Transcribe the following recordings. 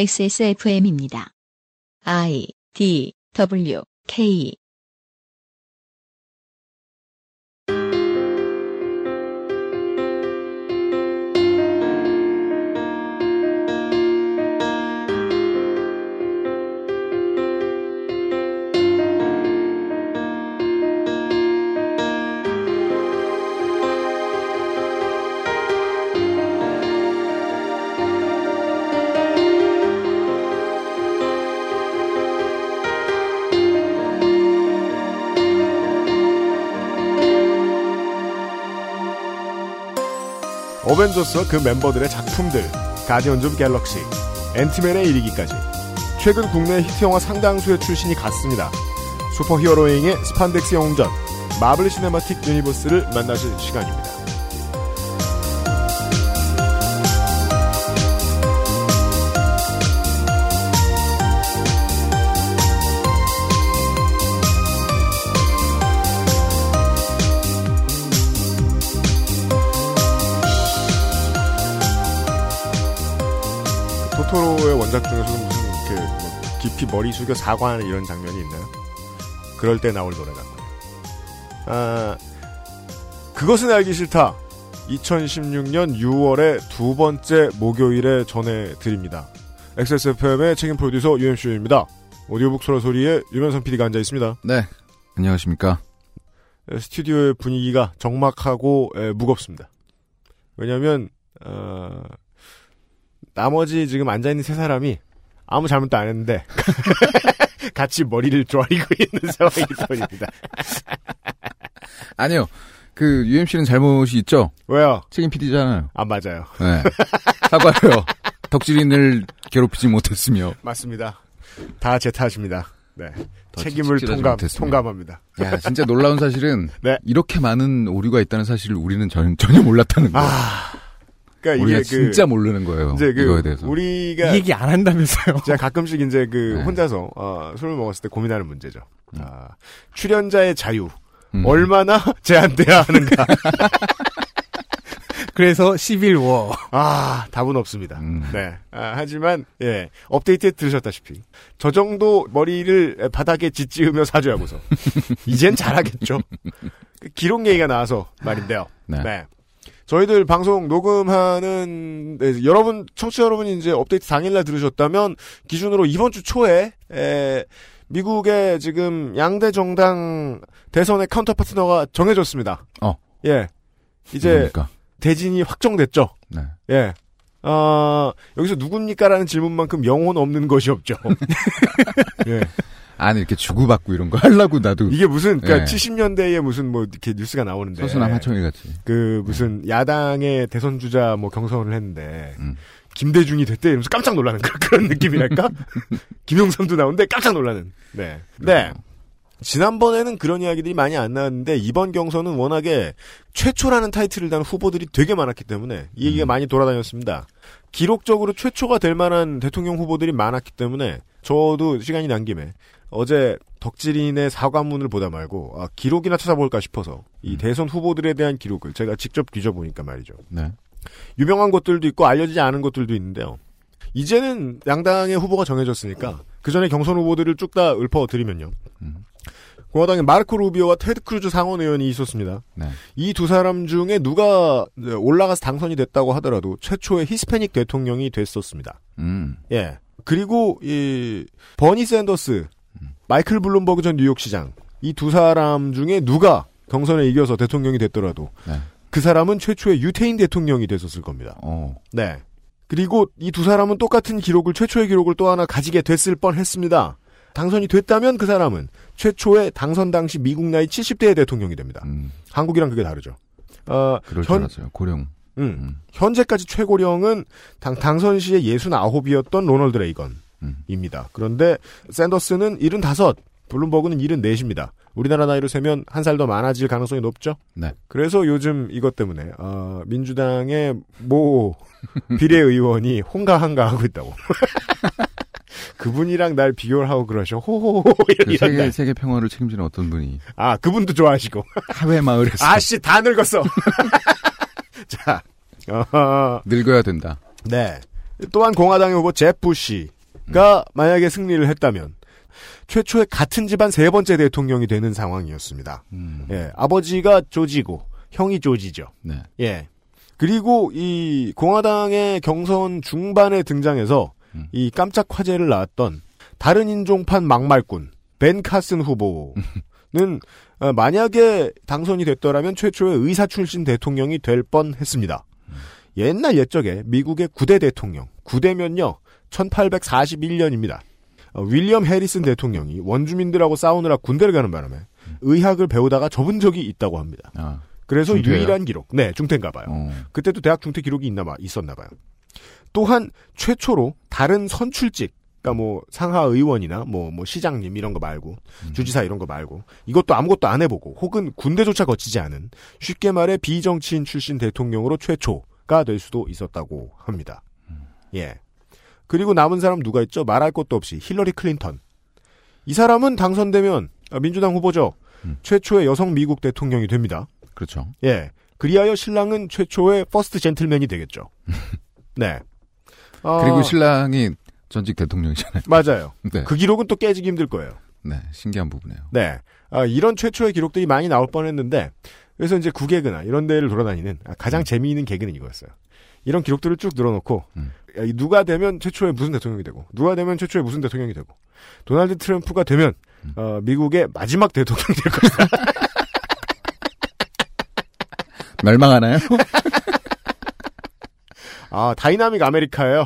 XSFM입니다. IDWK 어벤져스와 그 멤버들의 작품들, 가디언즈 오브 갤럭시, 앤트맨에 이르기까지 최근 국내 히트영화 상당수의 출신이 같습니다. 슈퍼히어로잉의 스판덱스 영웅전, 마블 시네마틱 유니버스를 만나실 시간입니다. 토토로의 원작 중에서도 무슨 깊이 머리 숙여 사과하는 이런 장면이 있나요? 그럴 때 나올 노래 같고요. 아, 그것은 알기 싫다. 2016년 6월의 두 번째 목요일에 전해드립니다. XSFM의 책임 프로듀서 UMCU입니다. 오디오북 소라소리에 유면선 PD가 앉아 있습니다. 네, 안녕하십니까. 스튜디오의 분위기가 적막하고 무겁습니다. 왜냐하면 나머지 지금 앉아있는 세 사람이 아무 잘못도 안 했는데 같이 머리를 조아리고 있는 상황이기 때문입니다. 아니요. 그 UMC는 잘못이 있죠. 왜요? 책임 PD잖아요. 아, 맞아요. 네. 사과해요. 덕질인을 괴롭히지 못했으며. 맞습니다. 다 제 탓입니다. 네. 책임을 통감합니다. 야, 진짜 놀라운 사실은 네. 이렇게 많은 오류가 있다는 사실을 우리는 전혀 몰랐다는 거예요. 아... 그러니까 우리가 이게 진짜 모르는 거예요. 이제 이거에 대해서 우리가 이 얘기 안 한다면서요. 제가 가끔씩 이제 네. 혼자서 술을 먹었을 때 고민하는 문제죠. 출연자의 자유 얼마나 제한돼야 하는가. 그래서 11월 답은 없습니다. 네. 하지만 예 업데이트에 들으셨다시피 저 정도 머리를 바닥에 짓지으며 사죄하고서 이젠 잘하겠죠. 기록 얘기가 나와서 말인데요. 네. 네. 저희들 방송 녹음하는 네, 여러분 청취자 여러분이 이제 업데이트 당일날 들으셨다면 기준으로 이번 주 초에 미국의 지금 양대 정당 대선의 카운터 파트너가 정해졌습니다. 예, 이제 누굽니까? 대진이 확정됐죠. 네. 예, 여기서 누굽니까라는 질문만큼 영혼 없는 것이 없죠. 예. 아니 이렇게 주고받고 이런 거 하려고 나도 이게 무슨 그러니까 예. 70년대에 무슨 뭐 이렇게 뉴스가 나오는데 서수남 하청일 같이 그 무슨 야당의 대선 주자 뭐 경선을 했는데 김대중이 됐대 이러면서 깜짝 놀라는 그런 느낌이랄까 김영삼도 나오는데 깜짝 놀라는 네. 네 지난번에는 그런 이야기들이 많이 안 나왔는데 이번 경선은 워낙에 최초라는 타이틀을 단 후보들이 되게 많았기 때문에 이 얘기가 많이 돌아다녔습니다. 기록적으로 최초가 될 만한 대통령 후보들이 많았기 때문에 저도 시간이 난 김에 어제 덕질인의 사과문을 보다 말고 기록이나 찾아볼까 싶어서 이 대선 후보들에 대한 기록을 제가 직접 뒤져보니까 말이죠. 네. 유명한 것들도 있고 알려지지 않은 것들도 있는데요. 이제는 양당의 후보가 정해졌으니까 그 전에 경선 후보들을 쭉 다 읊어드리면요. 공화당의 마르코 루비오와 테드 크루즈 상원 의원이 있었습니다. 네. 이 두 사람 중에 누가 올라가서 당선이 됐다고 하더라도 최초의 히스패닉 대통령이 됐었습니다. 예. 그리고 이 버니 샌더스, 마이클 블룸버그 전 뉴욕시장 이 두 사람 중에 누가 경선에 이겨서 대통령이 됐더라도 네. 그 사람은 최초의 유태인 대통령이 됐었을 겁니다. 네. 그리고 이 두 사람은 똑같은 기록을 최초의 기록을 또 하나 가지게 됐을 뻔했습니다. 당선이 됐다면 그 사람은 최초의 당선 당시 미국 나이 70대의 대통령이 됩니다. 한국이랑 그게 다르죠. 그럴 줄 알았어요. 고령. 현재까지 최고령은 당선 시에 69이었던 로널드 레이건입니다. 그런데 샌더스는 75, 블룸버그는 74입니다. 우리나라 나이로 세면 한 살 더 많아질 가능성이 높죠. 네. 그래서 요즘 이것 때문에 민주당의 모 비례의원이 홍가한가하고 있다고. 그분이랑 날 비교를 하고 그러셔. 호호호. 그 세계 평화를 책임지는 어떤 분이. 아, 그분도 좋아하시고. 하회 마을에서. 아씨, 다 늙었어. 자, 늙어야 된다. 네. 또한 공화당의 후보 제프씨가 만약에 승리를 했다면 최초의 같은 집안 세 번째 대통령이 되는 상황이었습니다. 예, 아버지가 조지고 형이 조지죠. 네. 예. 그리고 이 공화당의 경선 중반에 등장해서 이 깜짝 화제를 낳았던 다른 인종판 막말꾼 벤 카슨 후보는 만약에 당선이 됐더라면 최초의 의사 출신 대통령이 될 뻔했습니다. 옛날 옛적에 미국의 9대 대통령, 9대면요 1841년입니다. 윌리엄 해리슨 대통령이 원주민들하고 싸우느라 군대를 가는 바람에 의학을 배우다가 접은 적이 있다고 합니다. 아, 그래서 중퇴요? 유일한 기록. 네, 중퇴인가 봐요. 그때도 대학 중퇴 기록이 있었나 봐요. 또한 최초로 다른 선출직, 그러니까 뭐 상하 의원이나 뭐 시장님 이런 거 말고 주지사 이런 거 말고 이것도 아무것도 안 해보고 혹은 군대조차 거치지 않은 쉽게 말해 비정치인 출신 대통령으로 최초가 될 수도 있었다고 합니다. 예. 그리고 남은 사람 누가 있죠? 말할 것도 없이 힐러리 클린턴. 이 사람은 당선되면 민주당 후보죠. 최초의 여성 미국 대통령이 됩니다. 그렇죠. 예. 그리하여 신랑은 최초의 퍼스트 젠틀맨이 되겠죠. 네. 그리고 신랑이 전직 대통령이잖아요. 맞아요. 네. 그 기록은 또 깨지기 힘들 거예요. 네. 신기한 부분이에요. 네. 이런 최초의 기록들이 많이 나올 뻔했는데 그래서 이제 구개그나 이런 데를 돌아다니는 가장 재미있는 개그는 이거였어요. 이런 기록들을 쭉 늘어놓고 누가 되면 최초의 무슨 대통령이 되고 누가 되면 최초의 무슨 대통령이 되고 도널드 트럼프가 되면 미국의 마지막 대통령이 될 것이다. 멸망하나요? 아, 다이나믹 아메리카예요.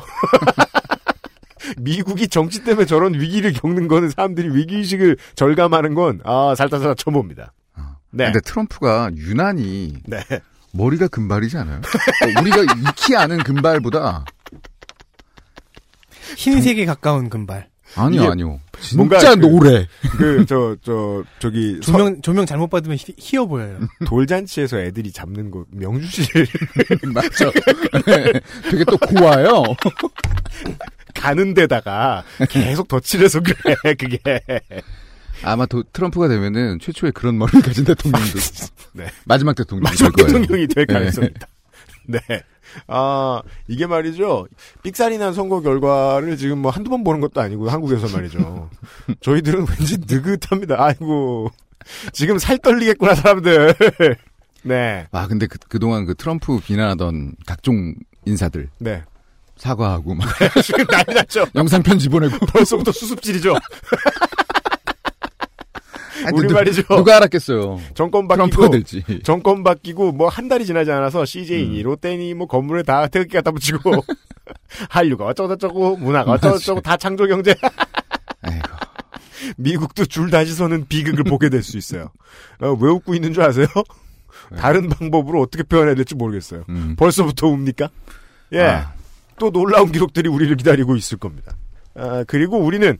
미국이 정치 때문에 저런 위기를 겪는 거는 사람들이 위기의식을 절감하는 건 살다 처음 봅니다. 네. 근데 트럼프가 유난히 네. 머리가 금발이지 않아요? 우리가 익히 아는 금발보다 흰색에 가까운 금발. 아니요. 진짜 노래. 저기 조명 잘못 받으면 희어 보여요. 돌잔치에서 애들이 잡는 거 명주실 맞죠? 되게 또 고와요. 가는 데다가 계속 덧칠해서 그래 그게. 아마 트럼프가 되면은 최초의 그런 머리를 가진 대통령도 네. 마지막 대통령 마지막 될 거예요. 대통령이 될 가능성이 있다. 네. 아, 이게 말이죠. 삑사리 난 선거 결과를 지금 뭐 한두 번 보는 것도 아니고 한국에서 말이죠. 저희들은 왠지 느긋합니다. 아이고. 지금 살 떨리겠구나, 사람들. 네. 아, 근데 그동안 그 트럼프 비난하던 각종 인사들. 네. 사과하고 막. 지금 난리 났죠. 영상 편지 보내고. 벌써부터 수습질이죠. 우리 말이죠. 누가 알았겠어요. 정권 바뀌고 될지. 정권 바뀌고 뭐 한 달이 지나지 않아서 CJ니 롯데니 뭐 건물에 다 태극기 갖다 붙이고 한류가 어쩌고저쩌고 문화가 어쩌고저쩌고 다 창조 경제. 아이고. 미국도 줄 다시 서는 비극을 보게 될 수 있어요. 왜 웃고 있는 줄 아세요? 다른 방법으로 어떻게 표현해야 될지 모르겠어요. 벌써부터 웁니까? 예. 또 놀라운 기록들이 우리를 기다리고 있을 겁니다. 그리고 우리는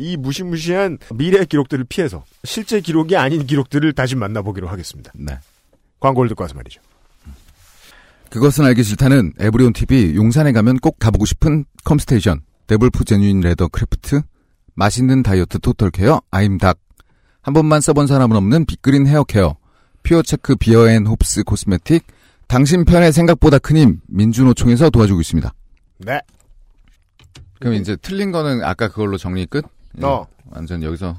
이 무시무시한 미래의 기록들을 피해서 실제 기록이 아닌 기록들을 다시 만나보기로 하겠습니다. 네. 광고를 듣고 와서 말이죠. 그것은 알기 싫다는 에브리온 TV 용산에 가면 꼭 가보고 싶은 컴스테이션 데블프 제뉴인 레더 크래프트 맛있는 다이어트 토털 케어 아임닭 한 번만 써본 사람은 없는 빅그린 헤어 케어 퓨어 체크 비어 앤 홉스 코스메틱 당신 편의 생각보다 큰 힘 민주노총에서 도와주고 있습니다. 네. 그럼 이제 틀린 거는 아까 그걸로 정리 끝? 완전 여기서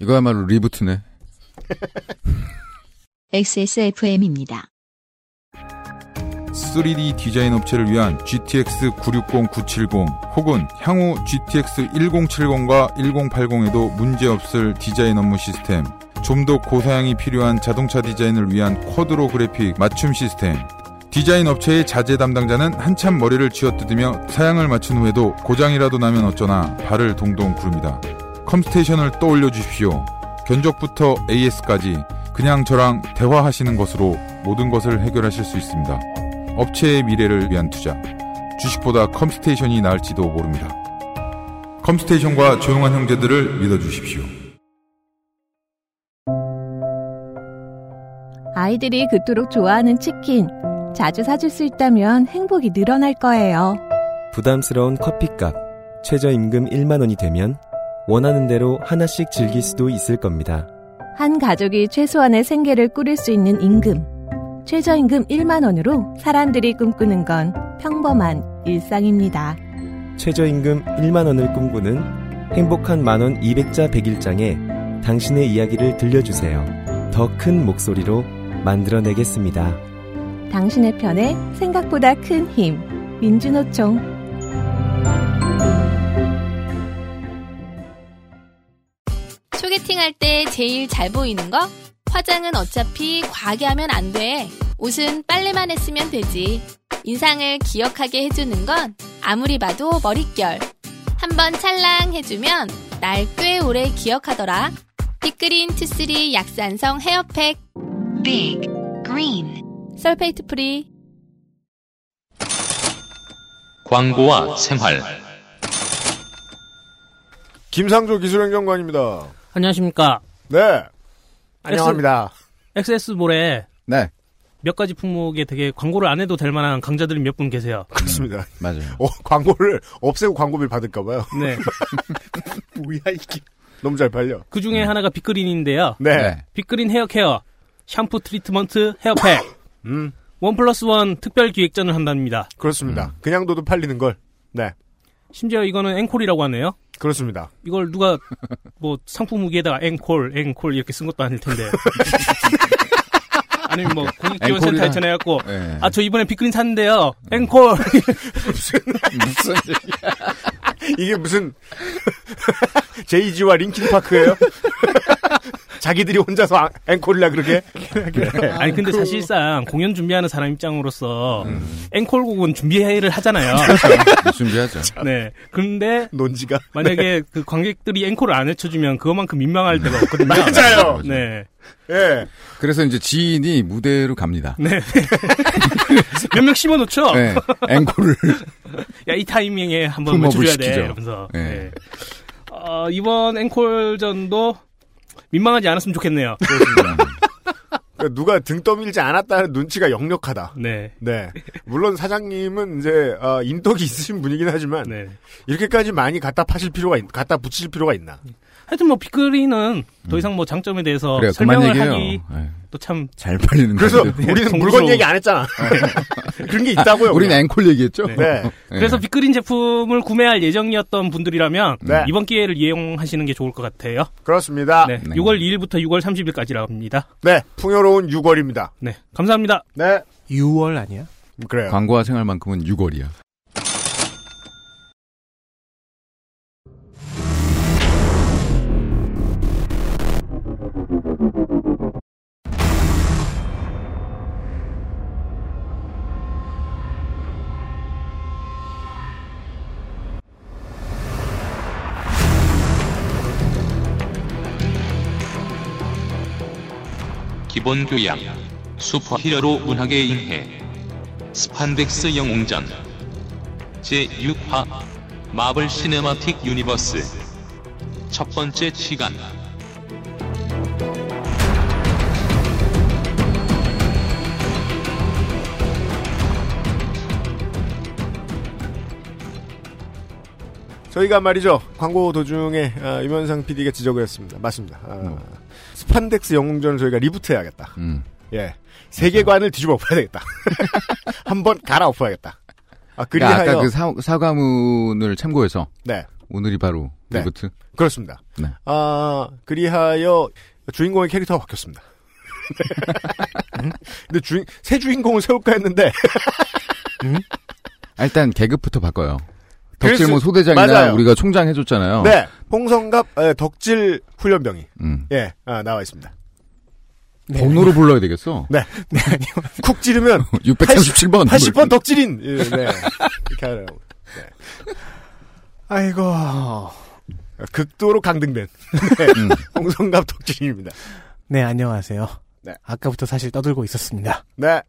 이거야말로 리부트네. XSFM입니다. 3D 디자인 업체를 위한 GTX 960, 970 혹은 향후 GTX 1070과 1080에도 문제없을 디자인 업무 시스템, 좀 더 고사양이 필요한 자동차 디자인을 위한 쿼드로 그래픽 맞춤 시스템, 디자인 업체의 자재 담당자는 한참 머리를 쥐어뜯으며 사양을 맞춘 후에도 고장이라도 나면 어쩌나 발을 동동 구릅니다. 컴스테이션을 떠올려 주십시오. 견적부터 AS까지 그냥 저랑 대화하시는 것으로 모든 것을 해결하실 수 있습니다. 업체의 미래를 위한 투자. 주식보다 컴스테이션이 나을지도 모릅니다. 컴스테이션과 조용한 형제들을 믿어주십시오. 아이들이 그토록 좋아하는 치킨. 자주 사줄 수 있다면 행복이 늘어날 거예요. 부담스러운 커피값, 최저임금 1만 원이 되면 원하는 대로 하나씩 즐길 수도 있을 겁니다. 한 가족이 최소한의 생계를 꾸릴 수 있는 임금, 최저임금 1만 원으로 사람들이 꿈꾸는 건 평범한 일상입니다. 최저임금 1만 원을 꿈꾸는 행복한 만원 200자 101장에 당신의 이야기를 들려주세요. 더 큰 목소리로 만들어내겠습니다. 당신의 편에 생각보다 큰 힘. 민주노총. 소개팅할 때 제일 잘 보이는 거? 화장은 어차피 과하게 하면 안 돼. 옷은 빨래만 했으면 되지. 인상을 기억하게 해주는 건 아무리 봐도 머릿결. 한번 찰랑 해주면 날 꽤 오래 기억하더라. 빅그린 투쓰리 약산성 헤어팩. 빅 그린 설페이트 프리. 광고와 생활. 김상조 기술행정관입니다. 안녕하십니까. 네. 안녕합니다. XS몰에 네. 몇 가지 품목에 되게 광고를 안 해도 될 만한 강자들이 몇 분 계세요. 그렇습니다. 맞아요. 광고를 없애고 광고비 받을까봐요. 네. 뭐야 이게. 너무 잘 팔려. 그 중에 하나가 빅그린인데요. 네. 빅그린 헤어케어, 샴푸 트리트먼트 헤어팩. 1+1 특별 기획전을 한답니다. 그렇습니다. 그냥 둬도 팔리는 걸. 네. 심지어 이거는 앵콜이라고 하네요. 그렇습니다. 이걸 누가 뭐 상품 후기에다가 앵콜 이렇게 쓴 것도 아닐 텐데. 아니면 뭐 고객지원센터에 전화해갖고 네. 아, 저 이번에 빅그린 샀는데요. 앵콜. 무슨 얘기야. 이게 무슨 제이지와 링킨파크예요? 자기들이 혼자서 앵콜이라 그러게. 네. 아니 근데 사실상 공연 준비하는 사람 입장으로서 앵콜곡은 준비회의를 하잖아요. 준비하죠. 네. 그런데 논지가 만약에 네. 그 관객들이 앵콜을 안 외쳐주면 그것만큼 민망할 데가 없거든요. 맞아요. 네. 예. 네. 그래서 이제 지인이 무대로 갑니다. 네. 몇 명 심어놓죠. 네. 앵콜을. 야, 이 타이밍에 한번 맞춰줘야 돼. 이러면서. 네. 네. 이번 앵콜전도. 민망하지 않았으면 좋겠네요. 그러니까 누가 등 떠밀지 않았다는 눈치가 역력하다. 네. 네. 물론 사장님은 이제, 인덕이 있으신 분이긴 하지만, 네. 이렇게까지 많이 갖다 붙이실 필요가 있나. 하여튼 뭐, 빅그린은 더 이상 뭐 장점에 대해서 그래요, 설명을 하기, 네. 또 참. 잘 팔리는 그래서 건데. 우리는 정수로... 물건 얘기 안 했잖아. 그런 게 있다고요. 우리는 앵콜 얘기했죠? 네. 네. 그래서 빅그린 제품을 구매할 예정이었던 분들이라면, 네. 이번 기회를 이용하시는 게 좋을 것 같아요. 그렇습니다. 네. 6월 2일부터 6월 30일까지라고 합니다. 네. 풍요로운 6월입니다. 네. 감사합니다. 네. 6월 아니야? 그래요. 광고와 생활만큼은 6월이야. 기본 교양, 슈퍼히어로 문학의 인해, 스판덱스 영웅전, 제6화 마블 시네마틱 유니버스 첫 번째 시간. 저희가 말이죠. 광고 도중에 유면상 PD가 지적을 했습니다. 맞습니다. 스판덱스 영웅전을 저희가 리부트해야겠다. 예, 세계관을 뒤집어 엎어야겠다. 한번 갈아 엎어야겠다. 아, 그리하여 아까 그 사과문을 참고해서 네. 오늘이 바로 리부트. 네. 그렇습니다. 네. 아, 그리하여 주인공의 캐릭터가 바뀌었습니다. 근데 새 주인공을 세울까 했는데 일단 계급부터 바꿔요. 덕질 뭐 소대장이나 맞아요. 우리가 총장 해줬잖아요. 네, 홍성갑 덕질 훈련병이 예 나와 있습니다. 네. 번호로 불러야 되겠어. 네, 네 아니요. 쿡 찌르면 637번, 80번 덕질인. 예, 네, 이렇게 하라고. 네. 아이고 극도로 강등된 네. 홍성갑 덕질인입니다. 네, 안녕하세요. 네, 아까부터 사실 떠들고 있었습니다. 네.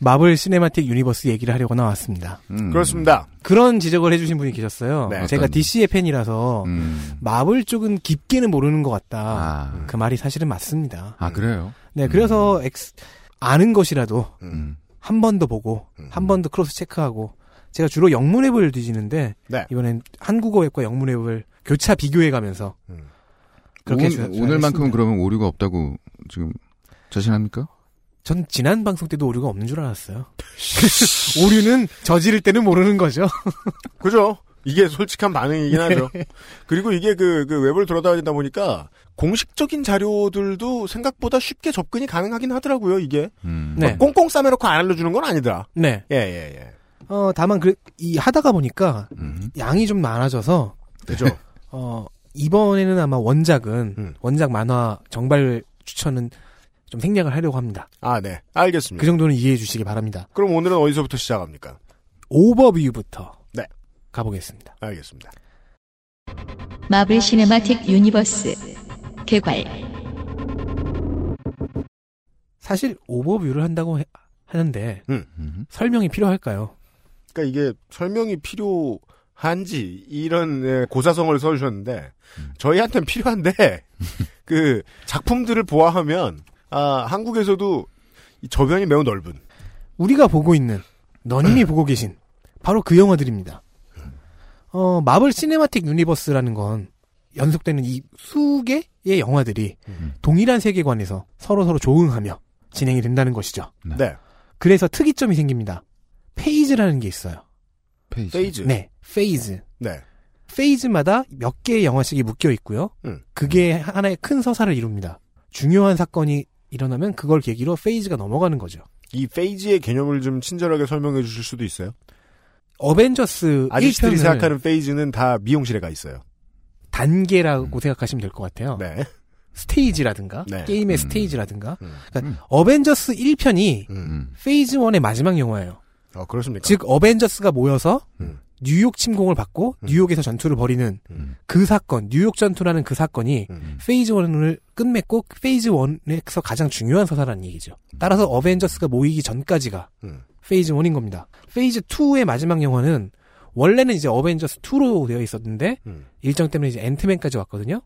마블 시네마틱 유니버스 얘기를 하려고 나왔습니다. 그렇습니다. 그런 지적을 해주신 분이 계셨어요. 네. 제가 DC의 팬이라서 마블 쪽은 깊게는 모르는 것 같다. 아. 그 말이 사실은 맞습니다. 아 그래요? 네, 그래서 아는 것이라도 한 번 더 보고 한 번 더 크로스 체크하고 제가 주로 영문 웹을 뒤지는데 네. 이번엔 한국어 웹과 영문 웹을 교차 비교해가면서 그렇게 오늘만큼은 그러면 오류가 없다고 지금 자신합니까? 전 지난 방송 때도 오류가 없는 줄 알았어요. 오류는 저지를 때는 모르는 거죠. 그죠? 이게 솔직한 반응이긴 하죠. 그리고 이게 그 웹을 돌아다니다 보니까 공식적인 자료들도 생각보다 쉽게 접근이 가능하긴 하더라고요, 이게. 네. 꽁꽁 싸매놓고 안 알려주는 건 아니더라. 네. 예, 예, 예. 다만, 이 하다가 보니까 양이 좀 많아져서. 그죠. 이번에는 아마 원작은, 원작 만화 정발 추천은 좀 생략을 하려고 합니다. 아, 네. 알겠습니다. 그 정도는 이해해 주시기 바랍니다. 그럼 오늘은 어디서부터 시작합니까? 오버뷰부터. 네. 가보겠습니다. 알겠습니다. 마블 시네마틱 유니버스 개괄. 사실 오버뷰를 한다고 하는데 설명이 필요할까요? 그러니까 이게 설명이 필요한지 이런 고사성을 써주셨는데 저희한테는 필요한데 그 작품들을 보아하면 한국에서도 이 저변이 매우 넓은 우리가 보고 있는 너님이 보고 계신 바로 그 영화들입니다. 마블 시네마틱 유니버스라는 건 연속되는 이 수개의 영화들이 동일한 세계관에서 서로서로 조응하며 진행이 된다는 것이죠. 네. 그래서 특이점이 생깁니다. 페이즈라는 게 있어요. 페이즈? 네. 페이즈. 네. 페이즈마다 몇 개의 영화씩이 묶여 있고요. 그게 하나의 큰 서사를 이룹니다. 중요한 사건이 일어나면 그걸 계기로 페이즈가 넘어가는 거죠. 이 페이즈의 개념을 좀 친절하게 설명해 주실 수도 있어요? 어벤져스 아저씨들이 1편을 생각하는 페이즈는 다 미용실에 가 있어요. 단계라고 생각하시면 될 것 같아요. 네. 스테이지라든가 네. 게임의 스테이지라든가 그러니까 어벤져스 1편이 페이즈 1의 마지막 영화예요. 그렇습니까? 즉 어벤져스가 모여서 뉴욕 침공을 받고 뉴욕에서 전투를 벌이는 그 사건, 뉴욕 전투라는 그 사건이 페이즈 1을 끝맺고 페이즈 1에서 가장 중요한 서사라는 얘기죠. 따라서 어벤져스가 모이기 전까지가 페이즈 1인 겁니다. 페이즈 2의 마지막 영화는 원래는 이제 어벤져스 2로 되어 있었는데 일정 때문에 이제 앤트맨까지 왔거든요.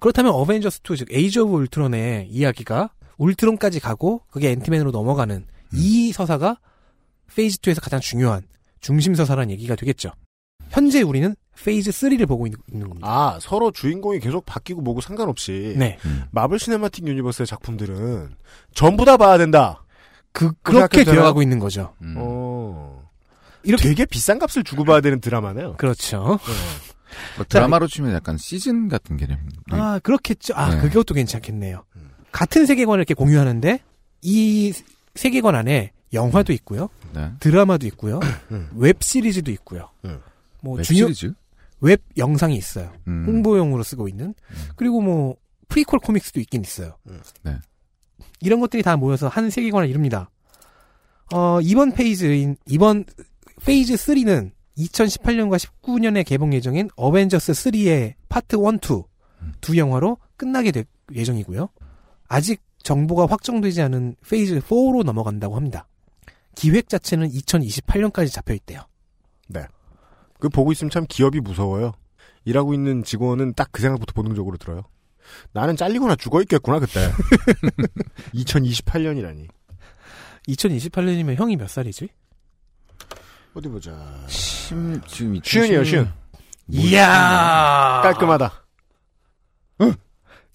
그렇다면 어벤져스 2, 즉 에이지 오브 울트론의 이야기가 울트론까지 가고 그게 앤트맨으로 넘어가는 이 서사가 페이즈 2에서 가장 중요한 중심 서사라는 얘기가 되겠죠. 현재 우리는 페이즈 3를 보고 있는 겁니다. 아, 서로 주인공이 계속 바뀌고 뭐고 상관없이 네. 마블 시네마틱 유니버스의 작품들은 전부 다 봐야 된다. 그렇게 되어가고 있는 거죠. 이렇게 되게 비싼 값을 주고 봐야 되는 드라마네요. 그렇죠. 드라마로 치면 약간 시즌 같은 개념. 아, 그렇겠죠. 아, 네. 그것도 괜찮겠네요. 같은 세계관을 이렇게 공유하는데 이 세계관 안에 영화도 있고요. 네. 드라마도 있고요. 웹시리즈도 있고요. 뭐 웹시리즈? 웹 영상이 있어요. 홍보용으로 쓰고 있는. 그리고 뭐 프리퀄 코믹스도 있긴 있어요. 네. 이런 것들이 다 모여서 한 세계관을 이룹니다. 이번 페이즈 3는 2018년과 19년에 개봉 예정인 어벤져스 3의 파트 1, 2 두 영화로 끝나게 될 예정이고요. 아직 정보가 확정되지 않은 페이즈 4로 넘어간다고 합니다. 기획 자체는 2028년까지 잡혀있대요. 네. 그 보고 있으면 참 기업이 무서워요. 일하고 있는 직원은 딱 그 생각부터 본능적으로 들어요. 나는 잘리거나 죽어있겠구나 그때. 2028년이라니. 2028년이면 형이 몇 살이지? 어디 보자. 지금 쉰이요, 쉰. 이야 깔끔하다. 응.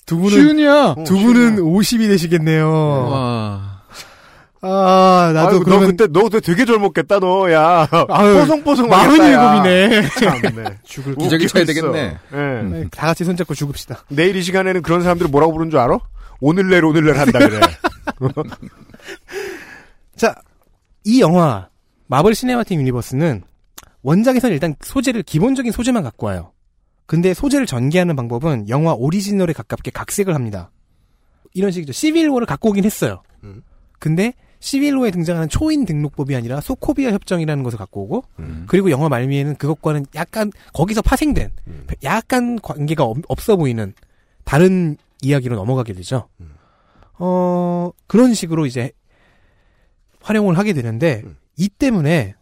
두 분은 쉰이야. 두 분은 50이 되시겠네요. 와. 아 나도 아이고, 그러면 너 그때 되게 젊었겠다 너야. 뽀송뽀송 47이네. 참네. 죽을 기적이 차야 되겠네. 예. 다 같이 손잡고 죽읍시다. 내일 이 시간에는 그런 사람들 뭐라고 부르는 줄 알아? 오늘날 오늘날 한다 그래. 자, 이 영화. 마블 시네마틱 유니버스는 원작에서는 일단 소재를 기본적인 소재만 갖고 와요. 근데 소재를 전개하는 방법은 영화 오리지널에 가깝게 각색을 합니다. 이런 식이죠. 시빌워를 갖고 오긴 했어요. 근데 시빌워에 등장하는 초인 등록법이 아니라 소코비아 협정이라는 것을 갖고 오고 그리고 영화 말미에는 그것과는 약간 거기서 파생된 약간 관계가 없어 보이는 다른 이야기로 넘어가게 되죠. 그런 식으로 이제 활용을 하게 되는데 이 때문에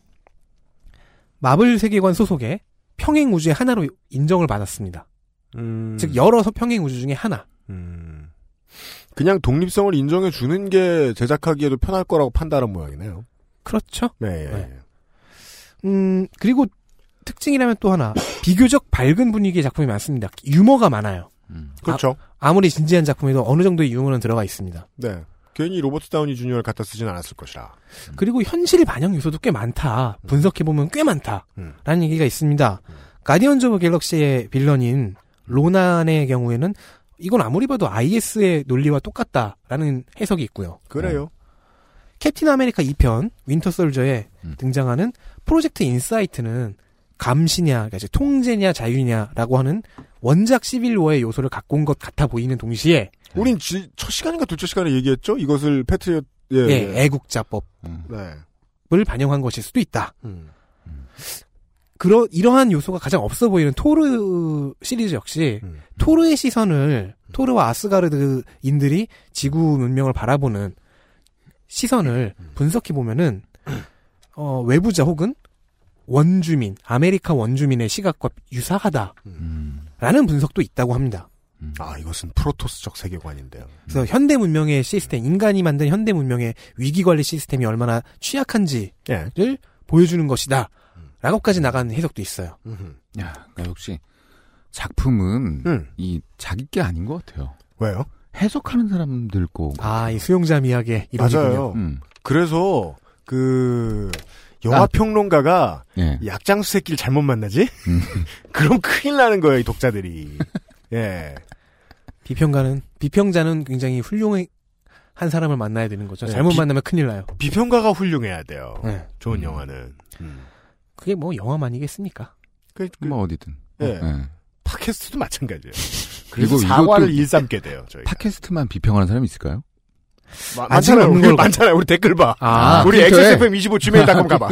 마블 세계관 소속의 평행 우주의 하나로 인정을 받았습니다. 즉 여러 평행 우주 중에 하나. 그냥 독립성을 인정해 주는 게 제작하기에도 편할 거라고 판단한 모양이네요. 그렇죠. 네. 네. 그리고 특징이라면 또 하나 비교적 밝은 분위기의 작품이 많습니다. 유머가 많아요. 그렇죠. 아무리 진지한 작품에도 어느 정도의 유머는 들어가 있습니다. 네. 괜히 로버트 다우니 주니어를 갖다 쓰진 않았을 것이라. 그리고 현실 반영 요소도 꽤 많다. 분석해보면 꽤 많다. 라는 얘기가 있습니다. 가디언즈 오브 갤럭시의 빌런인 로난의 경우에는 이건 아무리 봐도 IS의 논리와 똑같다라는 해석이 있고요. 그래요. 캡틴 아메리카 2편 윈터 솔저에 등장하는 프로젝트 인사이트는 감시냐, 그러니까 통제냐, 자유냐라고 하는 원작 시빌워의 요소를 갖고 온 것 같아 보이는 동시에 우린 첫 시간인가 둘째 시간에 얘기했죠? 이것을 패트리엇 애국자법을 반영한 것일 수도 있다. 이러한 요소가 가장 없어 보이는 토르 시리즈 역시 토르의 시선을 토르와 아스가르드인들이 지구 문명을 바라보는 시선을 분석해보면은 외부자 혹은 원주민, 아메리카 원주민의 시각과 유사하다라는 분석도 있다고 합니다. 아, 이것은 프로토스적 세계관인데요. 그래서 현대 문명의 시스템, 인간이 만든 현대 문명의 위기관리 시스템이 얼마나 취약한지를 보여주는 것이다. 라고까지 나간 해석도 있어요. 야, 그러니까 역시 작품은 이 자기 게 아닌 것 같아요. 왜요? 해석하는 사람들 거. 아, 이 수용자 미학의 이론이군요. 그래서 영화 평론가가 약장수 새끼를 잘못 만나지? 그럼 큰일 나는 거예요, 이 독자들이. 예. 비평자는 굉장히 훌륭한 사람을 만나야 되는 거죠. 네. 잘못 만나면 큰일 나요. 비평가가 훌륭해야 돼요. 네. 좋은 영화는. 그게 뭐 영화만이겠습니까? 뭐 어디든. 예. 네. 팟캐스트도 마찬가지예요. 그리고 사과를 일삼게 돼요. 저희가. 팟캐스트만 비평하는 사람이 있을까요? 많잖아요. 우리 댓글 봐. 우리 XSFM 25 gmail.com 가봐.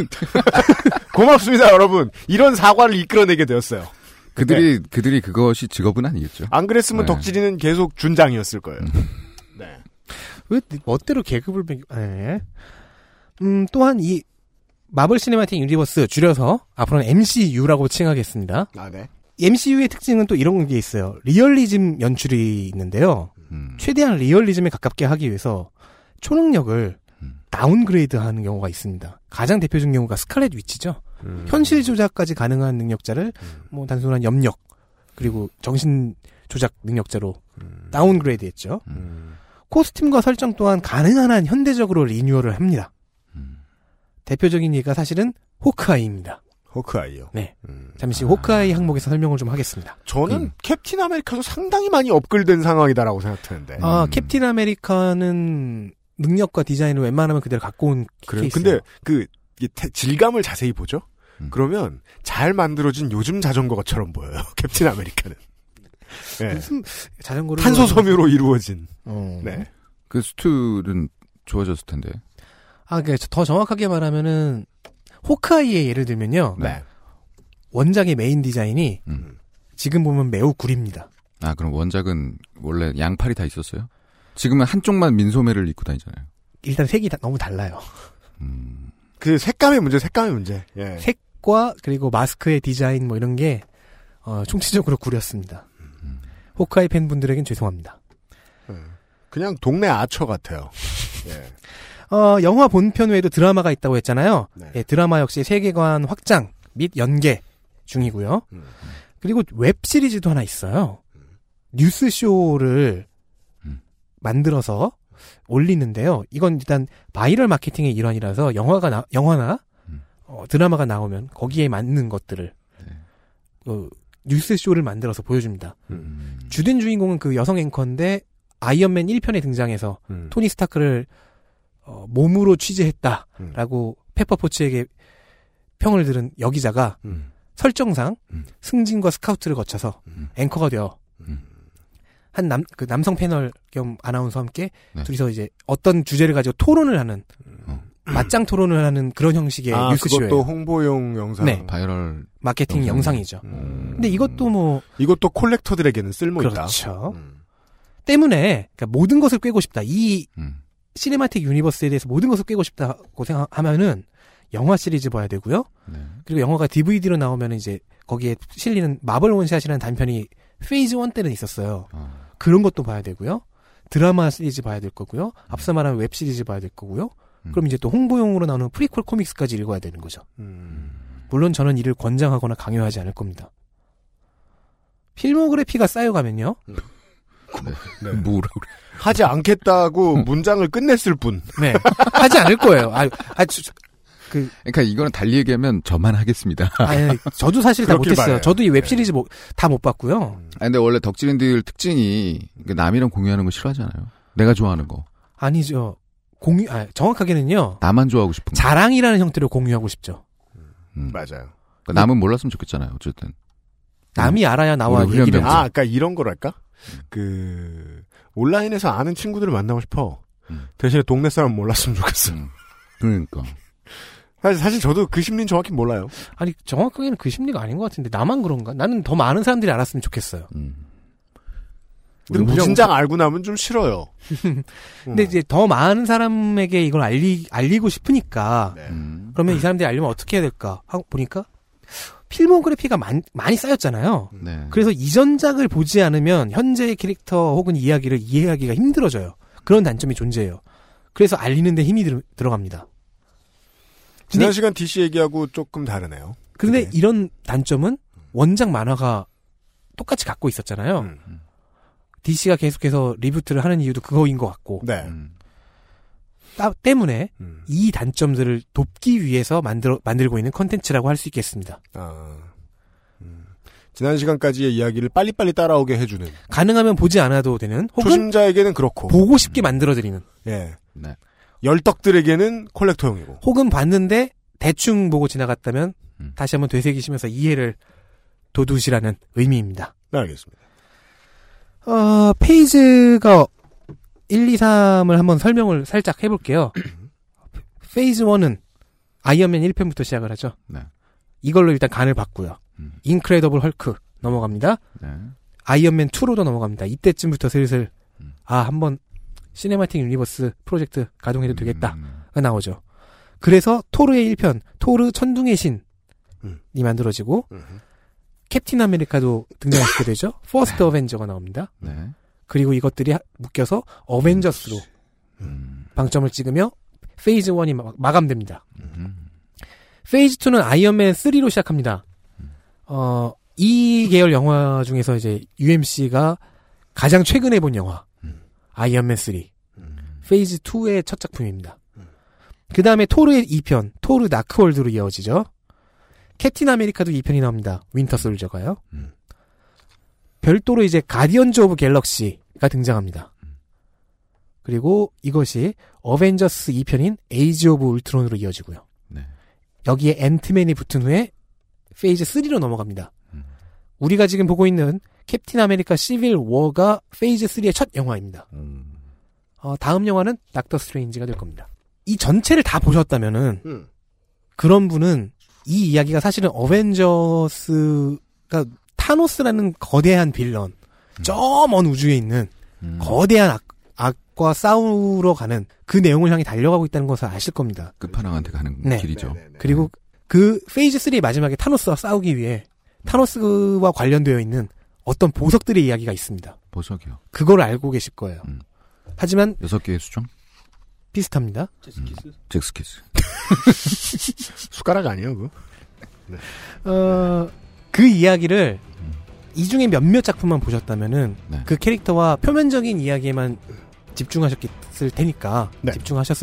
고맙습니다, 여러분. 이런 사과를 이끌어내게 되었어요. 그들이 그것이 직업은 아니겠죠. 안 그랬으면 덕질이는 계속 준장이었을 거예요. 네. 왜 멋대로 계급을 또한 이 마블 시네마틱 유니버스 줄여서 앞으로는 MCU라고 칭하겠습니다. 아, 네. MCU의 특징은 또 이런 게 있어요. 리얼리즘 연출이 있는데요. 최대한 리얼리즘에 가깝게 하기 위해서 초능력을 다운그레이드하는 경우가 있습니다. 가장 대표적인 경우가 스칼렛 위치죠. 현실 조작까지 가능한 능력자를 뭐 단순한 염력 그리고 정신 조작 능력자로 다운그레이드했죠. 코스튬과 설정 또한 가능한 한 현대적으로 리뉴얼을 합니다. 대표적인 예가 사실은 호크아이입니다. 호크아이요? 네. 잠시 호크아이 항목에서 설명을 좀 하겠습니다. 저는 캡틴 아메리카도 상당히 많이 업글된 상황이다라고 생각했는데. 아, 캡틴 아메리카는 능력과 디자인을 웬만하면 그대로 갖고 온 케이스. 근데 질감을 자세히 보죠? 그러면 잘 만들어진 요즘 자전거처럼 보여요. 캡틴 아메리카는. 네. 무슨 자전거를. 탄소 섬유로 이루어진. 네. 그 스툴은 좋아졌을 텐데. 아, 더 정확하게 말하면은, 호크아이의 예를 들면요. 네. 원작의 메인 디자인이, 지금 보면 매우 구립니다. 아, 그럼 원작은 원래 양팔이 다 있었어요? 지금은 한쪽만 민소매를 입고 다니잖아요. 일단 색이 너무 달라요. 색감의 문제. 예. 색과, 그리고 마스크의 디자인 뭐 이런 게, 총체적으로 구렸습니다. 호크아이 팬분들에겐 죄송합니다. 그냥 동네 아처 같아요. 예. 영화 본편 외에도 드라마가 있다고 했잖아요. 네. 예, 드라마 역시 세계관 확장 및 연계 중이고요. 그리고 웹시리즈도 하나 있어요. 뉴스쇼를 만들어서 올리는데요. 이건 일단 바이럴 마케팅의 일환이라서 영화나 드라마가 나오면 거기에 맞는 것들을 뉴스쇼를 만들어서 보여줍니다. 주된 주인공은 그 여성 앵커인데 아이언맨 1편에 등장해서 토니 스타크를 몸으로 취재했다라고 페퍼 포츠에게 평을 들은 여기자가 설정상 승진과 스카우트를 거쳐서 앵커가 되어 한 남성 패널 겸 아나운서와 함께 둘이서 이제 어떤 주제를 가지고 토론을 하는 맞짱 토론을 하는 그런 형식의 뉴스쇼예요. 그것도 홍보용 영상, 네. 바이럴 마케팅 영상이죠. 근데 이것도 콜렉터들에게는 쓸모있다. 그렇죠. 때문에 그러니까 모든 것을 꿰고 싶다. 이 시네마틱 유니버스에 대해서 모든 것을 꿰고 싶다고 생각하면은 영화 시리즈 봐야 되고요. 네. 그리고 영화가 DVD로 나오면 이제 거기에 실리는 마블 원샷이라는 단편이 페이즈 1 때는 있었어요. 그런 것도 봐야 되고요. 드라마 시리즈 봐야 될 거고요. 앞서 말한 웹 시리즈 봐야 될 거고요. 그럼 이제 또 홍보용으로 나오는 프리퀄 코믹스까지 읽어야 되는 거죠. 물론 저는 이를 권장하거나 강요하지 않을 겁니다. 필모그래피가 쌓여가면요. 네. 뭐라고 그래. 하지 않겠다고 문장을 끝냈을 뿐. 네. 하지 않을 거예요. 그러니까 이거는 달리 얘기하면 저만 하겠습니다. 저도 사실 다 못했어요. 말해요. 저도 이 웹시리즈 다 못 봤고요. 근데 원래 덕질인들 특징이 남이랑 공유하는 거 싫어하잖아요. 내가 좋아하는 거. 아니죠. 정확하게는요. 나만 좋아하고 싶은 거. 자랑이라는 형태로 공유하고 싶죠. 맞아요. 그러니까 남은 몰랐으면 좋겠잖아요. 어쨌든. 남이 알아야 나와 얘기를. 아까 이런 거랄까? 온라인에서 아는 친구들을 만나고 싶어. 대신에 동네 사람 몰랐으면 좋겠어. 그러니까. 사실 저도 그 심리는 정확히 몰라요. 아니, 정확하게는 그 심리가 아닌 것 같은데, 나만 그런가? 나는 더 많은 사람들이 알았으면 좋겠어요. 근데 무진장 알고 나면 좀 싫어요. 근데 이제 더 많은 사람에게 이걸 알리고 싶으니까, 네. 그러면 이 사람들이 알려면 어떻게 해야 될까? 하고 보니까, 필모그래피가 많이 쌓였잖아요. 네. 그래서 이전작을 보지 않으면 현재의 캐릭터 혹은 이야기를 이해하기가 힘들어져요. 그런 단점이 존재해요. 그래서 알리는 데 힘이 들어갑니다. 지난 시간 DC 얘기하고 조금 다르네요. 그런데 네. 이런 단점은 원작 만화가 똑같이 갖고 있었잖아요. DC가 계속해서 리부트를 하는 이유도 그거인 것 같고. 네. 때문에 이 단점들을 돕기 위해서 만들고 있는 컨텐츠라고 할 수 있겠습니다. 지난 시간까지의 이야기를 빨리빨리 따라오게 해주는. 가능하면 보지 않아도 되는. 혹은 초심자에게는 그렇고. 보고 싶게 만들어드리는. 예. 네. 열덕들에게는 콜렉터용이고. 혹은 봤는데 대충 보고 지나갔다면 다시 한번 되새기시면서 이해를 도두시라는 의미입니다. 네, 알겠습니다. 페이즈가 1, 2, 3을 한번 설명을 살짝 해볼게요. 페이즈 1은 아이언맨 1편부터 시작을 하죠. 네. 이걸로 일단 간을 봤고요. 인크레더블 헐크 넘어갑니다. 네. 아이언맨 2로도 넘어갑니다. 이때쯤부터 슬슬 한번 시네마틱 유니버스 프로젝트 가동해도 되겠다가 나오죠. 그래서 토르의 1편 토르 천둥의 신이 만들어지고 캡틴 아메리카도 등장하게 되죠. 퍼스트 어벤져가 나옵니다. 네. 그리고 이것들이 묶여서 어벤져스로 방점을 찍으며 페이즈 1이 마감됩니다. 페이즈 2는 아이언맨 3로 시작합니다. 이 계열 영화 중에서 이제 UMC가 가장 최근에 본 영화 아이언맨 3 페이즈 2의 첫 작품입니다. 그 다음에 토르의 2편 토르 다크월드로 이어지죠. 캡틴 아메리카도 2편이 나옵니다. 윈터 솔저가요. 별도로 이제 가디언즈 오브 갤럭시가 등장합니다. 그리고 이것이 어벤져스 2편인 에이지 오브 울트론으로 이어지고요. 네. 여기에 앤트맨이 붙은 후에 페이즈 3로 넘어갑니다. 우리가 지금 보고 있는 캡틴 아메리카 시빌 워가 페이즈 3의 첫 영화입니다. 다음 영화는 닥터 스트레인지가 될 겁니다. 이 전체를 다 보셨다면은 그런 분은 이 이야기가 사실은 어벤져스가 타노스라는 거대한 빌런 저 먼 우주에 있는 거대한 악과 싸우러 가는 그 내용을 향해 달려가고 있다는 것을 아실 겁니다. 끝판왕한테 가는 네. 길이죠. 네네네. 그리고 그 페이즈 3 마지막에 타노스와 싸우기 위해 타노스와 관련되어 있는 어떤 보석들의 이야기가 있습니다. 보석이요? 그걸 알고 계실 거예요. 하지만 6개의 수정? 비슷합니다. 잭스키스. 숟가락 아니에요 그거? 네. 그 이야기를 이 중에 몇몇 작품만 보셨다면은 네. 그 캐릭터와 표면적인 이야기에만 네. 집중하셨을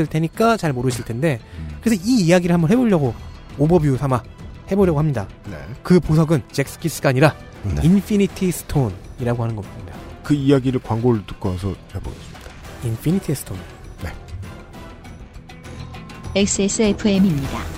테니까 잘 모르실 텐데 그래서 이 이야기를 한번 해보려고 오버뷰 삼아 해보려고 합니다. 네. 그 보석은 잭스키스가 아니라 네. 인피니티 스톤이라고 하는 겁니다. 그 이야기를 광고를 듣고 와서 해보겠습니다. 인피니티 스톤. 네. XSFM입니다.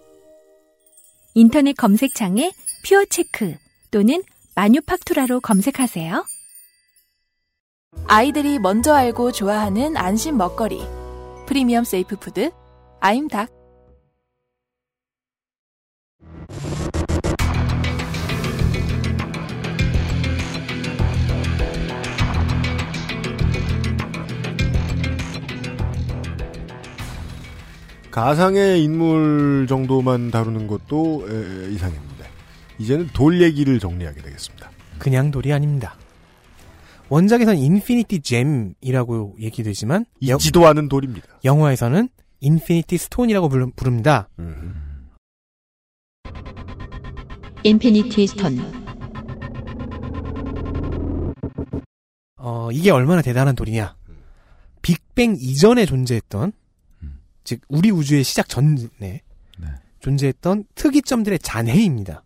인터넷 검색창에 퓨어체크 또는 마뉴팍투라로 검색하세요. 아이들이 먼저 알고 좋아하는 안심 먹거리. 프리미엄 세이프 푸드 아임닭. 가상의 인물 정도만 다루는 것도 이상입니다. 이제는 돌 얘기를 정리하게 되겠습니다. 그냥 돌이 아닙니다. 원작에선 인피니티 잼이라고 얘기되지만 있지도 않은 돌입니다. 영화에서는 인피니티 스톤이라고 부릅니다. 인피니티 스톤. 이게 얼마나 대단한 돌이냐. 빅뱅 이전에 존재했던, 즉 우리 우주의 시작 전에 존재했던 특이점들의 잔해입니다.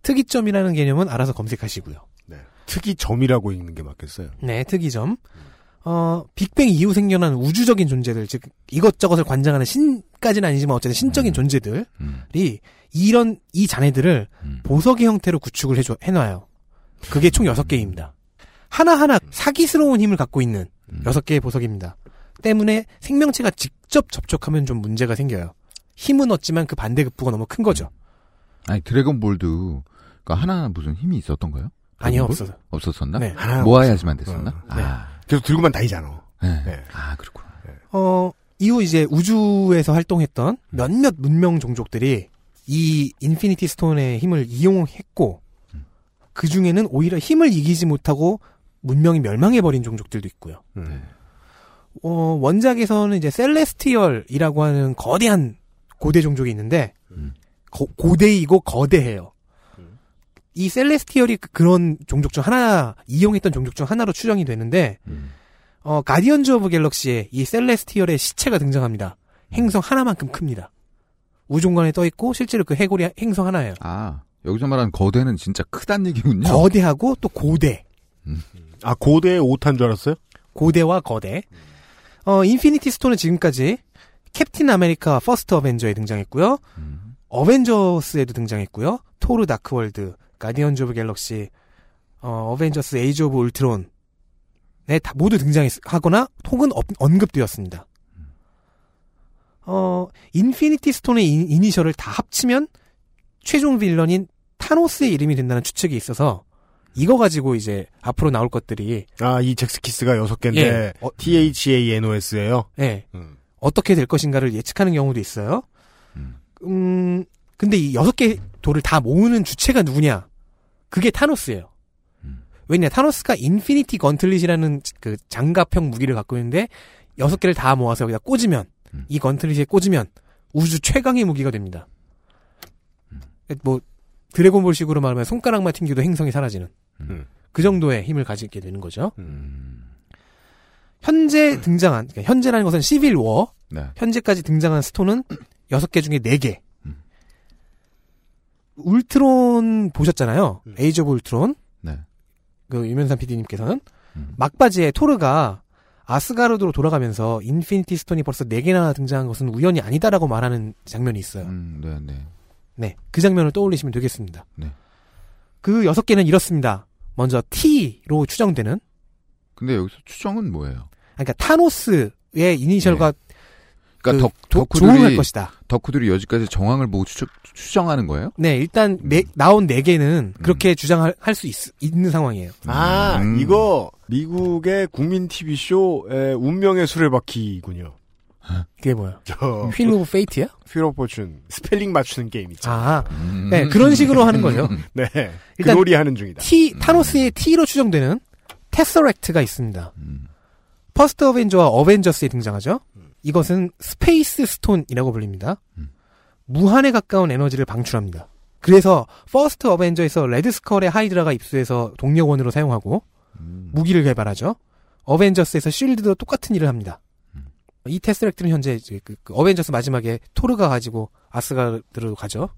특이점이라는 개념은 알아서 검색하시고요. 네. 특이점이라고 읽는 게 맞겠어요. 네, 특이점. 빅뱅 이후 생겨난 우주적인 존재들, 즉 이것저것을 관장하는 신까지는 아니지만 어쨌든 신적인 존재들이 이런 이 잔해들을 보석의 형태로 구축을 해놔요. 그게 총 6개입니다. 하나하나 사기스러운 힘을 갖고 있는 6개의 보석입니다. 때문에 생명체가 직접 접촉하면 좀 문제가 생겨요. 힘은 얻지만 그 반대급부가 너무 큰 거죠. 아니, 드래곤볼도 하나하나 무슨 힘이 있었던가요? 아니요, 없었었나? 네. 모아야지만 됐었나? 네. 아. 계속 들고만 다니잖아. 네. 네. 아, 그렇구나. 네. 이후 이제 우주에서 활동했던 몇몇 문명 종족들이 이 인피니티 스톤의 힘을 이용했고, 그 중에는 오히려 힘을 이기지 못하고 문명이 멸망해버린 종족들도 있고요. 네. 원작에서는 이제 셀레스티얼이라고 하는 거대한 고대 종족이 있는데, 고대이고 거대해요. 이 셀레스티얼이 그런 종족 중 하나, 이용했던 종족 중 하나로 추정이 되는데, 가디언즈 오브 갤럭시에 이 셀레스티얼의 시체가 등장합니다. 행성 하나만큼 큽니다. 우주공간에 떠있고, 실제로 그 해골이 행성 하나예요. 아, 여기서 말하는 거대는 진짜 크단 얘기군요. 거대하고 또 고대. 아, 고대의 오탄 줄 알았어요? 고대와 거대. 인피니티 스톤은 지금까지 캡틴 아메리카 퍼스트 어벤져에 등장했고요. 어벤져스에도 등장했고요. 토르 다크월드, 가디언즈 오브 갤럭시, 어벤져스 에이지 오브 울트론. 네, 다 모두 등장하거나 혹은 언급되었습니다. 인피니티 스톤의 이니셜을 다 합치면 최종 빌런인 타노스의 이름이 된다는 추측이 있어서 이거 가지고 이제 앞으로 나올 것들이, 아, 이 잭스키스가 6개인데 예. THANOS예요? 네. 어떻게 될 것인가를 예측하는 경우도 있어요. 근데 이 6개 돌을 다 모으는 주체가 누구냐? 그게 타노스예요. 왜냐? 타노스가 인피니티 건틀릿이라는 그 장갑형 무기를 갖고 있는데 6개를 다 모아서 여기다 꽂으면, 이 건틀릿에 꽂으면 우주 최강의 무기가 됩니다. 뭐 드래곤볼식으로 말하면 손가락만 튕겨도 행성이 사라지는. 그 정도의 힘을 가지게 되는 거죠. 현재 등장한, 그러니까 현재라는 것은 시빌워, 네. 현재까지 등장한 스톤은 6개 중에 4개. 울트론 보셨잖아요. 에이지 오브 울트론. 네. 그 유면산 PD님께서는 막바지에 토르가 아스가르드로 돌아가면서 인피니티 스톤이 벌써 4개나 등장한 것은 우연이 아니다라고 말하는 장면이 있어요. 네, 그 장면을 떠올리시면 되겠습니다. 네. 그 6개는 이렇습니다. 먼저 T로 추정되는. 근데 여기서 추정은 뭐예요? 그러니까 타노스의 이니셜과, 네. 그러니까 조응할 것이다. 덕후들이 여지까지 정황을 보고 추정하는 거예요? 네, 일단 나온 4개는 그렇게 주장할 수 있는 상황이에요. 아, 이거 미국의 국민 TV쇼 운명의 수레바퀴군요. 그게 뭐야? 휠 오브 페이트야? 휠 오브 포춘. 스펠링 맞추는 게임이죠. 아, 네, 그런 식으로 하는 거죠. 네, 일단 그 놀이 하는 중이다. 타노스의 T로 추정되는 테서렉트가 있습니다. 퍼스트 어벤져와 어벤져스에 등장하죠. 이것은 스페이스 스톤이라고 불립니다. 무한에 가까운 에너지를 방출합니다. 그래서 퍼스트 어벤져에서 레드스컬의 하이드라가 입수해서 동력원으로 사용하고 무기를 개발하죠. 어벤져스에서 쉴드도 똑같은 일을 합니다. 이 테스렉트는 현재 어벤져스 마지막에 토르가 가지고 아스가르드로 가죠.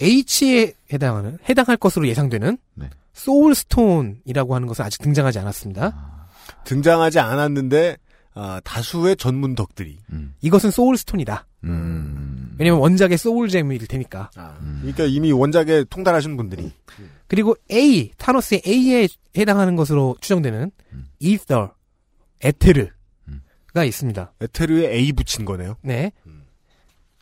H에 해당할 것으로 예상되는, 네. 소울스톤이라고 하는 것은 아직 등장하지 않았습니다. 등장하지 않았는데, 다수의 전문덕들이 이것은 소울스톤이다. 왜냐면 원작의 소울잼일 테니까. 아, 그러니까 이미 원작에 통달하신 분들이. 그리고 A, 타노스의 A에 해당하는 것으로 추정되는 이터, 에테르가 있습니다. 에테르에 A 붙인 거네요? 네.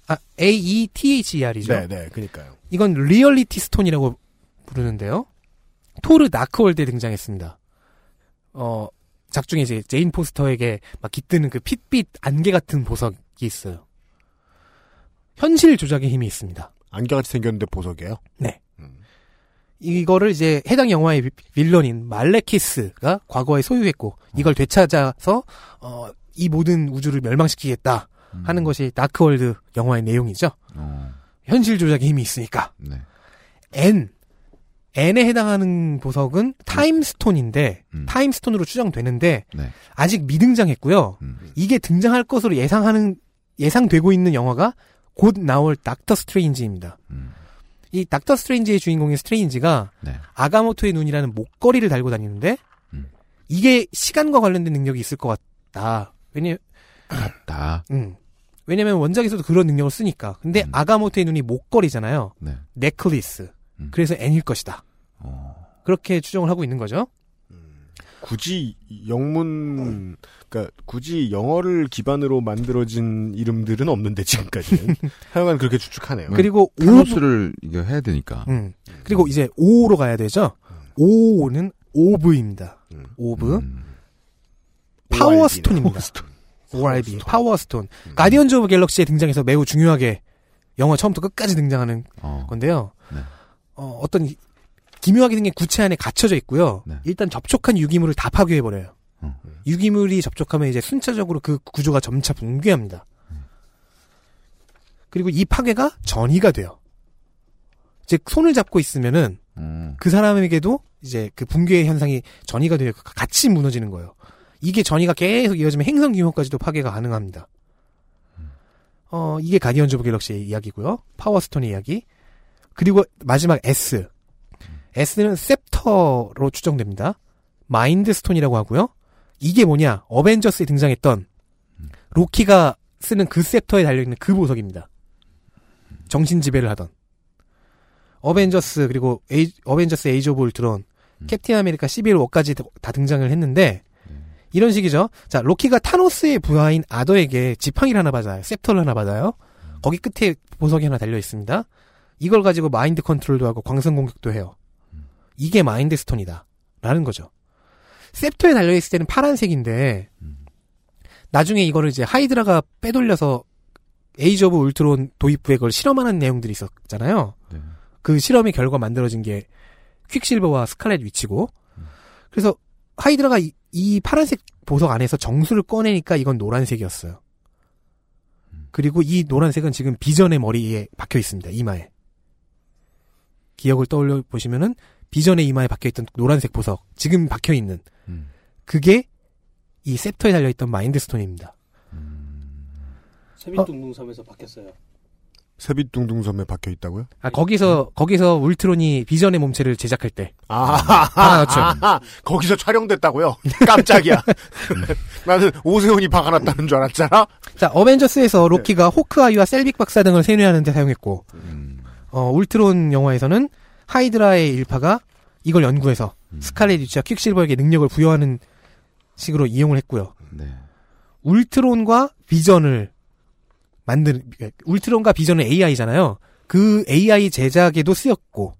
아, A-E-T-H-E-R이죠? 네네, 그니까요. 이건 리얼리티 스톤이라고 부르는데요. 토르 다크월드에 등장했습니다. 작중에 이제 제인 포스터에게 막 깃드는 그 핏빛 안개 같은 보석이 있어요. 현실 조작의 힘이 있습니다. 안개같이 생겼는데 보석이에요? 네. 이거를 이제 해당 영화의 빌런인 말레키스가 과거에 소유했고 이걸 되찾아서 이 모든 우주를 멸망시키겠다 하는 것이 다크월드 영화의 내용이죠. 현실 조작의 힘이 있으니까. 네. N에 해당하는 보석은 타임스톤인데 타임스톤으로 추정되는데 네. 아직 미등장했고요. 이게 등장할 것으로 예상되고 있는 영화가 곧 나올 닥터 스트레인지입니다. 이 닥터 스트레인지의 주인공인 스트레인지가 네. 아가모토의 눈이라는 목걸이를 달고 다니는데 이게 시간과 관련된 능력이 있을 것 같다. 왜냐면 원작에서도 그런 능력을 쓰니까. 근데 아가모토의 눈이 목걸이잖아요. 네. 네클리스. 그래서 N일 것이다. 그렇게 추정을 하고 있는 거죠. 굳이 그러니까 굳이 영어를 기반으로 만들어진 이름들은 없는데 지금까지는 하여간 그렇게 추측하네요. 그리고 타노스를 이거 해야 되니까. 그리고 이제 O로 가야 되죠. O는 오브입니다. 오브 파워 스톤입니다. ORB 파워 스톤. 가디언즈 오브 갤럭시에 등장해서 매우 중요하게 영화 처음부터 끝까지 등장하는 건데요. 네. 어떤 기묘하게 생긴 구체 안에 갇혀져 있고요. 네. 일단 접촉한 유기물을 다 파괴해버려요. 유기물이 접촉하면 이제 순차적으로 그 구조가 점차 붕괴합니다. 그리고 이 파괴가 전이가 돼요. 즉 손을 잡고 있으면은 그 사람에게도 이제 그 붕괴의 현상이 전이가 돼요. 같이 무너지는 거예요. 이게 전이가 계속 이어지면 행성 규모까지도 파괴가 가능합니다. 이게 가디언즈 오브 갤럭시의 이야기고요. 파워스톤의 이야기. 그리고 마지막 S. S는 셉터로 추정됩니다. 마인드스톤이라고 하고요. 이게 뭐냐? 어벤져스에 등장했던 로키가 쓰는 그 셉터에 달려있는 그 보석입니다. 정신지배를 하던. 어벤져스 그리고 어벤져스 에이즈 오브 울트론, 캡틴 아메리카 시빌 워까지 다 등장을 했는데 이런 식이죠. 자, 로키가 타노스의 부하인 아더에게 지팡이를 하나 받아요. 셉터를 하나 받아요. 거기 끝에 보석이 하나 달려있습니다. 이걸 가지고 마인드 컨트롤도 하고 광선 공격도 해요. 이게 마인드 스톤이다. 라는 거죠. 셉터에 달려있을 때는 파란색인데 나중에 이거를 이제 하이드라가 빼돌려서 에이즈 오브 울트론 도입부에 그걸 실험하는 내용들이 있었잖아요. 네. 그 실험의 결과 만들어진 게 퀵실버와 스칼렛 위치고 그래서 하이드라가 이 파란색 보석 안에서 정수를 꺼내니까 이건 노란색이었어요. 그리고 이 노란색은 지금 비전의 머리에 박혀있습니다. 이마에. 기억을 떠올려 보시면은 비전의 이마에 박혀있던 노란색 보석 지금 박혀있는 그게 이 셉터에 달려있던 마인드스톤입니다. 세빛둥둥섬에서 박혔어요. 세빛둥둥섬에 박혀있다고요? 아 거기서 울트론이 비전의 몸체를 제작할 때 거기서 촬영됐다고요? 깜짝이야. 나는 오세훈이 박아놨다는 줄 알았잖아. 자 어벤져스에서 로키가 호크아이와 셀빅 박사 등을 세뇌하는 데 사용했고 울트론 영화에서는 하이드라의 일파가 이걸 연구해서 스칼렛 위치와 퀵실버에게 능력을 부여하는 식으로 이용을 했고요. 네. 울트론과 비전은 AI잖아요. 그 AI 제작에도 쓰였고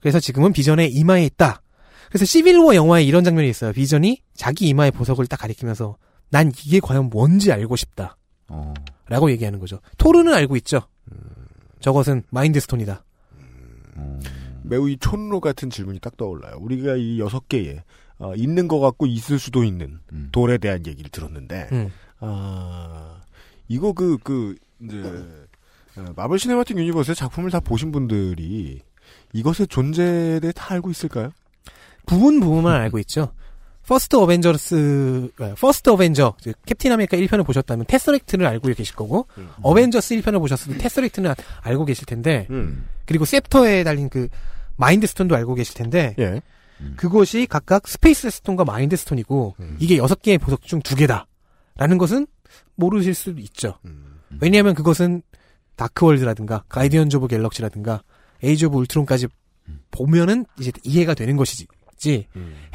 그래서 지금은 비전의 이마에 있다. 그래서 시빌워 영화에 이런 장면이 있어요. 비전이 자기 이마에 보석을 딱 가리키면서 난 이게 과연 뭔지 알고 싶다 라고 얘기하는 거죠. 토르는 알고 있죠. 저것은 마인드스톤이다. 매우 이 촌로 같은 질문이 딱 떠올라요. 우리가 이 6개의 있는 것 같고 있을 수도 있는 돌에 대한 얘기를 들었는데 이거 마블 시네마틱 유니버스의 작품을 다 보신 분들이 이것의 존재에 대해 다 알고 있을까요? 부분만 알고 있죠. 퍼스트 어벤져, 캡틴 아메리카 1편을 보셨다면 테서렉트를 알고 계실 거고, 어벤져스 1편을 보셨으면 테서렉트는 알고 계실 텐데, 그리고 셉터에 달린 그 마인드 스톤도 알고 계실 텐데, 예. 그것이 각각 스페이스 스톤과 마인드 스톤이고, 이게 6개의 보석 중 2개다. 라는 것은 모르실 수도 있죠. 왜냐하면 그것은 다크월드라든가 가이디언즈 오브 갤럭시라든가 에이지 오브 울트론까지 보면은 이제 이해가 되는 것이지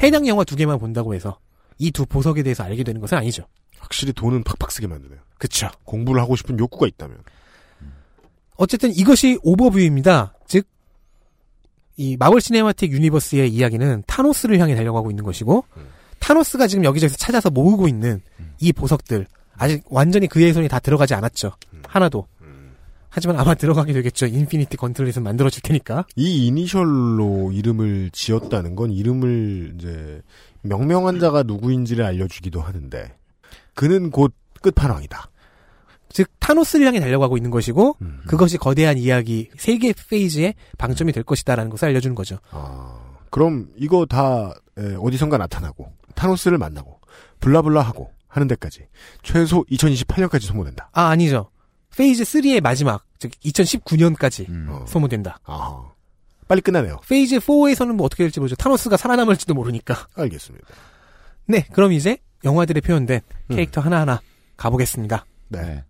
해당 영화 두 개만 본다고 해서 이 두 보석에 대해서 알게 되는 것은 아니죠. 확실히 돈은 팍팍 쓰게 만드네요. 그렇죠. 공부를 하고 싶은 욕구가 있다면. 어쨌든 이것이 오버뷰입니다. 즉 이 마블 시네마틱 유니버스의 이야기는 타노스를 향해 달려가고 있는 것이고 타노스가 지금 여기저기서 찾아서 모으고 있는 이 보석들 아직 완전히 그의 손이 다 들어가지 않았죠. 하나도. 하지만 아마 들어가게 되겠죠. 인피니티 건틀렛은 만들어질 테니까. 이 이니셜로 이름을 지었다는 건 이름을 이제 명명한 자가 누구인지를 알려주기도 하는데 그는 곧 끝판왕이다. 즉 타노스를 향해 달려가고 있는 것이고 그것이 거대한 이야기 세 개의 페이지에 방점이 될 것이다라는 것을 알려주는 거죠. 아, 그럼 이거 다 어디선가 나타나고 타노스를 만나고 블라블라하고 하는 데까지 최소 2028년까지 소모된다. 아, 아니죠. 페이지 3의 마지막, 즉 2019년까지 소모된다. 아, 빨리 끝나네요. 페이지 4에서는 뭐 어떻게 될지 모르죠. 타노스가 살아남을지도 모르니까. 알겠습니다. 네, 그럼 이제 영화들에 표현된 캐릭터 하나하나 가보겠습니다. 네.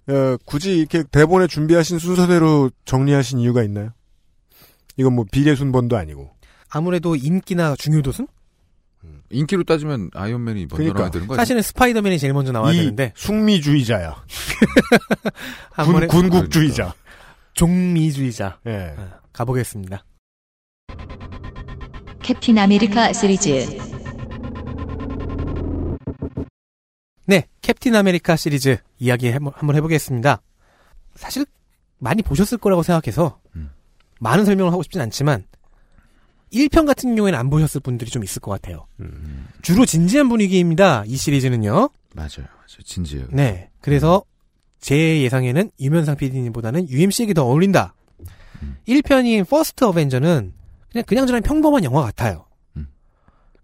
굳이 이렇게 대본에 준비하신 순서대로 정리하신 이유가 있나요? 이건 뭐 비례 순번도 아니고. 아무래도 인기나 중요도순? 인기로 따지면 아이언맨이 먼저 나와야 되는 거예요. 사실은 스파이더맨이 제일 먼저 나와야 되는데. 숭미주의자야. 군국주의자. 종미주의자. 예. 가보겠습니다. 캡틴 아메리카 시리즈. 네, 캡틴 아메리카 시리즈 이야기 한번 해보겠습니다. 사실 많이 보셨을 거라고 생각해서 많은 설명을 하고 싶진 않지만 1편 같은 경우에는 안 보셨을 분들이 좀 있을 것 같아요. 주로 진지한 분위기입니다. 이 시리즈는요. 맞아요. 진지해요. 네. 그래서 제 예상에는 유면상 PD님보다는 UMC에게 더 어울린다. 1편인 퍼스트 어벤져는 그냥 저런 평범한 영화 같아요.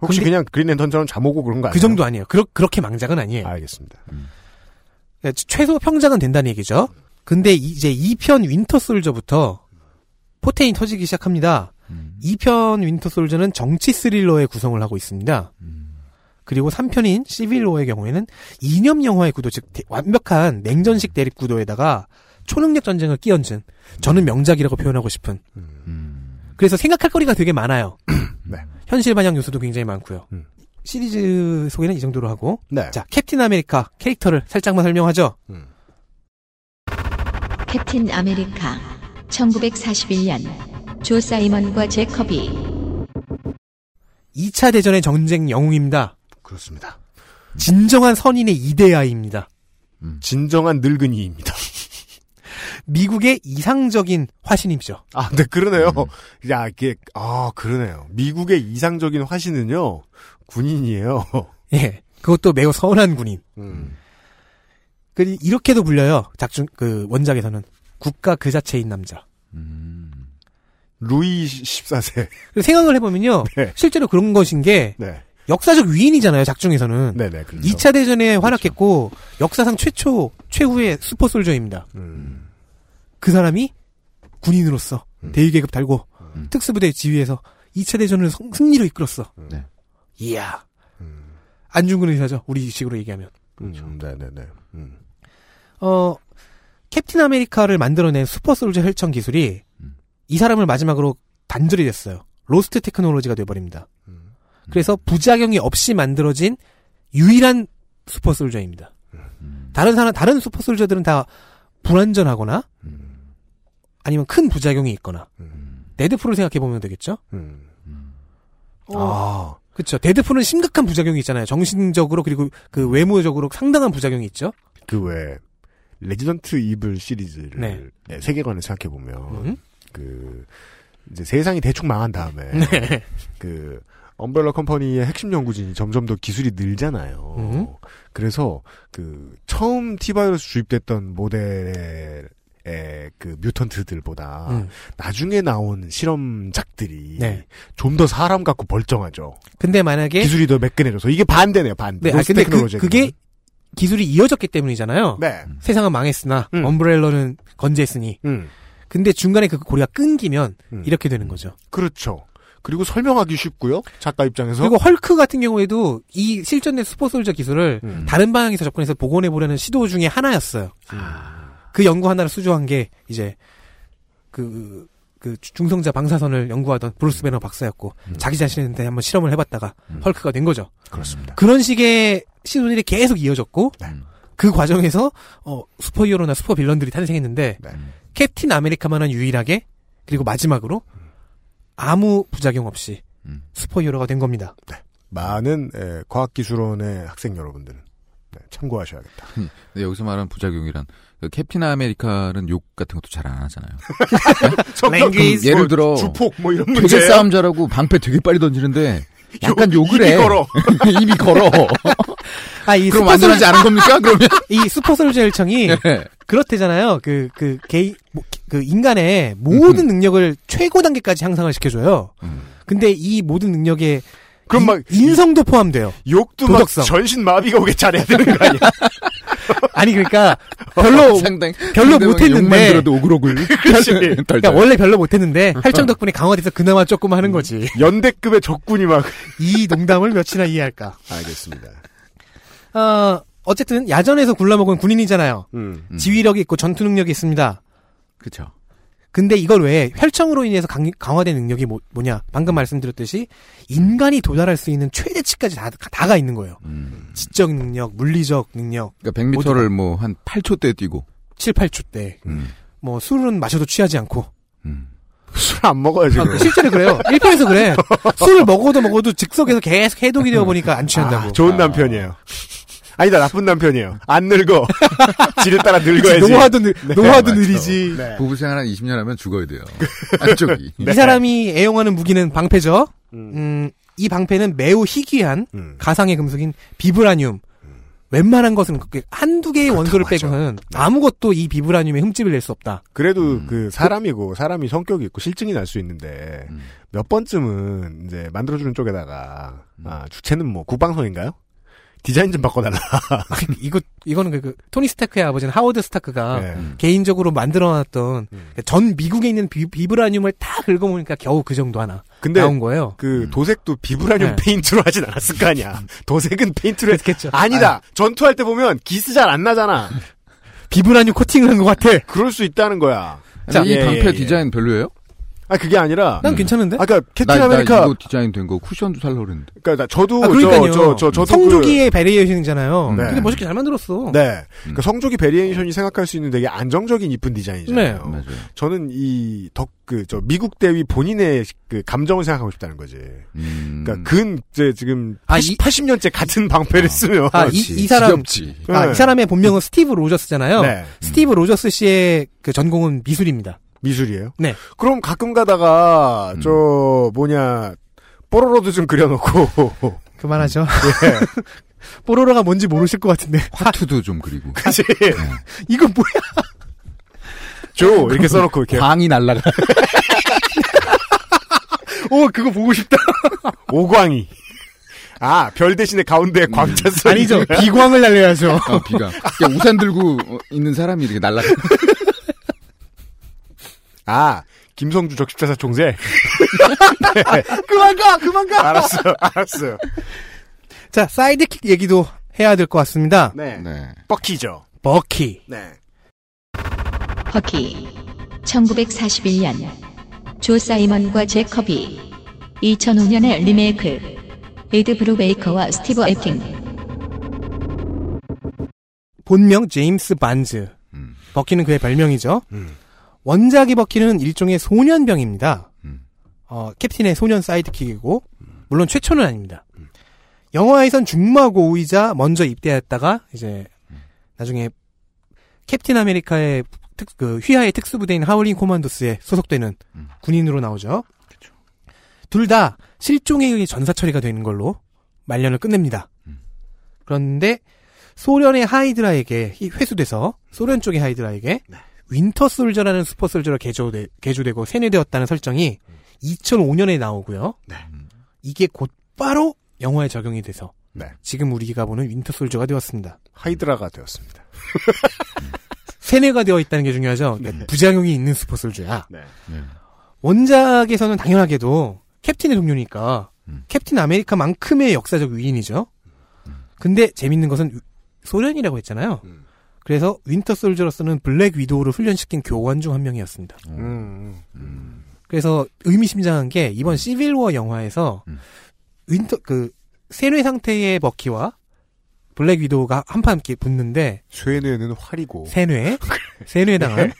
혹시 그냥 그린 랜턴처럼 잠오고 그런 거 아니에요? 그 정도 아니에요. 그렇게 망작은 아니에요. 알겠습니다. 그러니까 최소 평작은 된다는 얘기죠. 근데 이제 2편 윈터 솔저부터 포텐이 터지기 시작합니다. 2편 윈터 솔저는 정치 스릴러의 구성을 하고 있습니다. 그리고 3편인 시빌 워의 경우에는 이념 영화의 구도, 즉 완벽한 냉전식 대립 구도에다가 초능력 전쟁을 끼얹은 저는 명작이라고 표현하고 싶은. 그래서 생각할 거리가 되게 많아요. 네. 현실 반영 요소도 굉장히 많고요. 시리즈 소개는 이 정도로 하고 네. 자, 캡틴 아메리카 캐릭터를 살짝만 설명하죠. 캡틴 아메리카 1941년 조 사이먼과 제커비 2차 대전의 전쟁 영웅입니다. 그렇습니다. 진정한 선인의 이데아입니다. 진정한 늙은이입니다. 미국의 이상적인 화신이죠. 아, 네, 그러네요. 야, 이게 그러네요. 미국의 이상적인 화신은요. 군인이에요. 예. 그것도 매우 선한 군인. 그리고 이렇게도 불려요. 원작에서는 국가 그 자체인 남자. 루이 14세. 생각을 해보면요. 네. 실제로 그런 것인 게 네. 역사적 위인이잖아요. 작중에서는. 네네, 그렇죠. 2차 대전에 활약했고 그렇죠. 역사상 최후의 슈퍼솔저입니다. 그 사람이 군인으로서 대위계급 달고 특수부대 지휘해서 2차 대전을 승리로 이끌었어. 네. 이야. 안중근 의사죠. 우리 식으로 얘기하면. 그렇죠. 네네네. 캡틴 아메리카를 만들어낸 슈퍼솔저 혈청 기술이 이 사람을 마지막으로 단절이 됐어요. 로스트 테크놀로지가 되어버립니다. 그래서 부작용이 없이 만들어진 유일한 슈퍼솔저입니다. 다른 슈퍼솔저들은 다 불완전하거나 아니면 큰 부작용이 있거나 데드풀을 생각해보면 되겠죠? 그렇죠. 데드풀은 심각한 부작용이 있잖아요. 정신적으로 그리고 그 외모적으로 상당한 부작용이 있죠? 그 외에 레지던트 이블 시리즈를 네. 세계관을 생각해보면 그 이제 세상이 대충 망한 다음에 네. 그 엄브렐라 컴퍼니의 핵심 연구진이 점점 더 기술이 늘잖아요. 그래서 그 처음 T바이러스 주입됐던 모델의 그 뮤턴트들보다 나중에 나온 실험작들이 네. 좀 더 사람 같고 멀쩡하죠. 근데 만약에 기술이 더 매끈해져서 이게 반대네요. 반대. 네, 근데 그게 기술이 이어졌기 때문이잖아요. 네. 세상은 망했으나 엄브렐러는 건재했으니. 근데 중간에 그 고리가 끊기면 이렇게 되는 거죠. 그렇죠. 그리고 설명하기 쉽고요. 작가 입장에서. 그리고 헐크 같은 경우에도 이 실전된 슈퍼솔저 기술을 다른 방향에서 접근해서 복원해보려는 시도 중에 하나였어요. 그 연구 하나를 수주한 게 이제 그 중성자 방사선을 연구하던 브루스 배너 박사였고 자기 자신한테 한번 실험을 해봤다가 헐크가 된 거죠. 그렇습니다. 그런 식의 시도들이 계속 이어졌고 그 과정에서 슈퍼히어로나 슈퍼빌런들이 탄생했는데 캡틴 아메리카만은 유일하게 그리고 마지막으로 아무 부작용 없이 슈퍼히어로가 된 겁니다. 네. 많은 과학기술원의 학생 여러분들은 참고하셔야겠다. 여기서 말하는 부작용이란 캡틴 아메리카는 욕 같은 것도 잘 안 하잖아요. 네? 예를 들어 주폭 뭐 이런 문제 되게 싸움 잘하고 방패 되게 빨리 던지는데 약간 욕을 입이 해. 걸어. 입이 걸어. 이 그럼 완전하지 않은 겁니까? 그러면 이 슈퍼솔저 혈청이 네. 그렇대잖아요. 그 인간의 모든 능력을 최고 단계까지 향상을 시켜줘요. 근데 이 모든 능력에 그럼 막 인성도 포함돼요. 욕도 도덕성. 막 전신 마비가 오게 잘해야 되는 거 아니야? 아니 그러니까 별로 못했는데 들어도 오글오글. 그러니까 원래 별로 못했는데 혈청 덕분에 강화돼서 그나마 조금 하는 거지. 연대급의 적군이 막 이 농담을 몇이나 이해할까? 알겠습니다. 어쨌든 야전에서 굴러먹은 군인이잖아요. 지휘력이 있고 전투 능력이 있습니다. 그렇죠. 근데 이걸 왜 혈청으로 인해서 강화된 능력이 뭐냐? 방금 말씀드렸듯이 인간이 도달할 수 있는 최대치까지 다가 있는 거예요. 지적 능력, 물리적 능력. 그러니까 100m를 뭐 한 8초대에 뛰고 7, 8초대. 뭐 술은 마셔도 취하지 않고. 술 안 먹어야지. 아, 실제로 그래요. 일편에서 그래. 술을 먹어도 즉석에서 계속 해독이 되어 보니까 안 취한다고. 아, 좋은 남편이에요. 아니다, 나쁜 남편이에요. 안 늙어. 지를 따라 늙어야지. 노화도 느리지. 네. 부부생활 한 20년 하면 죽어야 돼요. 안쪽이. 네. 이 사람이 애용하는 무기는 방패죠. 이 방패는 매우 희귀한 가상의 금속인 비브라늄. 웬만한 것은 한두 개의 원소를 빼고는 아무것도 이 비브라늄에 흠집을 낼 수 없다. 그래도 그 사람이고 사람이 성격이 있고 실증이 날 수 있는데 몇 번쯤은 이제 만들어주는 쪽에다가 주체는 뭐 국방성인가요? 디자인 좀 바꿔달라. 이거는 토니 스타크의 아버지는 하워드 스타크가 네. 개인적으로 만들어놨던 전 미국에 있는 비브라늄을 다 긁어보니까 겨우 그 정도 하나 근데 나온 거예요. 그 도색도 비브라늄 네. 페인트로 하진 않았을 거 아니야. 도색은 페인트로 했겠죠. 아니다. 전투할 때 보면 기스 잘 안 나잖아. 비브라늄 코팅을 한 것 같아. 그럴 수 있다는 거야. 자, 이 방패 디자인 별로예요? 아 그게 아니라 난 괜찮은데. 아까 그러니까 캡틴 아메리카 나 이거 디자인 된 거 쿠션도 살려고 그랬는데. 그러니까 저도 성조기의 베리에이션이잖아요. 네. 근데 멋있게 잘 만들었어. 네. 그러니까 성조기 베리에이션이 생각할 수 있는 되게 안정적인 이쁜 디자인이잖아요. 네. 맞아요. 저는 이 미국 대위 본인의 그 감정을 생각하고 싶다는 거지. 그러니까 이제 지금 80년째 같은 방패를 쓰면 이 사람 이 사람의 본명은 스티브 로저스잖아요. 네. 스티브 로저스 씨의 그 전공은 미술입니다. 미술이에요? 네. 그럼 가끔 가다가 뽀로로도 좀 그려놓고 그만하죠. 예. 뽀로로가 뭔지 모르실 것 같은데 화투도 좀 그리고. 그치. 네. 이건 뭐야? 조 이렇게 써놓고 이렇게 광이 날라가. 오 그거 보고 싶다. 오광이. 아, 별 대신에 가운데 광차선. 아니죠. 비광을 날려야죠. 비광. 그냥 우산 들고 있는 사람이 이렇게 날라가. 아, 김성주 적십자사 총재? 네. 그만 가! 알았어요. 자, 사이드킥 얘기도 해야 될 것 같습니다. 네. 버키죠. 버키. 네. 버키. 1941년. 조 사이먼과 잭 커비. 2005년에 리메이크. 에드 브로베이커와 스티브 에팅. 본명 제임스 반즈. 버키는 그의 별명이죠. 원작의 버키는 일종의 소년병입니다. 캡틴의 소년 사이드킥이고 물론 최초는 아닙니다. 영화에선 중마고우이자 먼저 입대했다가 이제 나중에 캡틴 아메리카의 휘하의 특수부대인 하울링 코만도스에 소속되는 군인으로 나오죠. 둘 다 실종에 의해 전사 처리가 되는 걸로 말년을 끝냅니다. 그런데 소련의 하이드라에게 회수돼서 소련 쪽의 하이드라에게 네. 윈터솔저라는 슈퍼솔저로 개조되고 세뇌되었다는 설정이 2005년에 나오고요. 네. 이게 곧바로 영화에 적용이 돼서 네. 지금 우리가 보는 윈터솔저가 되었습니다. 하이드라가 되었습니다. 세뇌가 되어 있다는 게 중요하죠. 네. 부작용이 있는 슈퍼솔저야. 네. 원작에서는 당연하게도 캡틴의 동료니까 캡틴 아메리카만큼의 역사적 위인이죠. 근데 재밌는 것은 소련이라고 했잖아요. 그래서 윈터 솔저로 쓰는 블랙 위도우를 훈련시킨 교관 중 한 명이었습니다. 그래서 의미심장한 게 이번 시빌워 영화에서 윈터 그 세뇌 상태의 버키와 블랙 위도우가 한판 이렇게 붙는데 세뇌는 활이고 세뇌 당한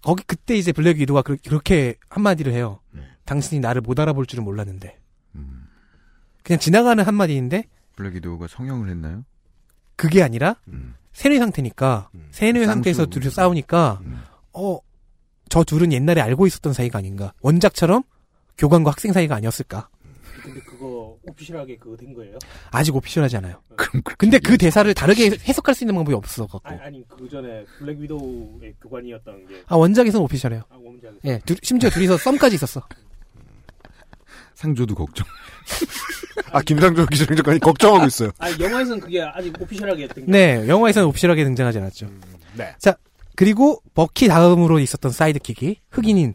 거기 그때 이제 블랙 위도우가 그렇게 한마디를 해요. 당신이 나를 못 알아볼 줄은 몰랐는데. 그냥 지나가는 한마디인데 블랙 위도우가 성형을 했나요? 그게 아니라 세뇌 상태니까 세뇌 상태에서 둘이 싸우니까 저 둘은 옛날에 알고 있었던 사이가 아닌가. 원작처럼 교관과 학생 사이가 아니었을까. 근데 그거 오피셜하게 그거 된 거예요? 아직 오피셜하지 않아요. 근데 그 대사를 다르게 해석할 수 있는 방법이 없어서. 아니 그 전에 블랙 위도우의 교관이었던 게. 아 원작에서는 오피셜해요. 아 원작에서. 예, 심지어 둘이서 썸까지 있었어. 상조도 걱정. 김상조 기자님이 걱정하고 있어요. 영화에서는 그게 아직 오피셜하게 등장. 네, 영화에서는 오피셜하게 등장하지 않았죠. 네. 자, 그리고 버키 다음으로 있었던 사이드킥이 흑인인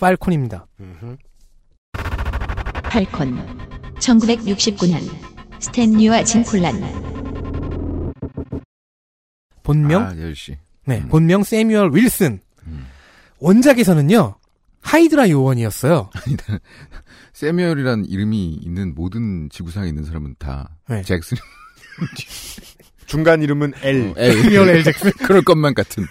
팔콘입니다. 팔콘 1969년 스탠리와 짐콜란 본명 본명 세뮤얼 윌슨. 원작에서는요 하이드라 요원이었어요. 세뮤얼이란 이름이 있는 모든 지구상에 있는 사람은 다 잭슨. 중간 이름은 L. 세뮤얼 L 잭슨. 그럴 것만 같은.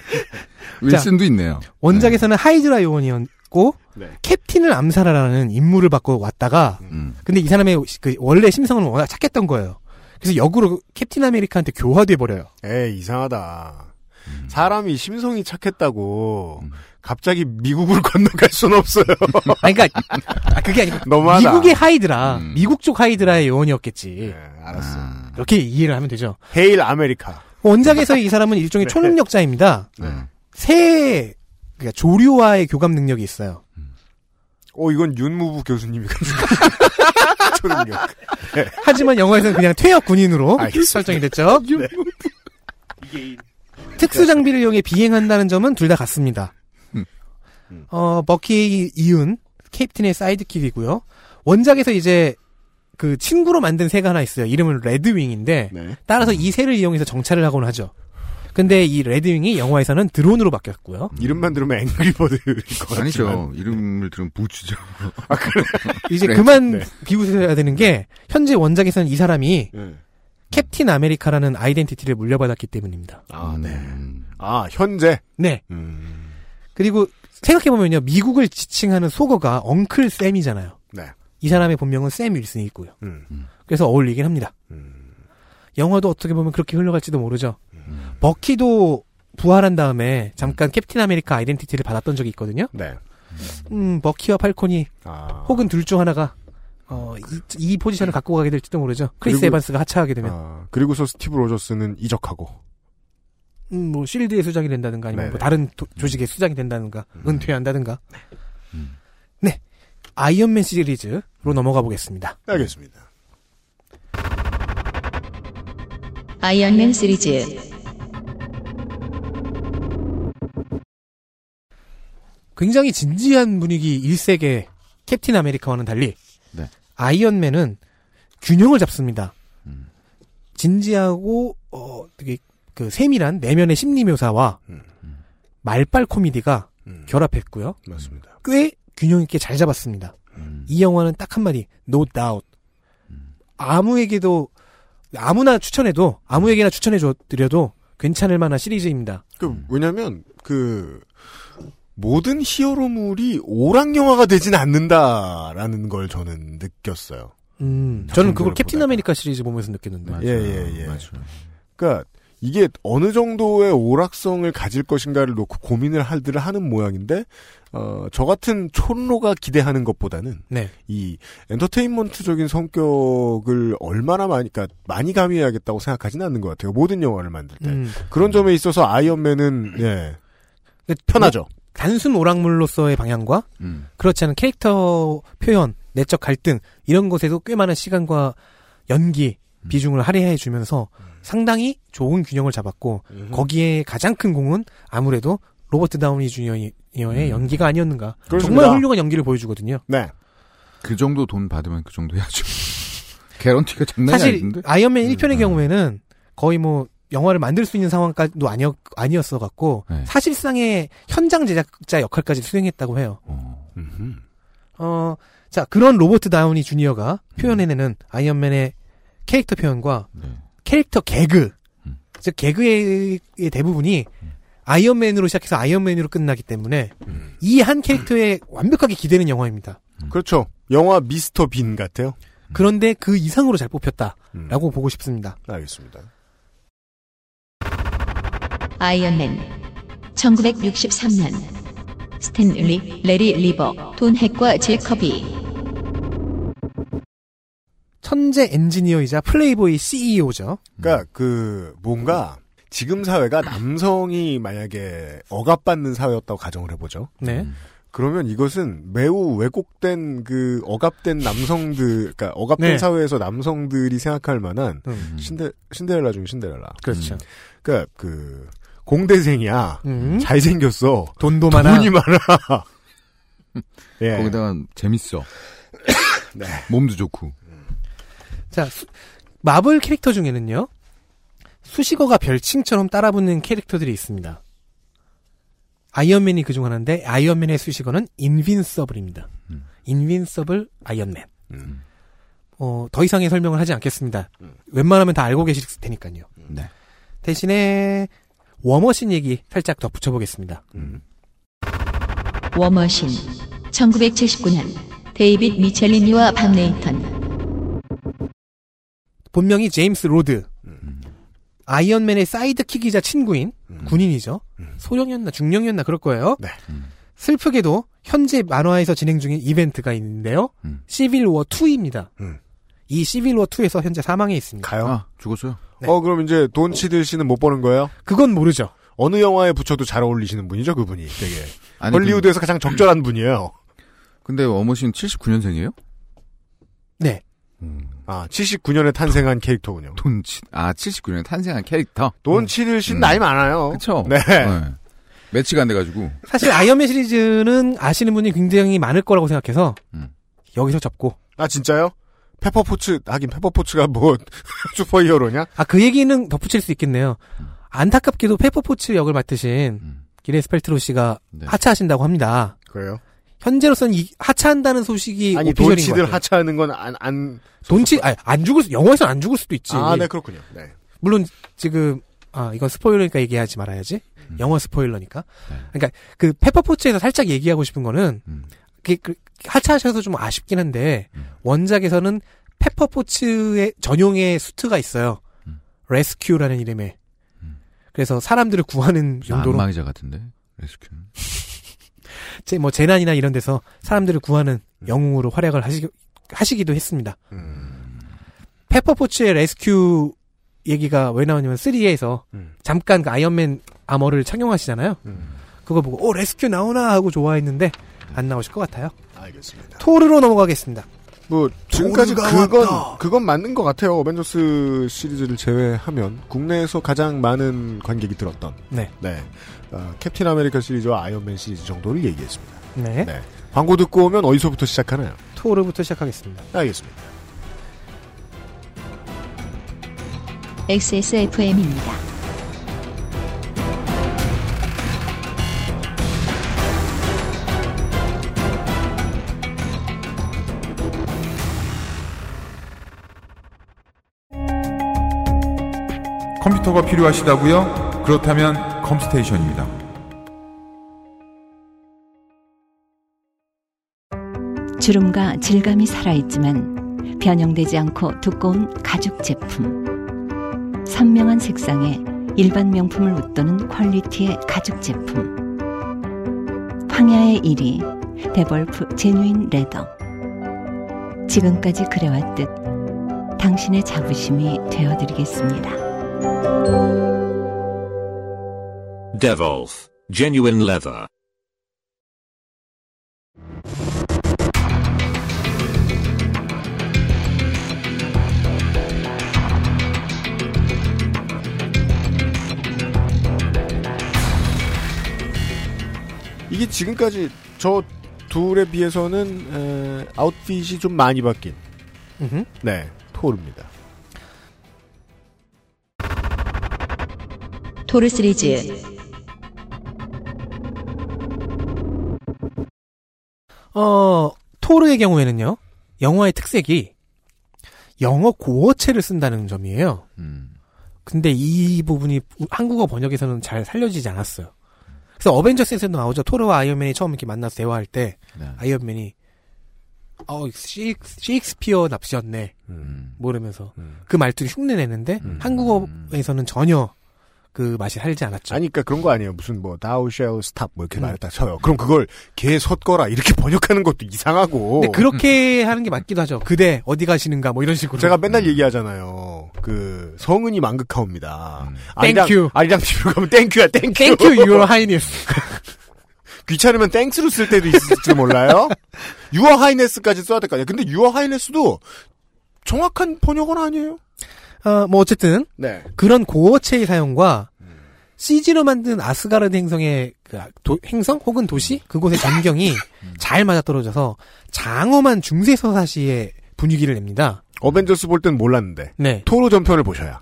윌슨도 있네요. 원작에서는 하이드라 요원이었고 캡틴을 암살하라는 임무를 받고 왔다가 근데 이 사람의 원래 심성은 워낙 착했던 거예요. 그래서 역으로 캡틴 아메리카한테 교화돼버려요. 이상하다. 사람이 심성이 착했다고 갑자기 미국을 건너갈 순 없어요. 아니, 그러니까 그게 아니고 너무하다. 미국의 하이드라, 미국 쪽 하이드라의 요원이었겠지. 네, 알았어. 이렇게 이해를 하면 되죠. 헤일 아메리카. 원작에서 이 사람은 일종의 초능력자입니다. 그러니까 조류와의 교감 능력이 있어요. 이건 윤무부 교수님이 초능력. 네. 하지만 영화에서는 그냥 퇴역 군인으로 설정이 됐죠. 윤무부. 이게 특수 장비를 이용해 비행한다는 점은 둘 다 같습니다. 버키의 이은 캡틴의 사이드킥이고요. 원작에서 이제 그 친구로 만든 새가 하나 있어요. 이름은 레드윙인데 따라서 이 새를 이용해서 정찰을 하곤 하죠. 근데 이 레드윙이 영화에서는 드론으로 바뀌었고요. 이름만 들으면 앵그리버드일 것 아니죠. 이름을 들으면 부추죠. 그래. 이제 그만 비웃으셔야 되는 게 현재 원작에서는 이 사람이 캡틴 아메리카라는 아이덴티티를 물려받았기 때문입니다. 현재? 네. 그리고 생각해보면요. 미국을 지칭하는 속어가 엉클 샘이잖아요. 네. 이 사람의 본명은 샘 윌슨이 있고요. 그래서 어울리긴 합니다. 영화도 어떻게 보면 그렇게 흘러갈지도 모르죠. 버키도 부활한 다음에 잠깐 캡틴 아메리카 아이덴티티를 받았던 적이 있거든요. 네. 버키와 팔콘이 혹은 둘 중 하나가 이 포지션을 갖고 가게 될지도 모르죠. 크리스 에반스가 하차하게 되면. 그리고서 스티브 로저스는 이적하고. 뭐 실드의 수장이 된다든가 아니면 뭐 다른 조직의 수장이 된다든가 은퇴한다든가. 네. 아이언맨 시리즈로 넘어가 보겠습니다. 알겠습니다. 아이언맨 시리즈. 굉장히 진지한 분위기 1세계 캡틴 아메리카와는 달리 아이언맨은 균형을 잡습니다. 진지하고 되게 그 세밀한 내면의 심리 묘사와 말빨 코미디가 결합했고요. 맞습니다. 꽤 균형 있게 잘 잡았습니다. 이 영화는 딱 한마디 No doubt. 아무에게나 추천해드려도 괜찮을 만한 시리즈입니다. 왜냐하면 모든 히어로물이 오락 영화가 되진 않는다라는 걸 저는 느꼈어요. 저는 그걸 캡틴 아메리카 시리즈 보면서 느꼈는데. 예. 맞아요. 그러니까 이게 어느 정도의 오락성을 가질 것인가를 놓고 고민을 하는 모양인데, 저 같은 촌로가 기대하는 것보다는 이 엔터테인먼트적인 성격을 얼마나 많이 가미해야겠다고 생각하지는 않는 것 같아요. 모든 영화를 만들 때 그런 점에 있어서 아이언맨은 편하죠. 단순 오락물로서의 방향과 그렇지 않은 캐릭터 표현, 내적 갈등 이런 것에도 꽤 많은 시간과 연기 비중을 할애해 주면서 상당히 좋은 균형을 잡았고 거기에 가장 큰 공은 아무래도 로버트 다우니 주니어의 연기가 아니었는가. 그렇습니다. 정말 훌륭한 연기를 보여주거든요. 네. 그 정도 돈 받으면 그 정도 해야죠. 개런티가 장난이 아닌데. 사실 아이언맨 1편의 경우에는 거의 영화를 만들 수 있는 상황까지도 아니었어 갖고 네. 사실상의 현장 제작자 역할까지 수행했다고 해요. 자, 그런 로버트 다우니 주니어가 표현해내는 아이언맨의 캐릭터 표현과 캐릭터 개그, 즉 개그의 대부분이 아이언맨으로 시작해서 아이언맨으로 끝나기 때문에 이 한 캐릭터에 완벽하게 기대는 영화입니다. 그렇죠. 영화 미스터 빈 같아요. 그런데 그 이상으로 잘 뽑혔다라고 보고 싶습니다. 알겠습니다. 아이언맨 1963년 스탠리, 레리 리버, 돈 핵과 제커비. 천재 엔지니어이자 플레이보이 CEO죠. 그러니까 그 뭔가 지금 사회가 남성이 만약에 억압받는 사회였다고 가정을 해보죠. 네. 그러면 이것은 매우 왜곡된 그 억압된 남성들, 그러니까 억압된 네. 사회에서 남성들이 생각할 만한 신데렐라 중 신데렐라. 그렇죠. 그러니까 그 공대생이야. 잘생겼어. 돈도 많아. 돈이 많아. 예. 거기다가 재밌어. 네. 몸도 좋고. 자, 마블 캐릭터 중에는요. 수식어가 별칭처럼 따라붙는 캐릭터들이 있습니다. 아이언맨이 그중 하나인데 아이언맨의 수식어는 인빈서블입니다. 인빈서블 아이언맨. 더 이상의 설명을 하지 않겠습니다. 웬만하면 다 알고 계실 테니까요. 네. 대신에 워머신 얘기 살짝 더 붙여보겠습니다. 워머신 1979년 데이빗 미첼리니와 밥 레이턴. 본명이 제임스 로드. 아이언맨의 사이드킥이자 친구인 군인이죠. 소령이었나 중령이었나 그럴 거예요. 네. 슬프게도 현재 만화에서 진행 중인 이벤트가 있는데요. 시빌워 2입니다. 이 시빌워 2에서 현재 사망해 있습니다. 가요? 아, 죽었어요? 네. 그럼 이제 돈 치들 씨는 못 버는 거예요? 그건 모르죠. 어느 영화에 붙여도 잘 어울리시는 분이죠, 그분이. 되게 헐리우드에서 가장 적절한 분이에요. 근데 워머신 79년생이에요? 네. 아, 79년에 탄생한 캐릭터군요. 돈치, 아, 79년에 탄생한 캐릭터? 돈치들 씨 나이 많아요. 그쵸. 네. 네. 매치가 안 돼가지고. 사실 아이언맨 시리즈는 아시는 분이 굉장히 많을 거라고 생각해서, 여기서 접고. 아, 진짜요? 페퍼포츠, 하긴 페퍼포츠가 뭐, 슈퍼 히어로냐? 아, 그 얘기는 덧붙일 수 있겠네요. 안타깝게도 페퍼포츠 역을 맡으신, 기레스 펠트로 씨가 네. 하차하신다고 합니다. 그래요? 현재로서는 하차한다는 소식이 아니, 오피셜인 것 같아요. 돈치들 하차하는 건 안 죽을 수, 영화에서는 안 죽을 수도 있지. 아, 네, 그렇군요. 네. 물론, 지금, 아, 이건 스포일러니까 얘기하지 말아야지. 영화 스포일러니까. 네. 그러니까, 그, 페퍼포츠에서 살짝 얘기하고 싶은 거는, 하차하셔서 좀 아쉽긴 한데, 원작에서는 페퍼포츠의 전용의 수트가 있어요. 레스큐라는 이름의. 그래서 사람들을 구하는 용도로. 안마의자 같은데, 레스큐는. 재난이나 이런 데서 사람들을 구하는 영웅으로 활약을 하시기도 했습니다. 페퍼포츠의 레스큐 얘기가 왜 나오냐면 3에서 잠깐 그 아이언맨 아머를 착용하시잖아요. 그거 보고 레스큐 나오나 하고 좋아했는데 안 나오실 것 같아요. 알겠습니다. 토르로 넘어가겠습니다. 뭐 지금까지 그건 맞는 것 같아요. 어벤져스 시리즈를 제외하면 국내에서 가장 많은 관객이 들었던 네. 캡틴 아메리카 시리즈와 아이언맨 시리즈 정도를 얘기했습니다. 네. 네. 광고 듣고 오면 어디서부터 시작하나요? 토르부터 시작하겠습니다. 알겠습니다. XSFM입니다. 컴퓨터가 필요하시다고요? 그렇다면 컴스테이션입니다. 주름과 질감이 살아있지만 변형되지 않고 두꺼운 가죽 제품, 선명한 색상에 일반 명품을 웃도는 퀄리티의 가죽 제품, 황야의 1위 데볼프 제뉴인 레더. 지금까지 그래왔듯 당신의 자부심이 되어드리겠습니다. Devolf Genuine Leather. 이게 지금까지 저 둘에 비해서는 아웃핏이 좀 많이 바뀐. 네, 토르입니다. 토르 시리즈. 토르의 경우에는요, 영화의 특색이 영어 고어체를 쓴다는 점이에요. 근데 이 부분이 한국어 번역에서는 잘 살려지지 않았어요. 그래서 어벤져스에서도 나오죠. 토르와 아이언맨이 처음 이렇게 만나서 대화할 때, 네. 아이언맨이, 셰익스피어 납시였네. 모르면서. 그 말투를 흉내내는데, 한국어에서는 전혀 그 맛이 살지 않았죠. 아니, 그러니까 그런 거 아니에요. 무슨 뭐, thou shall stop, 뭐 이렇게 말했다 쳐요. 그럼 그걸 개 섰거라, 이렇게 번역하는 것도 이상하고. 근데 그렇게 하는 게 맞기도 하죠. 그대, 어디 가시는가, 뭐 이런 식으로. 제가 맨날 얘기하잖아요. 그, 성은이 망극하옵니다. 아리랑 TV로 가면 땡큐야, 땡큐. 땡큐, your highness. 귀찮으면 땡스로 쓸 때도 있을지 몰라요? your highness까지 써야 될 거 아니야. 근데 your highness도 정확한 번역은 아니에요. 뭐 어쨌든 네. 그런 고어체의 사용과 CG로 만든 아스가르드 행성의 행성 혹은 도시 그곳의 전경이 잘 맞아떨어져서 장엄한 중세 서사시의 분위기를 냅니다. 어벤져스 볼 땐 몰랐는데 네. 토르 전편을 보셔야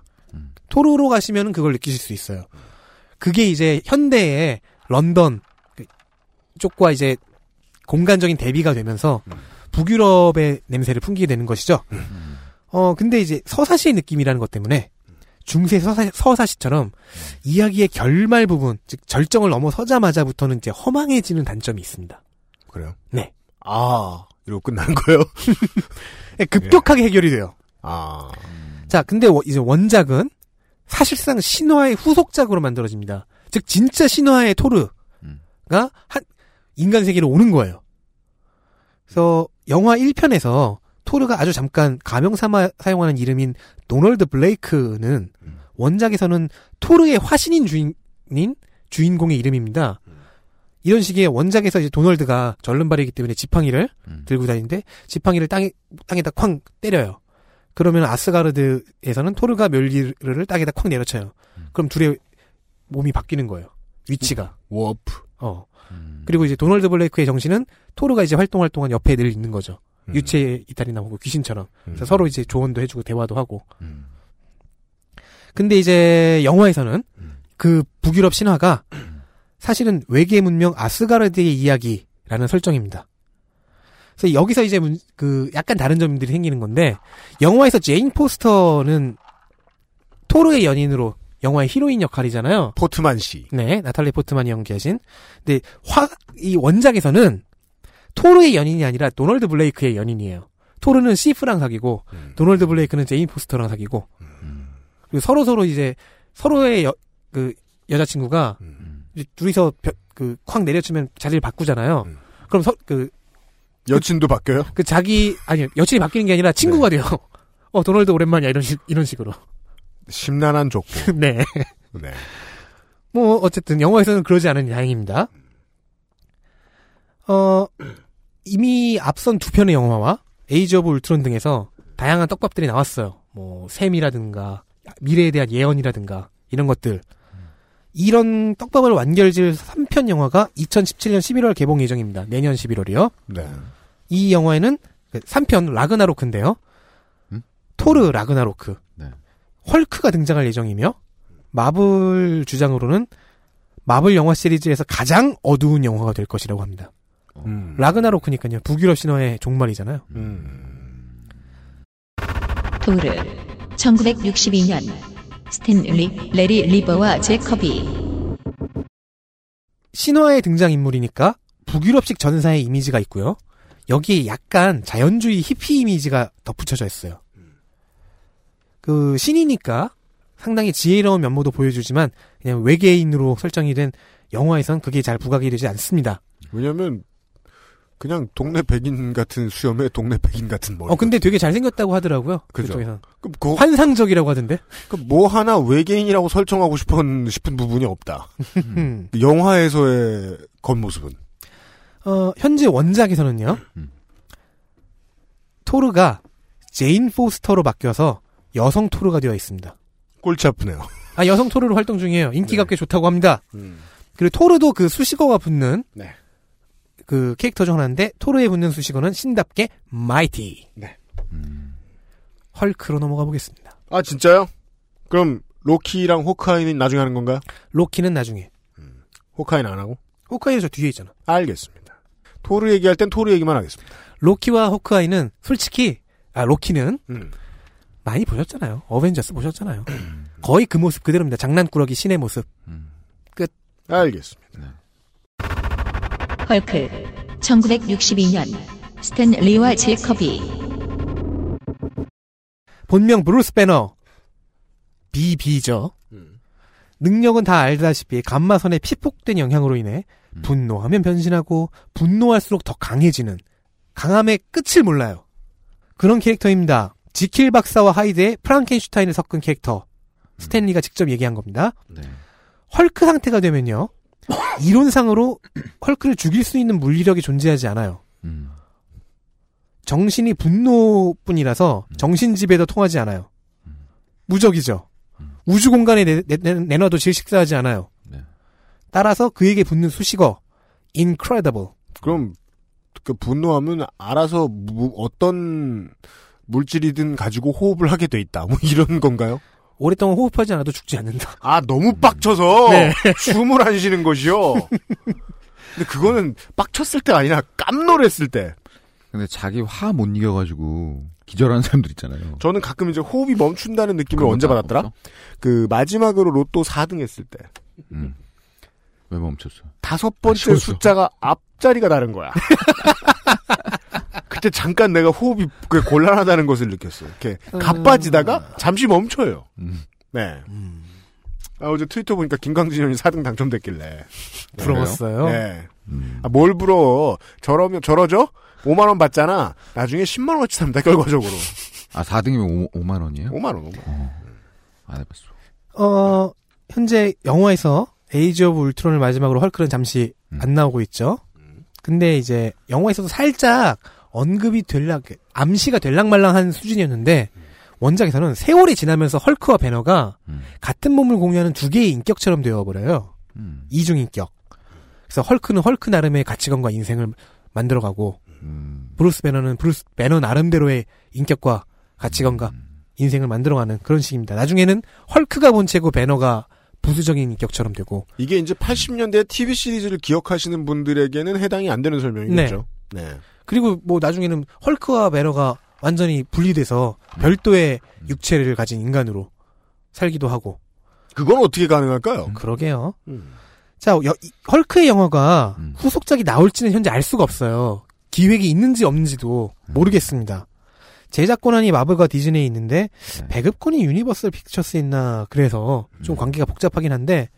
토르로 가시면 그걸 느끼실 수 있어요. 그게 이제 현대의 런던 쪽과 이제 공간적인 대비가 되면서 북유럽의 냄새를 풍기게 되는 것이죠. 근데 이제 서사시의 느낌이라는 것 때문에 중세 서사시처럼 이야기의 결말 부분, 즉 절정을 넘어서자마자부터는 이제 허망해지는 단점이 있습니다. 그래요? 네. 이러고 끝나는 거예요? 급격하게 해결이 돼요. 자, 근데 이제 원작은 사실상 신화의 후속작으로 만들어집니다. 즉 진짜 신화의 토르가 인간 세계로 오는 거예요. 그래서 영화 1편에서 토르가 아주 잠깐 가명삼아 사용하는 이름인 도널드 블레이크는 원작에서는 토르의 화신인 주인공의 이름입니다. 이런 식의 원작에서 이제 도널드가 절름발이기 때문에 지팡이를 들고 다니는데 지팡이를 땅에다 쾅 때려요. 그러면 아스가르드에서는 토르가 멸리를 땅에다 쾅 내려쳐요. 그럼 둘의 몸이 바뀌는 거예요. 위치가. 워프. 그리고 이제 도널드 블레이크의 정신은 토르가 이제 활동할 동안 옆에 늘 있는 거죠. 유체 이탈이 나오고 귀신처럼 서로 이제 조언도 해주고 대화도 하고. 근데 이제 영화에서는 그 북유럽 신화가 사실은 외계 문명 아스가르드의 이야기라는 설정입니다. 그래서 여기서 이제 그 약간 다른 점들이 생기는 건데 영화에서 제인 포스터는 토르의 연인으로 영화의 히로인 역할이잖아요. 포트만 씨. 네, 나탈리 포트만이 연기하신. 근데 이 원작에서는 토르의 연인이 아니라 도널드 블레이크의 연인이에요. 토르는 시프랑 사귀고 도널드 블레이크는 제인 포스터랑 사귀고 그리고 서로 이제 서로의 그 여자친구가 둘이서 쾅 내려치면 자리를 바꾸잖아요. 그럼 여친도 바뀌어요? 여친이 바뀌는 게 아니라 친구가 네. 돼요. 도널드 오랜만이야 이런 식으로. 심란한 족보. 네. 네. 뭐 어쨌든 영화에서는 그러지 않은 다행입니다. 이미 앞선 두 편의 영화와 에이지 오브 울트론 등에서 다양한 떡밥들이 나왔어요. 뭐 셈이라든가 미래에 대한 예언이라든가 이런 것들. 이런 떡밥을 완결지을 3편 영화가 2017년 11월 개봉 예정입니다. 내년 11월이요. 네. 이 영화에는 3편 라그나로크인데요. 토르 라그나로크. 네. 헐크가 등장할 예정이며 마블 주장으로는 마블 영화 시리즈에서 가장 어두운 영화가 될 것이라고 합니다. 라그나로크니까요. 북유럽 신화의 종말이잖아요. 토르 1962년 스탠리 레리 리버와 제커비. 신화의 등장인물이니까 북유럽식 전사의 이미지가 있고요. 여기에 약간 자연주의 히피 이미지가 덧붙여져 있어요. 그 신이니까 상당히 지혜로운 면모도 보여주지만 그냥 외계인으로 설정이 된 영화에선 그게 잘 부각이 되지 않습니다. 왜냐면 그냥 동네 백인 같은 수염에 동네 백인 같은 머리. 근데 되게 잘생겼다고 하더라고요. 그죠. 그쪽에서는. 그럼 환상적이라고 하던데? 그 뭐 하나 외계인이라고 설정하고 싶은 부분이 없다. 영화에서의 겉모습은? 현재 원작에서는요. 토르가 제인 포스터로 바뀌어서 여성 토르가 되어 있습니다. 꼴찌 아프네요. 여성 토르로 활동 중이에요. 인기가 네. 꽤 좋다고 합니다. 그리고 토르도 그 수식어가 붙는 네. 그 캐릭터 중 하나인데 토르에 붙는 수식어는 신답게 마이티. 네. 헐크로 넘어가 보겠습니다. 진짜요? 그럼 로키랑 호카이는 나중에 하는 건가요? 로키는 나중에. 호카이는 안 하고? 호카이는 저 뒤에 있잖아. 알겠습니다. 토르 얘기할 땐 토르 얘기만 하겠습니다. 로키와 호카이는 솔직히 로키는 많이 보셨잖아요. 어벤져스 보셨잖아요. 거의 그 모습 그대로입니다. 장난꾸러기 신의 모습. 끝. 알겠습니다. 네. 헐크 1962년 스탠리와 제커비. 본명 브루스 배너 BB죠. 능력은 다 알다시피 감마선의 피폭된 영향으로 인해 분노하면 변신하고 분노할수록 더 강해지는 강함의 끝을 몰라요. 그런 캐릭터입니다. 지킬 박사와 하이드의 프랑켄슈타인을 섞은 캐릭터. 스탠리가 직접 얘기한 겁니다. 네. 헐크 상태가 되면요. 이론상으로 헐크를 죽일 수 있는 물리력이 존재하지 않아요. 정신이 분노뿐이라서 정신지배도 통하지 않아요. 무적이죠. 우주공간에 내놔도 질식사하지 않아요. 네. 따라서 그에게 붙는 수식어 incredible. 그럼 그 분노하면 알아서 어떤 물질이든 가지고 호흡을 하게 돼 있다. 뭐 이런 건가요? 오랫동안 호흡하지 않아도 죽지 않는다. 아, 너무 빡쳐서 네. 숨을 안 쉬는 것이요. 근데 그거는 빡쳤을 때 아니라 깜놀했을 때. 근데 자기 화 못 이겨가지고 기절하는 사람들 있잖아요. 저는 가끔 이제 호흡이 멈춘다는 느낌을 언제 받았더라? 없어? 그 마지막으로 로또 4등 했을 때. 왜 멈췄어? 5번째 숫자가 앞자리가 다른 거야. 그때 잠깐 내가 호흡이 곤란하다는 것을 느꼈어. 이렇게 가빠지다가 잠시 멈춰요. 네. 아, 어제 트위터 보니까 김강진 형이 4등 당첨됐길래 부러웠어요. 네. 아, 뭘 부러워? 저러죠? 5만원 받잖아. 나중에 10만원어치 삽니다, 결과적으로. 아, 4등이면 5만원이에요? 5만원. 안 해봤어. 현재 영화에서 에이지 오브 울트론을 마지막으로 헐크는 잠시 안 나오고 있죠. 근데 이제 영화에서도 살짝 언급이 암시가 될랑말랑한 수준이었는데 원작에서는 세월이 지나면서 헐크와 배너가 같은 몸을 공유하는 두 개의 인격처럼 되어버려요. 이중인격. 그래서 헐크는 헐크 나름의 가치관과 인생을 만들어가고 브루스 배너는 브루스 배너 나름대로의 인격과 가치관과 인생을 만들어가는 그런 식입니다. 나중에는 헐크가 본체고 배너가 부수적인 인격처럼 되고. 이게 이제 80년대 TV 시리즈를 기억하시는 분들에게는 해당이 안 되는 설명이겠죠. 네. 네. 그리고 뭐 나중에는 헐크와 배너가 완전히 분리돼서 별도의 육체를 가진 인간으로 살기도 하고. 그건 어떻게 가능할까요? 그러게요. 자, 헐크의 영화가 후속작이 나올지는 현재 알 수가 없어요. 기획이 있는지 없는지도 모르겠습니다. 제작 권한이 마블과 디즈니에 있는데 배급권이 유니버설 픽처스에 있나 그래서 좀 관계가 복잡하긴 한데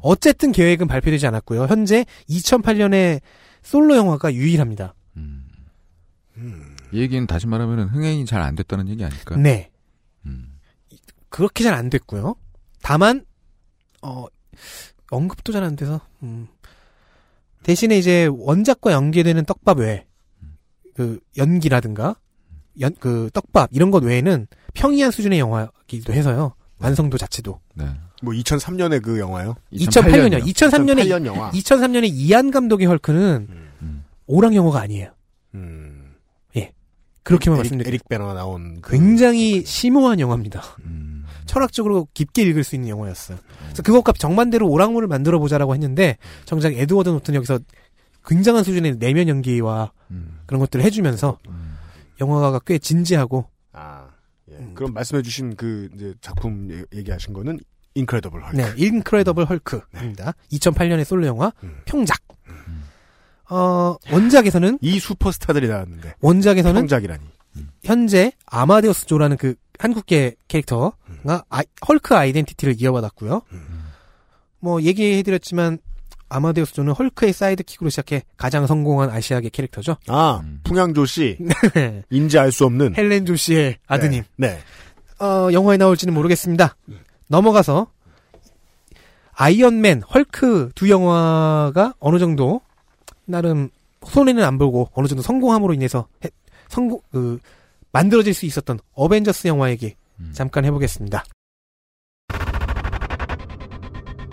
어쨌든 계획은 발표되지 않았고요. 현재 2008년에 솔로 영화가 유일합니다. 이 얘기는 다시 말하면 흥행이 잘 안 됐다는 얘기 아닐까요? 네. 그렇게 잘 안 됐고요. 다만 언급도 잘 안 돼서 대신에 이제 원작과 연계되는 떡밥 외에 그 연기라든가 그 떡밥 이런 것 외에는 평이한 수준의 영화이기도 해서요. 완성도 자체도. 네. 뭐 2003년에 그 영화요? 2008년이요. 2003년에 영화. 2003년에 이안 감독의 헐크는 오락 영화가 아니에요. 예. 그렇게만 말씀드릴게요. 에릭 배너가 나온 굉장히 심오한 영화입니다. 철학적으로 깊게 읽을 수 있는 영화였어요. 그래서 그것과 정반대로 오락물을 만들어 보자라고 했는데 정작 에드워드 노튼 여기서 굉장한 수준의 내면 연기와 그런 것들을 해주면서 영화가 꽤 진지하고. 아, 예. 그럼 말씀해주신 그 이제 작품 얘기하신 거는 인크레더블 헐크. 네, 인크레더블 헐크입니다. 2008년의 솔로 영화 평작. 원작에서는 이 슈퍼스타들이 나왔는데 원작에서는 평작이라니. 현재 아마데우스 조라는 그 한국계 캐릭터가 헐크 아이덴티티를 이어받았고요. 뭐 얘기해드렸지만. 아마데우스 조는 헐크의 사이드킥으로 시작해 가장 성공한 아시아계 캐릭터죠. 아, 풍양조 씨. 네. 인지 알 수 없는. 헬렌 조 씨의 아드님. 네. 네. 영화에 나올지는 모르겠습니다. 넘어가서, 아이언맨, 헐크 두 영화가 어느 정도, 나름, 손해는 안 보고, 어느 정도 성공함으로 인해서, 만들어질 수 있었던 어벤져스 영화 얘기, 잠깐 해보겠습니다.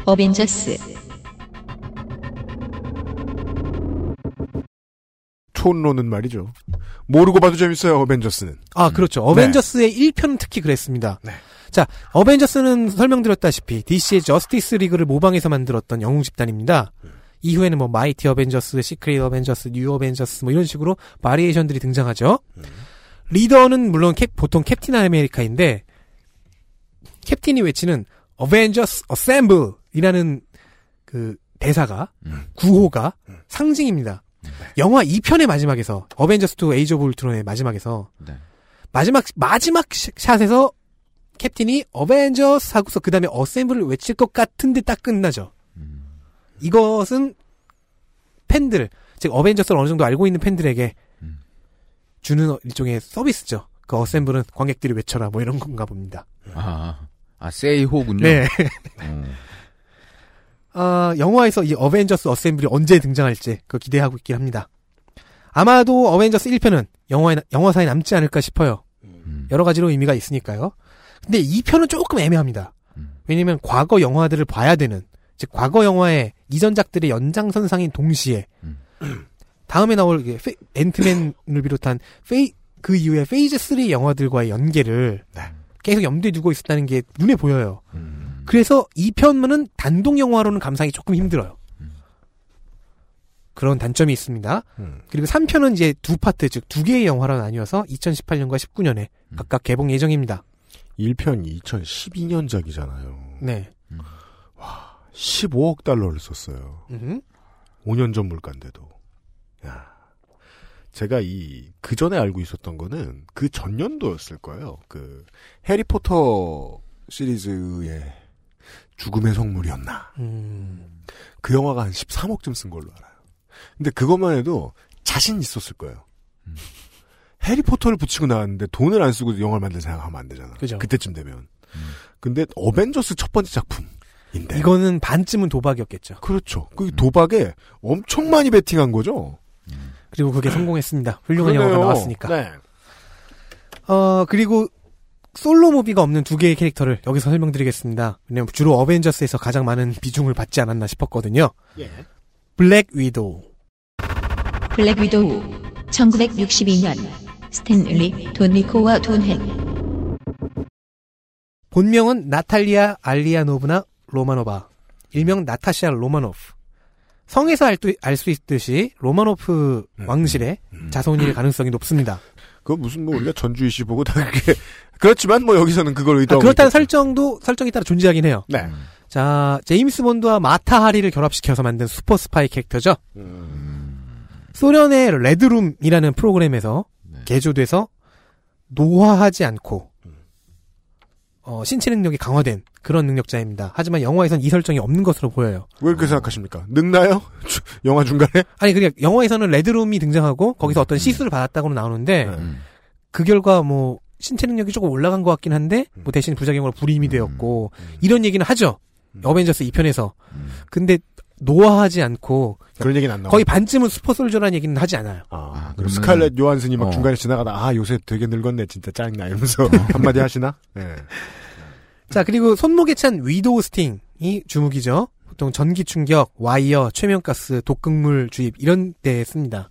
어벤져스. 톤로는 말이죠. 모르고 봐도 재밌어요. 어벤져스는. 아, 그렇죠. 어벤져스의 네. 1편은 특히 그랬습니다. 네. 자, 어벤져스는 설명드렸다시피 DC의 저스티스 리그를 모방해서 만들었던 영웅 집단입니다. 이후에는 뭐 마이티 어벤져스, 시크릿 어벤져스, 뉴 어벤져스 뭐 이런 식으로 바리에이션들이 등장하죠. 리더는 물론 보통 캡틴 아메리카인데 캡틴이 외치는 어벤져스 어셈블이라는 그 대사가 구호가 상징입니다. 영화 2편의 마지막에서 어벤져스 2 에이즈 오브 울트론의 마지막에서 네. 마지막 샷에서 캡틴이 어벤져스 하고서 그 다음에 어셈블을 외칠 것 같은데 딱 끝나죠. 이것은 팬들, 즉 어벤져스를 어느 정도 알고 있는 팬들에게 주는 일종의 서비스죠. 그 어셈블은 관객들이 외쳐라 뭐 이런 건가 봅니다. 아 세이 호군요. 네. 영화에서 이 어벤져스 어셈블이 언제 등장할지 그 기대하고 있긴 합니다. 아마도 어벤져스 1편은 영화사에 남지 않을까 싶어요. 여러 가지로 의미가 있으니까요. 근데 2편은 조금 애매합니다. 왜냐면 과거 영화들을 봐야 되는, 즉 과거 영화의 이전작들의 연장선상인 동시에 다음에 나올 앤트맨을 비롯한 그 이후에 페이즈 3 영화들과의 연계를 계속 염두에 두고 있었다는 게 눈에 보여요. 그래서 2편은 단독 영화로는 감상이 조금 힘들어요. 그런 단점이 있습니다. 그리고 3편은 이제 두 파트, 즉 두 개의 영화로 나뉘어서 2018년과 19년에 각각 개봉 예정입니다. 1편이 2012년작이잖아요. 네. 와, 15억 달러를 썼어요. 5년 전 물가인데도. 야. 제가 그 전에 알고 있었던 거는 그 전년도였을 거예요. 그 해리포터 시리즈의 죽음의 성물이었나. 그 영화가 한 13억쯤 쓴 걸로 알아요. 근데 그것만 해도 자신 있었을 거예요. 해리포터를 붙이고 나왔는데 돈을 안 쓰고 영화를 만들 생각하면 안 되잖아. 그죠. 그때쯤 되면. 근데 어벤져스 첫 번째 작품인데. 이거는 반쯤은 도박이었겠죠. 그렇죠. 그 도박에 엄청 많이 베팅한 거죠. 그리고 그게 성공했습니다. 훌륭한 그러네요. 영화가 나왔으니까. 네. 그리고 솔로 무비가 없는 두 개의 캐릭터를 여기서 설명드리겠습니다. 왜냐면 주로 어벤져스에서 가장 많은 비중을 받지 않았나 싶었거든요. 예. 블랙 위도우. 블랙 위도우. 1962년 스탠리 도니코와 돈핵. 본명은 나탈리아 알리아노브나 로마노바, 일명 나타샤 로마노프. 성에서 알 수 있듯이 로마노프 왕실의 자손일 가능성이 높습니다. 그거 무슨 뭐 우리가 전주희 씨 보고 다 그게 그렇지만 뭐 여기서는 그걸 의도하고 그렇다는 설정에 따라 존재하긴 해요. 네. 자, 제임스 본드와 마타 하리를 결합시켜서 만든 슈퍼 스파이 캐릭터죠. 소련의 레드룸이라는 프로그램에서 개조돼서 노화하지 않고 신체 능력이 강화된 그런 능력자입니다. 하지만 영화에선 이 설정이 없는 것으로 보여요. 왜 그렇게 생각하십니까? 늙나요? 영화 중간에? 아니, 그냥 영화에서는 레드룸이 등장하고 거기서 어떤 시술을 받았다고는 나오는데 그 결과 뭐 신체 능력이 조금 올라간 것 같긴 한데 뭐 대신 부작용으로 불임이 되었고 이런 얘기는 하죠. 어벤져스 2편에서. 근데 노화하지 않고 그런 얘기는 안 나와요. 거의 반쯤은 슈퍼솔저라는 얘기는 하지 않아요. 그러면 스칼렛 요한슨이 막 중간에 지나가다 요새 되게 늙었네 진짜 짜증나 이러면서 한마디 하시나? 네. 자, 그리고 손목에 찬 위도우 스팅이 주무기죠. 보통 전기 충격, 와이어, 최면가스, 독극물 주입 이런 데에 씁니다.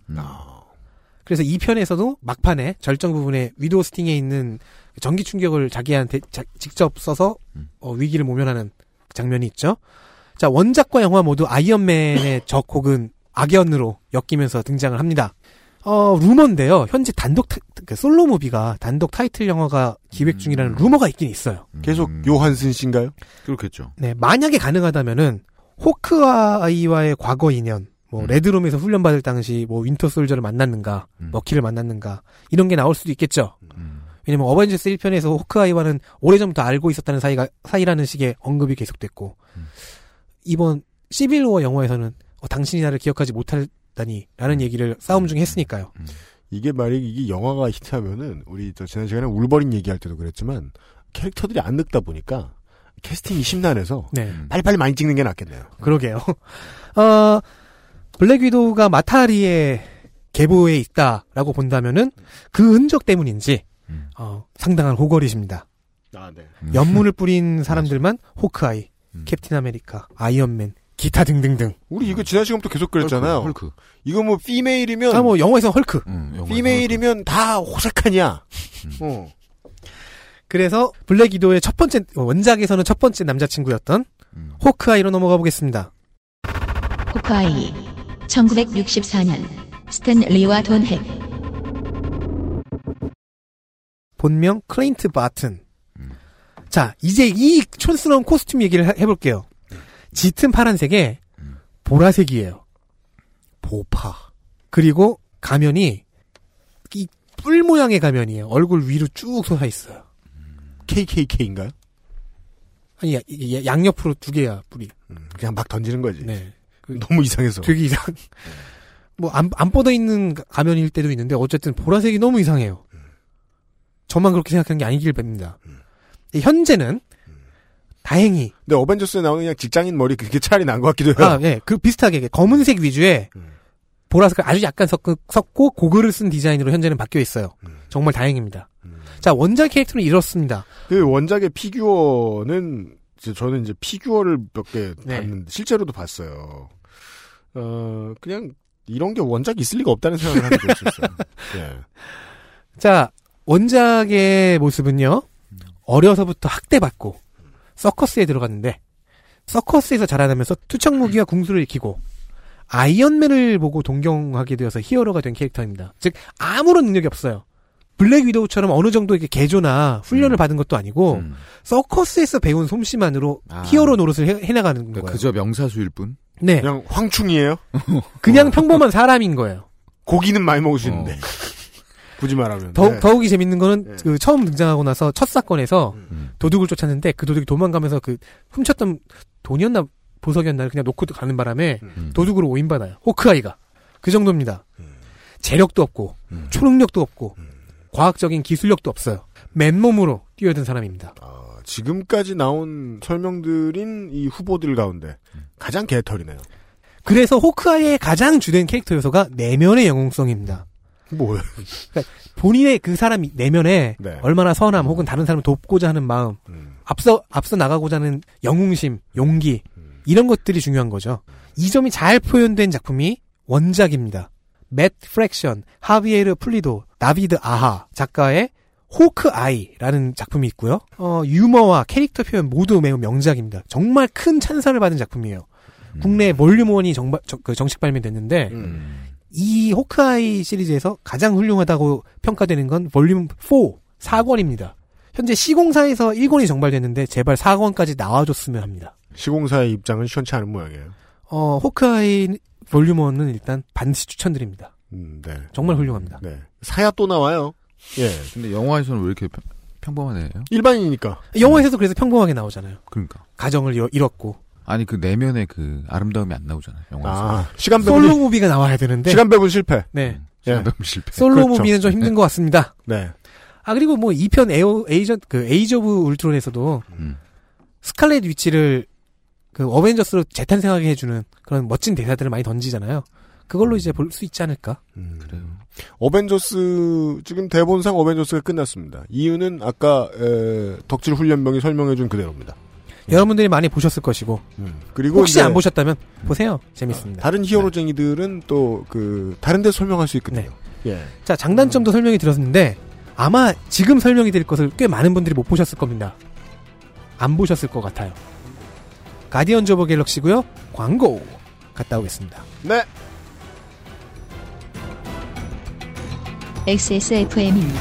그래서 2편에서도 막판에 절정 부분에 위도우 스팅에 있는 전기 충격을 자기한테 직접 써서 위기를 모면하는 장면이 있죠. 자, 원작과 영화 모두 아이언맨의 적 혹은 악연으로 엮이면서 등장을 합니다. 루머인데요. 현재 솔로 무비가 단독 타이틀 영화가 기획 중이라는 루머가 있긴 있어요. 계속 요한슨 씨인가요? 그렇겠죠. 네, 만약에 가능하다면은 호크아이와의 과거 인연, 뭐 레드룸에서 훈련받을 당시 뭐 윈터솔저를 만났는가, 머키를 만났는가 이런 게 나올 수도 있겠죠. 왜냐면 어벤져스 1편에서 호크아이와는 오래전부터 알고 있었다는 사이라는 식의 언급이 계속됐고 이번 시빌워 영화에서는 당신이 나를 기억하지 못한다니 라는 얘기를 싸움 중에 했으니까요. 이게 만약에 이게 영화가 히트하면은 우리 지난 시간에 울버린 얘기할 때도 그랬지만 캐릭터들이 안 늙다 보니까 캐스팅이 심란해서 네. 빨리빨리 많이 찍는 게 낫겠네요. 그러게요. 블랙 위도우가 마타리의 계보에 있다라고 본다면은 그 흔적 때문인지 상당한 호걸이십니다. 네. 연문을 뿌린 사람들만 호크아이, 캡틴 아메리카, 아이언맨, 기타 등등등. 우리 이거 지난 시간부터 계속 그랬잖아요. 헐크. 이거 뭐 피메일이면 자, 뭐 영화에서는 헐크. 피메일이면 다 호색하냐. 그래서 블랙 위도우의 첫 번째, 원작에서는 첫 번째 남자친구였던 호크아이로 넘어가 보겠습니다. 호크아이 1964년 스탠리와 돈 헥. 본명 클린트 바튼. 자, 이제 이 촌스러운 코스튬 얘기를 해볼게요. 짙은 파란색에 보라색이에요. 보파. 그리고 가면이 이 뿔 모양의 가면이에요. 얼굴 위로 쭉 솟아 있어요. KKK인가요? 아니, 양옆으로 두 개야, 뿔이. 그냥 막 던지는 거지. 네. 너무 이상해서. 되게 이상. 뭐, 안 뻗어 있는 가면일 때도 있는데, 어쨌든 보라색이 너무 이상해요. 저만 그렇게 생각하는 게 아니길 빕니다. 현재는, 다행히. 근데 어벤져스에 나오는 그냥 직장인 머리 그게 차라리 난 것 같기도 해요. 아, 네. 그 비슷하게, 검은색 위주에, 보라색을 아주 약간 섞고 고글을 쓴 디자인으로 현재는 바뀌어 있어요. 정말 다행입니다. 자, 원작 캐릭터는 이렇습니다. 그 원작의 피규어는 이제 저는 이제 피규어를 몇 개 봤는데 실제로도 봤어요. 그냥 이런 게 원작이 있을 리가 없다는 생각을 하게 됐었어요. 네. 자, 원작의 모습은요. 어려서부터 학대받고 서커스에 들어갔는데 서커스에서 자라나면서 투척무기와 궁수를 익히고 아이언맨을 보고 동경하게 되어서 히어로가 된 캐릭터입니다. 즉 아무런 능력이 없어요. 블랙 위도우처럼 어느 정도 이렇게 개조나 훈련을 받은 것도 아니고 서커스에서 배운 솜씨만으로 히어로 노릇을 해나가는 그러니까 거예요. 그저 명사수일 뿐? 네. 그냥 황충이에요? 그냥 평범한 사람인 거예요. 고기는 많이 먹을 수 있는데. 굳이 말하면. 더욱이 재밌는 거는 네. 그 처음 등장하고 나서 첫 사건에서 도둑을 쫓았는데 그 도둑이 도망가면서 그 훔쳤던 돈이었나? 보석이었나 그냥 놓고 가는 바람에 도둑으로 오인받아요. 호크아이가. 그 정도입니다. 재력도 없고 초능력도 없고 과학적인 기술력도 없어요. 맨몸으로 뛰어든 사람입니다. 아, 지금까지 나온 설명들인 이 후보들 가운데 가장 개털이네요. 그래서 호크아이의 가장 주된 캐릭터 요소가 내면의 영웅성입니다. 뭐예요? 그러니까 본인의 그 사람 내면에 네. 얼마나 선함 혹은 다른 사람을 돕고자 하는 마음 앞서 나가고자 하는 영웅심, 용기 이런 것들이 중요한 거죠. 이 점이 잘 표현된 작품이 원작입니다. 맷 프렉션, 하비에르 플리도, 다비드 아하 작가의 호크아이라는 작품이 있고요. 유머와 캐릭터 표현 모두 매우 명작입니다. 정말 큰 찬사를 받은 작품이에요. 국내 몰륨1이 정식 발매됐는데 이 호크아이 시리즈에서 가장 훌륭하다고 평가되는 건 볼륨 4, 4권입니다. 현재 시공사에서 1권이 정발됐는데 제발 4권까지 나와줬으면 합니다. 시공사의 입장은 시원치 않은 모양이에요. 호크아이 볼륨 1은 일단 반드시 추천드립니다. 네. 정말 훌륭합니다. 네. 사야 또 나와요. 예. 근데 영화에서는 왜 이렇게 평범하네요? 일반이니까. 영화에서도 그래서 평범하게 나오잖아요. 그러니까. 가정을 잃었고. 아니 그 내면의 그 아름다움이 안 나오잖아요. 영화에서. 시간 배분 솔로 무비가 나와야 되는데. 시간 배분 실패. 네. 시간 배분 실패. 솔로 그렇죠. 무비는 좀 힘든 것 같습니다. 네. 아 그리고 뭐 2편 에이즈 오브 울트론에서도 스칼렛 위치를 그 어벤져스로 재탄생하게 해주는 그런 멋진 대사들을 많이 던지잖아요. 그걸로 이제 볼 수 있지 않을까? 그래요. 어벤져스 지금 대본상 어벤져스가 끝났습니다. 이유는 아까 덕질 훈련병이 설명해준 그대로입니다. 여러분들이 많이 보셨을 것이고 그리고 혹시 안 보셨다면 보세요. 재밌습니다. 다른 히어로쟁이들은 또 그 다른 데 설명할 수 있거든요. 네. 예. 자 장단점도 설명이 들었는데 아마 지금 설명이 드릴 것을 꽤 많은 분들이 못 보셨을 겁니다. 안 보셨을 것 같아요. 가디언즈 오브 갤럭시고요. 광고 갔다 오겠습니다. 네. XSFM입니다.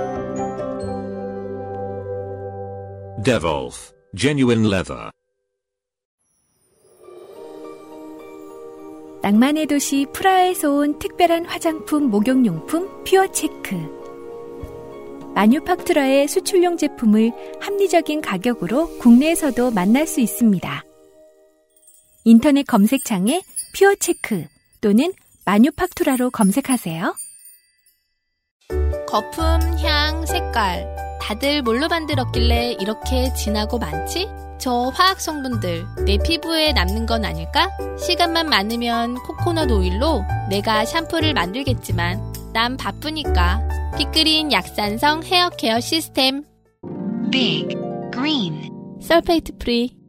데볼프 제뉴인 레더. 낭만의 도시 프라하에서 온 특별한 화장품 목욕용품 퓨어체크. 마뉴팍투라의 수출용 제품을 합리적인 가격으로 국내에서도 만날 수 있습니다. 인터넷 검색창에 퓨어체크 또는 마뉴팍투라로 검색하세요. 거품, 향, 색깔 다들 뭘로 만들었길래 이렇게 진하고 많지? 저 화학 성분들 내 피부에 남는 건 아닐까? 시간만 많으면 코코넛 오일로 내가 샴푸를 만들겠지만 난 바쁘니까 피크린 약산성 헤어케어 시스템 빅 그린 설페이트 프리.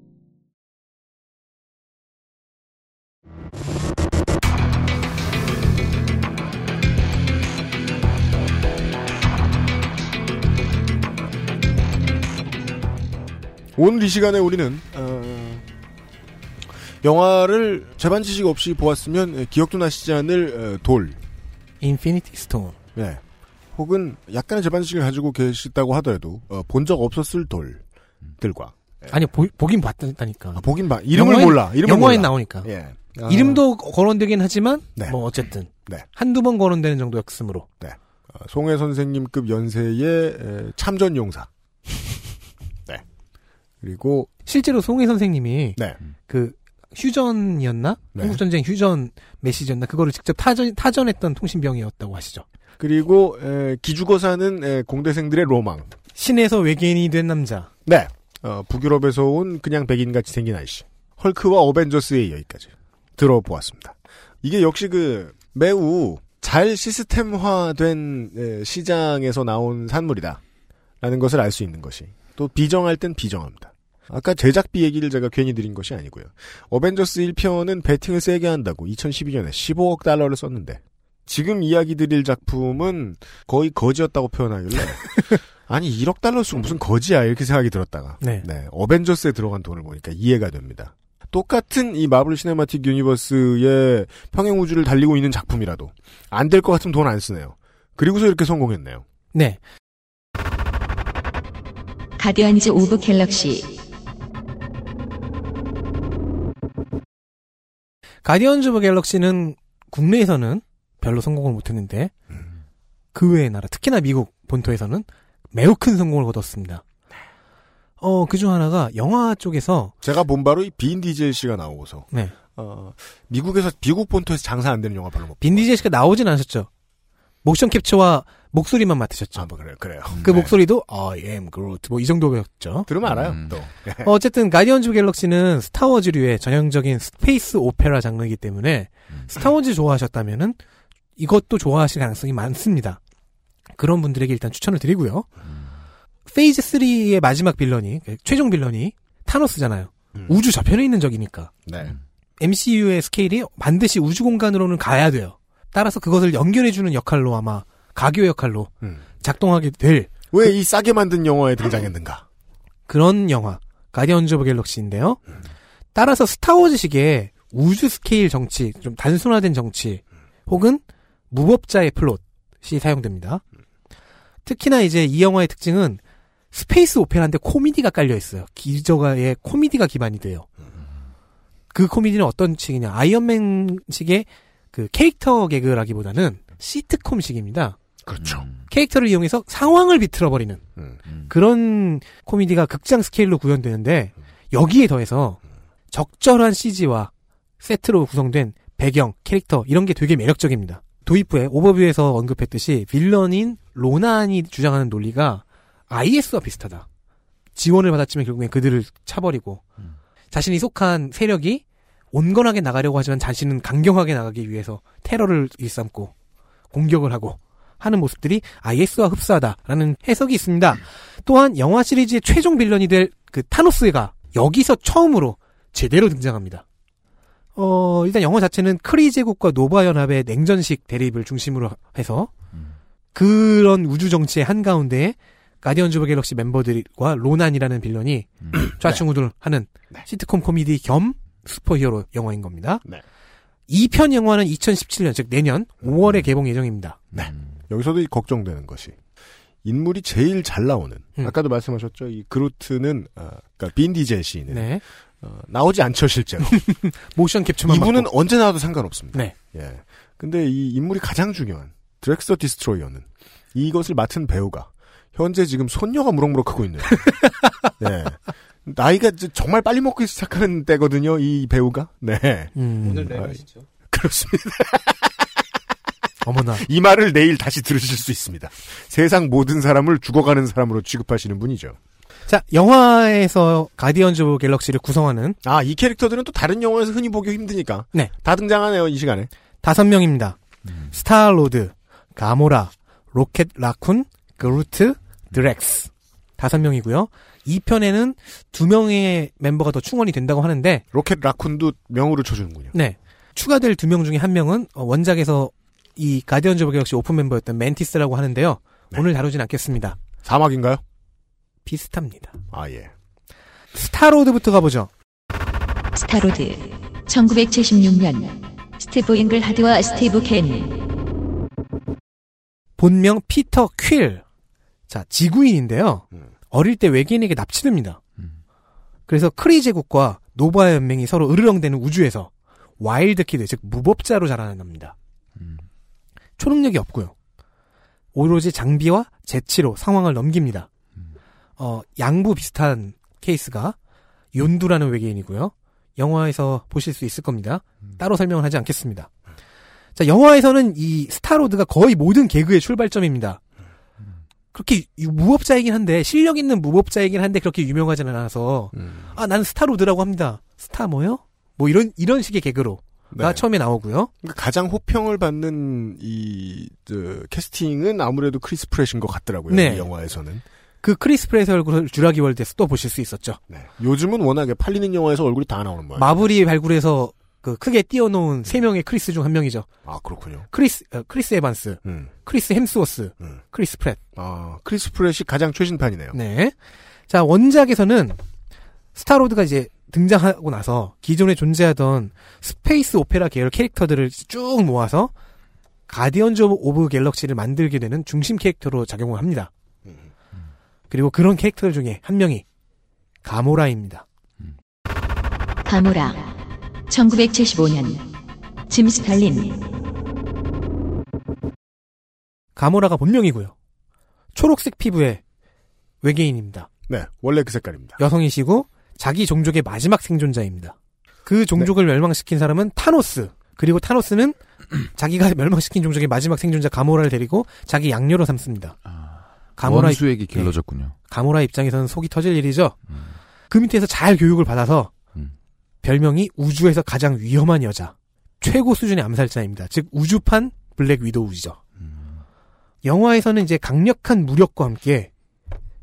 오늘 이 시간에 우리는 영화를 제반 지식 없이 보았으면 기억도 나시지 않을 돌 인피니티 스톤 네. 혹은 약간의 제반 지식을 가지고 계시다고 하더라도 본 적 없었을 돌들과 아니 보긴 봤다니까. 아, 보긴 봐. 이름을 영화에, 몰라. 이름을 영화에 몰라. 나오니까. 예. 아. 이름도 거론되긴 하지만 네. 뭐 어쨌든 네. 한두 번 거론되는 정도였으므로. 네. 송혜 선생님급 연세의 참전 용사. 그리고 실제로 송혜 선생님이 네. 그 휴전이었나 네. 한국 전쟁 휴전 메시지였나 그거를 직접 타전했던 통신병이었다고 하시죠. 그리고 기죽어 사는 공대생들의 로망. 신에서 외계인이 된 남자. 네. 북유럽에서 온 그냥 백인같이 생긴 아이씨. 헐크와 어벤져스의 여기까지 들어보았습니다. 이게 역시 그 매우 잘 시스템화된 시장에서 나온 산물이다라는 것을 알 수 있는 것이 또 비정할 땐 비정합니다. 아까 제작비 얘기를 제가 괜히 드린 것이 아니고요. 어벤져스 1편은 배팅을 세게 한다고 2012년에 15억 달러를 썼는데 지금 이야기 드릴 작품은 거의 거지였다고 표현하길래 아니 1억 달러 쓰고 무슨 거지야 이렇게 생각이 들었다가 네, 어벤져스에 들어간 돈을 보니까 이해가 됩니다. 똑같은 이 마블 시네마틱 유니버스의 평행 우주를 달리고 있는 작품이라도 안 될 것 같으면 돈 안 쓰네요. 그리고서 이렇게 성공했네요. 네. 가디언즈 오브 갤럭시 가디언즈 오브 갤럭시는 국내에서는 별로 성공을 못했는데 그 외의 나라, 특히나 미국 본토에서는 매우 큰 성공을 거뒀습니다. 그중 하나가 영화 쪽에서 제가 본 바로 이 빈 디젤 씨가 나오고서 네. 미국에서 미국 본토에서 장사 안 되는 영화 별로 못. 빈 디젤 씨가 나오진 않으셨죠. 모션 캡처와 목소리만 맡으셨죠. 아, 뭐 그래요. 그 네. 목소리도 I am Groot 뭐 이 정도였죠. 들으면 알아요. 또. 어쨌든 가디언즈 오브 갤럭시는 스타워즈류의 전형적인 스페이스 오페라 장르이기 때문에 스타워즈 좋아하셨다면은 이것도 좋아하실 가능성이 많습니다. 그런 분들에게 일단 추천을 드리고요. 페이즈 3의 마지막 빌런이 최종 빌런이 타노스잖아요. 우주 저편에 있는 적이니까. 네. MCU의 스케일이 반드시 우주 공간으로는 가야 돼요. 따라서 그것을 연결해주는 역할로 아마 가교 역할로 작동하게 될 왜 이 싸게 만든 영화에 등장했는가 그런 영화 가디언즈 오브 갤럭시인데요. 따라서 스타워즈식의 우주 스케일 정치 좀 단순화된 정치 혹은 무법자의 플롯이 사용됩니다. 특히나 이제 이 영화의 특징은 스페이스 오페라인데 코미디가 깔려있어요. 기저가의 코미디가 기반이 돼요. 그 코미디는 어떤 식이냐 아이언맨식의 그 캐릭터 개그라기보다는 시트콤식입니다. 그렇죠. 캐릭터를 이용해서 상황을 비틀어버리는 그런 코미디가 극장 스케일로 구현되는데 여기에 더해서 적절한 CG와 세트로 구성된 배경, 캐릭터 이런 게 되게 매력적입니다. 도입부에 오버뷰에서 언급했듯이 빌런인 로난이 주장하는 논리가 IS와 비슷하다. 지원을 받았지만 결국엔 그들을 차버리고 자신이 속한 세력이 온건하게 나가려고 하지만 자신은 강경하게 나가기 위해서 테러를 일삼고 공격을 하고 하는 모습들이 IS와 흡사하다라는 해석이 있습니다. 또한 영화 시리즈의 최종 빌런이 될 그 타노스가 여기서 처음으로 제대로 등장합니다. 일단 영화 자체는 크리 제국과 노바 연합의 냉전식 대립을 중심으로 해서 그런 우주 정치의 한가운데에 가디언즈 오브 갤럭시 멤버들과 로난이라는 빌런이 좌충우돌하는 네. 시트콤 코미디 겸 슈퍼히어로 영화인 겁니다. 네. 2편 영화는 2017년, 즉 내년 5월에 개봉 예정입니다. 네. 여기서도 걱정되는 것이 인물이 제일 잘 나오는 아까도 말씀하셨죠. 이 그루트는 그러니까 빈 디젤 씨는 네. 나오지 않죠 실제로. 모션 캡처만 이분은 맞고. 언제 나와도 상관없습니다. 네. 예. 근데 이 인물이 가장 중요한 드렉서 디스트로이어는 이것을 맡은 배우가 현재 지금 손녀가 무럭무럭 크고 있네요. 네. 나이가 정말 빨리 먹기 시작하는 때거든요, 이 배우가. 네. 오늘 내일 하시죠. 그렇습니다. 어머나. 이 말을 내일 다시 들으실 수 있습니다. 세상 모든 사람을 죽어가는 사람으로 취급하시는 분이죠. 자, 영화에서 가디언즈 오브 갤럭시를 구성하는. 아, 이 캐릭터들은 또 다른 영화에서 흔히 보기 힘드니까. 네. 다 등장하네요, 이 시간에. 5명입니다. 스타로드, 가모라, 로켓 라쿤, 그루트, 드렉스. 5명이고요. 2편에는 2명의 멤버가 더 충원이 된다고 하는데. 로켓 라쿤도 명으로 쳐주는군요. 네. 추가될 2명 중에 1명은 원작에서 이 가디언즈 오브 갤럭시 오픈 멤버였던 멘티스라고 하는데요. 네. 오늘 다루진 않겠습니다. 사막인가요? 비슷합니다. 아, 예. 스타로드부터 가보죠. 스타로드. 1976년. 스티브 잉글하드와 스티브 켄. 본명 피터 퀼. 자, 지구인인데요. 어릴 때 외계인에게 납치됩니다. 그래서 크리 제국과 노바 연맹이 서로 으르렁대는 우주에서 와일드키드, 즉 무법자로 자라는 겁니다. 초능력이 없고요. 오로지 장비와 재치로 상황을 넘깁니다. 양부 비슷한 케이스가 욘두라는 외계인이고요. 영화에서 보실 수 있을 겁니다. 따로 설명을 하지 않겠습니다. 자, 영화에서는 이 스타로드가 거의 모든 개그의 출발점입니다. 그렇게 무법자이긴 한데, 실력 있는 무법자이긴 한데 그렇게 유명하진 않아서 아, 난 스타로드라고 합니다. 스타 뭐요? 뭐 이런 식의 개그로가 네. 처음에 나오고요. 가장 호평을 받는 이 캐스팅은 아무래도 크리스 프레신 것 같더라고요. 네. 이 영화에서는. 그 크리스 프레스 얼굴을 주라기 월드에서 또 보실 수 있었죠. 네. 요즘은 워낙에 팔리는 영화에서 얼굴이 다 나오는 거예요. 마블이 발굴해서 그 크게 띄워놓은 3명의 크리스 중 1명이죠. 아, 그렇군요. 크리스 에반스, 크리스 햄스워스, 크리스 프렛. 아, 크리스 프렛이 가장 최신판이네요. 네. 자, 원작에서는 스타로드가 이제 등장하고 나서 기존에 존재하던 스페이스 오페라 계열 캐릭터들을 쭉 모아서 가디언즈 오브 갤럭시를 만들게 되는 중심 캐릭터로 작용을 합니다. 그리고 그런 캐릭터 중에 1명이 가모라입니다. 가모라. 1975년. 짐 스탈린. 가모라가 본명이고요. 초록색 피부의 외계인입니다. 네, 원래 그 색깔입니다. 여성이시고 자기 종족의 마지막 생존자입니다. 그 종족을 네. 멸망시킨 사람은 타노스. 그리고 타노스는 자기가 멸망시킨 종족의 마지막 생존자 가모라를 데리고 자기 양녀로 삼습니다. 아. 원수에게 길러졌군요. 네. 가모라 입장에서는 속이 터질 일이죠. 그 밑에서 잘 교육을 받아서 별명이 우주에서 가장 위험한 여자, 최고 수준의 암살자입니다. 즉 우주판 블랙 위도우죠. 영화에서는 이제 강력한 무력과 함께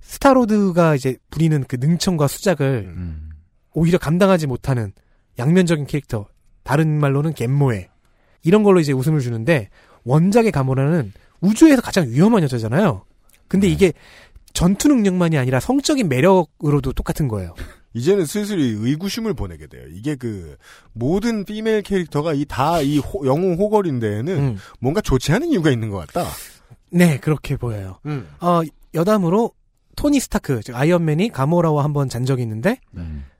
스타로드가 이제 부리는 그 능청과 수작을 오히려 감당하지 못하는 양면적인 캐릭터, 다른 말로는 겜모에 이런 걸로 이제 웃음을 주는데, 원작의 가모라는 우주에서 가장 위험한 여자잖아요. 근데 이게 전투 능력만이 아니라 성적인 매력으로도 똑같은 거예요. 이제는 슬슬 의구심을 보내게 돼요. 이게 그 모든 피멜 캐릭터가 이 영웅 호걸인 데에는 뭔가 좋지 않은 이유가 있는 것 같다. 네, 그렇게 보여요. 여담으로 토니 스타크, 즉 아이언맨이 가모라와 한번 잔 적이 있는데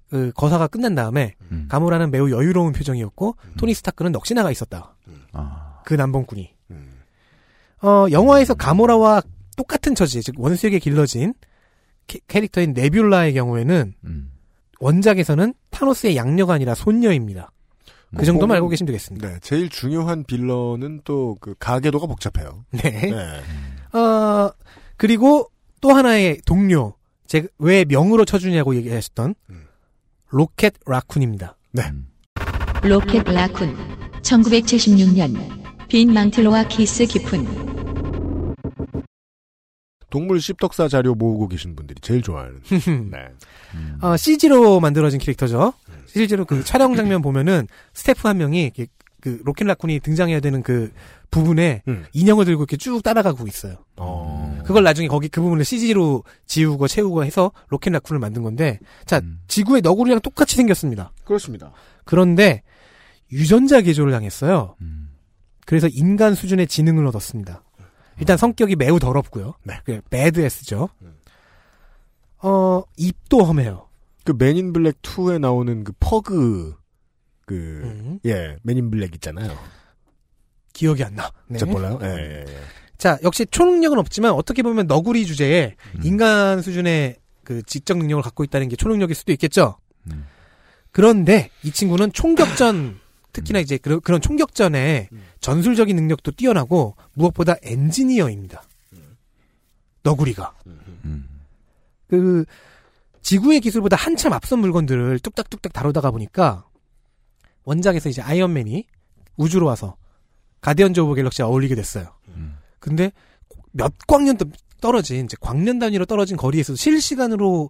그 거사가 끝난 다음에 가모라는 매우 여유로운 표정이었고 토니 스타크는 넋이나가 있었다. 그 남봉꾼이. 영화에서 가모라와 똑같은 처지, 즉 원수에게 길러진 캐릭터인 네뷸라의 경우에는 원작에서는 타노스의 양녀가 아니라 손녀입니다. 그 정도만 알고 계시면 되겠습니다. 네, 제일 중요한 빌런은 또 그 가계도가 복잡해요. 네. 네. 그리고 또 하나의 동료, 제가 왜 명으로 쳐주냐고 얘기하셨던 로켓 라쿤입니다. 네. 로켓 라쿤. 1976년. 빈 망틀로와 키스 깊은. 동물 씹덕사 자료 모으고 계신 분들이 제일 좋아하는. 네. CG로 만들어진 캐릭터죠. 실제로 그 촬영 장면 보면은 스태프 1명이 그 로켓 라쿤이 등장해야 되는 그 부분에 인형을 들고 이렇게 쭉 따라가고 있어요. 그걸 나중에 그 부분을 CG로 지우고 채우고 해서 로켓 라쿤을 만든 건데, 자, 지구의 너구리랑 똑같이 생겼습니다. 그렇습니다. 그런데 유전자 개조를 당했어요. 그래서 인간 수준의 지능을 얻었습니다. 일단 성격이 매우 더럽고요. 네. 배드에스죠. 입도 험해요. 그 맨인 블랙 2에 나오는 그 퍼그 예, 맨인 블랙 있잖아요. 기억이 안 나. 네. 몰라요? 예. 자, 역시 초능력은 없지만 어떻게 보면 너구리 주제에 인간 수준의 그 지적 능력을 갖고 있다는 게 초능력일 수도 있겠죠. 그런데 이 친구는 총격전 특히나 이제 그런 총격전에 전술적인 능력도 뛰어나고 무엇보다 엔지니어입니다. 너구리가. 그 지구의 기술보다 한참 앞선 물건들을 뚝딱뚝딱 다루다가 보니까 원작에서 이제 아이언맨이 우주로 와서 가디언즈 오브 갤럭시와 어울리게 됐어요. 근데 몇 광년 떨어진 이제 광년 단위로 떨어진 거리에서 실시간으로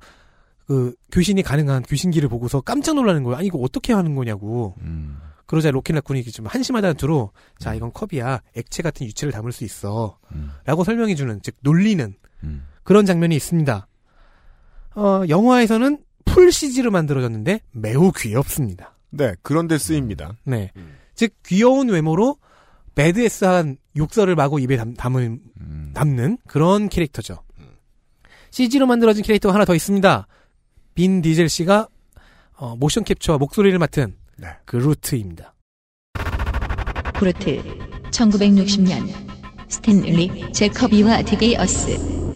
그 교신이 가능한 교신기를 보고서 깜짝 놀라는 거예요. 아니 이거 어떻게 하는 거냐고. 그러자 로켓 라쿤이 좀 한심하다는 투로 자 이건 컵이야. 액체 같은 유체를 담을 수 있어. 라고 설명해주는 즉 놀리는 그런 장면이 있습니다. 영화에서는 풀 CG로 만들어졌는데 매우 귀엽습니다. 네. 그런데 쓰입니다. 네. 즉 귀여운 외모로 매드에스한 욕설을 마구 입에 담는 그런 캐릭터죠. CG로 만들어진 캐릭터가 하나 더 있습니다. 빈 디젤 씨가 모션 캡처와 목소리를 맡은 네. 그루트입니다. 그루트 1960년 스탠리 제커비와 디게이어스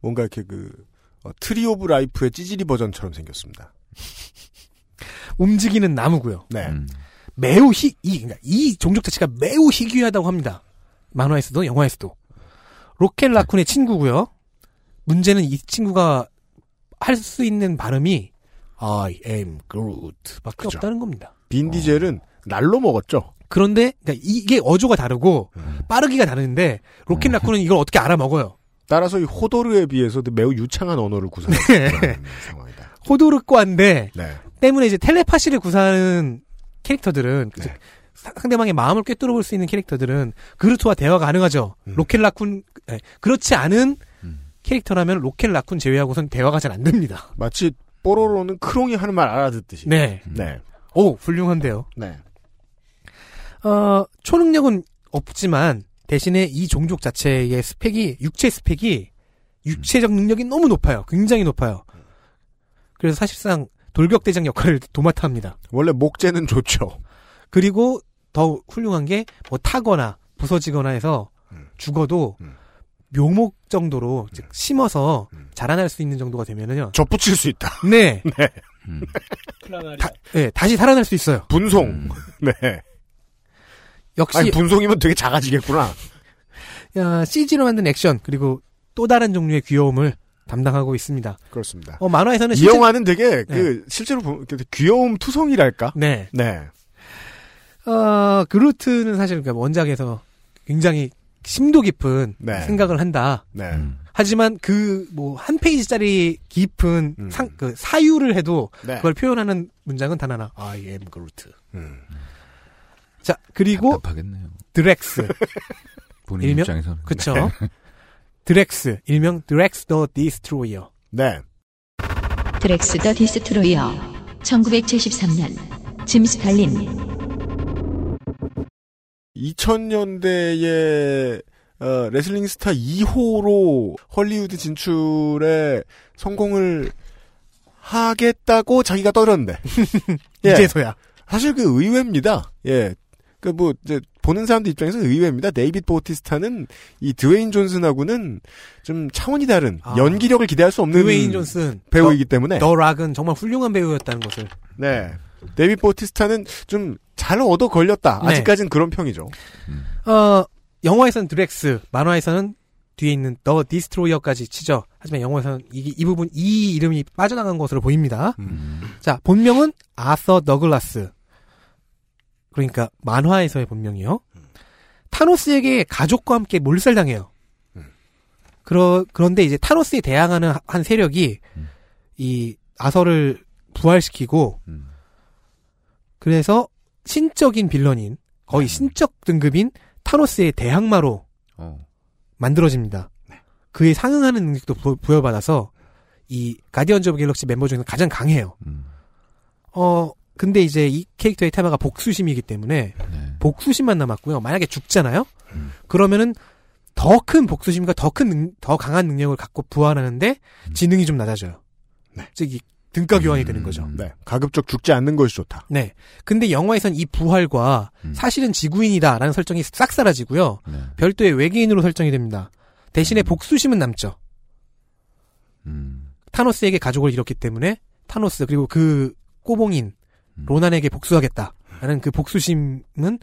뭔가 이렇게 그 트리 오브 라이프의 찌질이 버전처럼 생겼습니다. 움직이는 나무고요. 네. 매우 이 종족 자체가 매우 희귀하다고 합니다. 만화에서도 영화에서도. 로켓 라쿤의 친구고요. 문제는 이 친구가 할 수 있는 발음이 I am Groot 밖에 그렇죠. 없다는 겁니다. 빈 디젤은 날로 먹었죠. 그런데 그러니까 이게 어조가 다르고 빠르기가 다르는데 로켓 라쿤은 이걸 어떻게 알아먹어요. 따라서 이 호도르에 비해서도 매우 유창한 언어를 구사하는 상황이다. 호도르과인데 네. 때문에 이제 텔레파시를 구사하는 캐릭터들은 네. 상대방의 마음을 꿰뚫어 볼 수 있는 캐릭터들은 그루트와 대화가 가능하죠. 로켓 라쿤 그렇지 않은 캐릭터라면 로켓 라쿤 제외하고선 대화가 잘 안 됩니다. 마치 뽀로로는 크롱이 하는 말 알아듣듯이. 네. 네. 오, 훌륭한데요. 네. 초능력은 없지만 대신에 이 종족 자체의 스펙이 육체 스펙이 육체적 능력이 너무 높아요. 굉장히 높아요. 그래서 사실상 돌격대장 역할을 도맡아 합니다. 원래 목재는 좋죠. 그리고 더 훌륭한 게 뭐 타거나 부서지거나 해서 죽어도 묘목 정도로 즉 심어서 자라날 수 있는 정도가 되면은요. 접붙일 수 있다. 네. 네. 네. 다시 살아날 수 있어요. 분송. 네. 역시 아니, 분송이면 되게 작아지겠구나. 야, CG로 만든 액션 그리고 또 다른 종류의 귀여움을 담당하고 있습니다. 그렇습니다. 만화에서는 이 영화는 되게 그 실제로 보면 귀여움 투성이랄까. 네. 네. 그루트는 사실 원작에서 굉장히 심도 깊은 네. 생각을 한다. 네. 하지만 그 뭐 한 페이지짜리 깊은 그 사유를 해도 네. 그걸 표현하는 문장은 단 하나. I am Groot. 자 그리고 답답하겠네요. 드렉스. 본인 일명, 입장에서는. 그렇죠. 네. 드렉스 일명 드렉스 더 디스트로이어. 네. 드렉스 더 디스트로이어. 1973년 짐 스탈린. 2000년대에 레슬링 스타 2호로 헐리우드 진출에 성공을 하겠다고 자기가 떠들었는데 예. 이제서야 사실 그 의외입니다. 예, 그 뭐 이제 보는 사람들 입장에서 의외입니다. 데이빗 바우티스타는 이 드웨인 존슨하고는 좀 차원이 다른 연기력을 기대할 수 없는 드웨인 존슨 배우이기 때문에 더 락은 정말 훌륭한 배우였다는 것을 네. 데이빗 바우티스타는 좀 잘 얻어 걸렸다. 아직까지는 네. 그런 평이죠. 영화에서는 드렉스, 만화에서는 뒤에 있는 더 디스트로이어까지 치죠. 하지만 영화에서는 이 부분 이 이름이 빠져나간 것으로 보입니다. 자, 본명은 아서 더글라스. 그러니까 만화에서의 본명이요. 타노스에게 가족과 함께 몰살당해요. 그런데 이제 타노스에 대항하는 한 세력이 이 아서를 부활시키고 그래서 신적인 빌런인 거의 신적 등급인 타노스의 대항마로 만들어집니다. 네. 그에 상응하는 능력도 부여받아서 이 가디언즈 오브 갤럭시 멤버 중에서 가장 강해요. 근데 이제 이 캐릭터의 테마가 복수심이기 때문에 네. 복수심만 남았고요. 만약에 죽잖아요. 그러면은 더 큰 복수심과 더 강한 능력을 갖고 부활하는데 지능이 좀 낮아져요. 네. 즉 이 등가 교환이 되는 거죠. 네. 가급적 죽지 않는 것이 좋다. 네. 근데 영화에선 이 부활과 사실은 지구인이다라는 설정이 싹 사라지고요. 네. 별도의 외계인으로 설정이 됩니다. 대신에 복수심은 남죠. 타노스에게 가족을 잃었기 때문에 타노스 그리고 그 꼬봉인 로난에게 복수하겠다라는 그 복수심은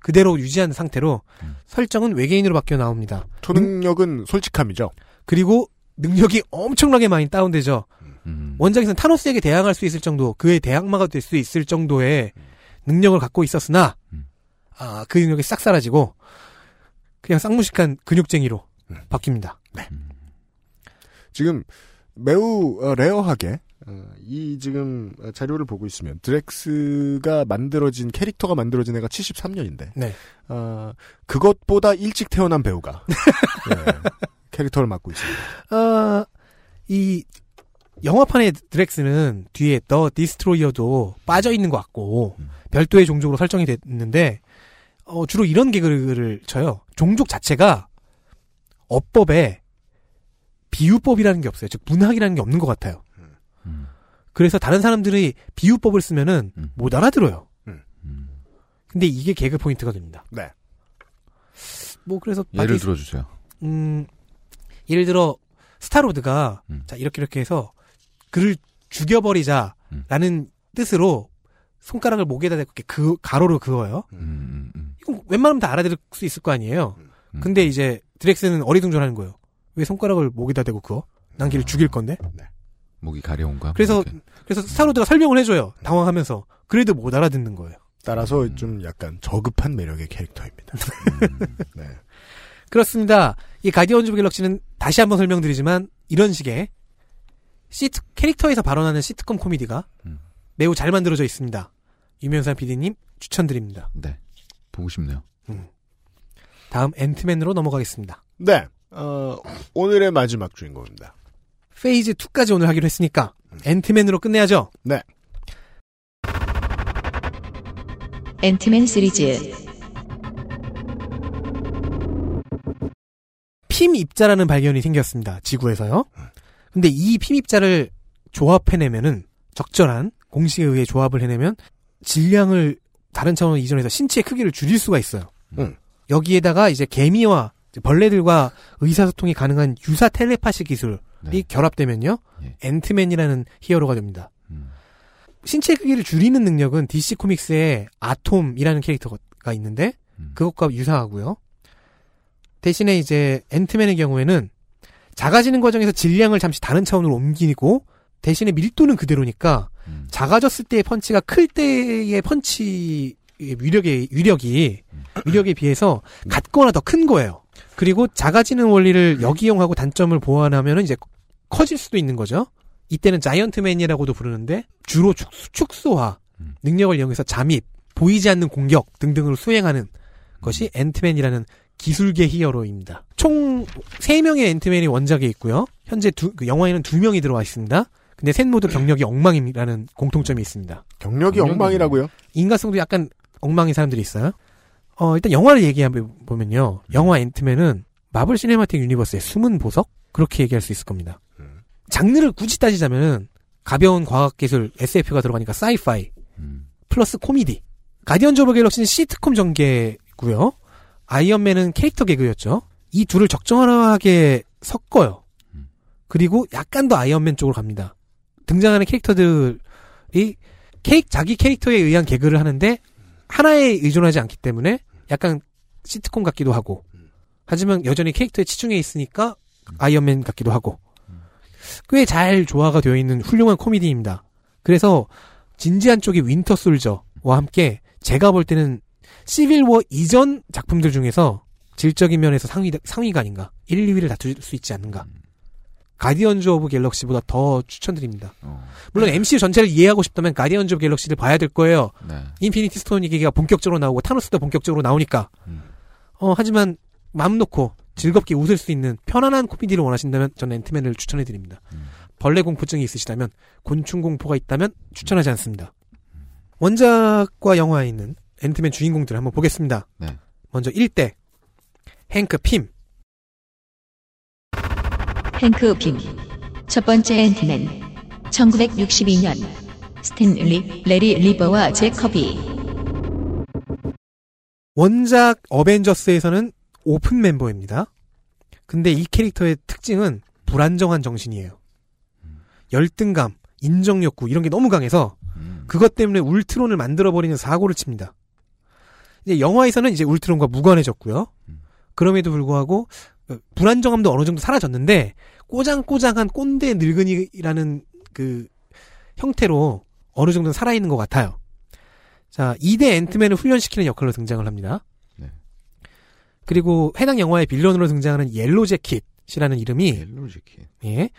그대로 유지한 상태로 설정은 외계인으로 바뀌어 나옵니다. 초능력은 솔직함이죠. 그리고 능력이 엄청나게 많이 다운되죠. 원작에서는 타노스에게 대항할 수 있을 정도, 그의 대항마가 될 수 있을 정도의 능력을 갖고 있었으나 그 능력이 싹 사라지고 그냥 쌍무식한 근육쟁이로 바뀝니다. 네. 지금 매우 레어하게 이 지금 자료를 보고 있으면 드렉스가 만들어진 캐릭터가 만들어진 애가 73년인데 네. 그것보다 일찍 태어난 배우가 네, 캐릭터를 맡고 있습니다. 이 영화판의 드렉스는 뒤에 더 디스트로이어도 빠져있는 것 같고 별도의 종족으로 설정이 됐는데 주로 이런 개그를 쳐요. 종족 자체가 어법에 비유법이라는 게 없어요. 즉 문학이라는 게 없는 것 같아요. 그래서 다른 사람들이 비유법을 쓰면은 못 알아들어요. 근데 이게 개그 포인트가 됩니다. 네. 뭐 그래서 예를 들어주세요. 예를 들어 스타로드가 자 이렇게 해서 그를 죽여버리자라는 뜻으로 손가락을 목에다 대고 그 가로로 그어요. 이건 웬만하면 다 알아들을 수 있을 거 아니에요. 근데 이제 드렉스는 어리둥절하는 거예요. 왜 손가락을 목에다 대고 그어? 난 걔를 죽일 건데. 네. 목이 가려운 거야. 그래서 스타로드가 설명을 해줘요. 당황하면서. 그래도 못 알아듣는 거예요. 따라서 좀 약간 저급한 매력의 캐릭터입니다. 네. 그렇습니다. 이 가디언즈 오브 갤럭시는 다시 한번 설명드리지만 이런 식의 캐릭터에서 발언하는 시트콤 코미디가 매우 잘 만들어져 있습니다. 유명상 PD님 추천드립니다. 네. 보고 싶네요. 다음 앤트맨으로 넘어가겠습니다. 네. 오늘의 마지막 주인공입니다. 페이즈 2까지 오늘 하기로 했으니까 앤트맨으로 끝내야죠. 네. 앤트맨 시리즈 핌입자라는 발견이 생겼습니다. 지구에서요. 근데 이 핌입자를 조합해내면은 적절한 공식에 의해 조합을 해내면 질량을 다른 차원으로 이전해서 신체의 크기를 줄일 수가 있어요. 여기에다가 이제 개미와 벌레들과 의사소통이 가능한 유사 텔레파시 기술이 네. 결합되면요. 예. 앤트맨이라는 히어로가 됩니다. 신체 크기를 줄이는 능력은 DC 코믹스의 아톰이라는 캐릭터가 있는데 그것과 유사하고요. 대신에 이제 앤트맨의 경우에는 작아지는 과정에서 질량을 잠시 다른 차원으로 옮기고 대신에 밀도는 그대로니까 작아졌을 때의 펀치가 클 때의 펀치 위력에 비해서 같거나 더 큰 거예요. 그리고 작아지는 원리를 역이용하고 단점을 보완하면 이제 커질 수도 있는 거죠. 이때는 자이언트맨이라고도 부르는데 주로 축소화, 능력을 이용해서 잠입, 보이지 않는 공격 등등으로 수행하는 것이 앤트맨이라는 기술계 히어로입니다. 총 3명의 앤트맨이 원작에 있고요. 현재 영화에는 2명이 들어와 있습니다. 근데 셋 모두 경력이 엉망이라는 공통점이 있습니다. 경력이 엉망이라고요? 인간성도 약간 엉망인 사람들이 있어요. 일단 영화를 얘기해보면요. 영화 앤트맨은 마블 시네마틱 유니버스의 숨은 보석? 그렇게 얘기할 수 있을 겁니다. 장르를 굳이 따지자면은 가벼운 과학기술, SF가 들어가니까 사이파이, 플러스 코미디. 가디언즈 오브 갤럭시는 시트콤 전개고요. 아이언맨은 캐릭터 개그였죠. 이 둘을 적정하게 섞어요. 그리고 약간 더 아이언맨 쪽으로 갑니다. 등장하는 캐릭터들이 자기 캐릭터에 의한 개그를 하는데 하나에 의존하지 않기 때문에 약간 시트콤 같기도 하고 하지만 여전히 캐릭터에 치중해 있으니까 아이언맨 같기도 하고 꽤 잘 조화가 되어 있는 훌륭한 코미디입니다. 그래서 진지한 쪽의 윈터 솔저와 함께 제가 볼 때는 시빌워 이전 작품들 중에서 질적인 면에서 상위가 아닌가 1, 2위를 다툴 수 있지 않는가 가디언즈 오브 갤럭시보다 더 추천드립니다. 물론 MCU 전체를 이해하고 싶다면 가디언즈 오브 갤럭시를 봐야 될 거예요. 네. 인피니티 스톤 얘기가 본격적으로 나오고 타노스도 본격적으로 나오니까. 하지만 마음 놓고 즐겁게 웃을 수 있는 편안한 코미디를 원하신다면 저는 앤트맨을 추천해드립니다. 벌레 공포증이 있으시다면 곤충 공포가 있다면 추천하지 않습니다. 원작과 영화에 있는 앤트맨 주인공들을 한번 보겠습니다. 네. 먼저 1대 행크 핌. 행크 핌. 첫 번째 앤트맨. 1962년. 스탠리, 레리 리버와 잭 커비. 원작 어벤져스에서는 오픈 멤버입니다. 근데 이 캐릭터의 특징은 불안정한 정신이에요. 열등감, 인정욕구 이런 게 너무 강해서 그것 때문에 울트론을 만들어버리는 사고를 칩니다. 이제 영화에서는 이제 울트론과 무관해졌고요. 그럼에도 불구하고 불안정함도 어느 정도 사라졌는데 꼬장꼬장한 꼰대 늙은이라는 그 형태로 어느 정도는 살아있는 것 같아요. 자, 2대 앤트맨을 훈련시키는 역할로 등장을 합니다. 네. 그리고 해당 영화의 빌런으로 등장하는 옐로 재킷이라는 이름이 옐로 재킷. 예,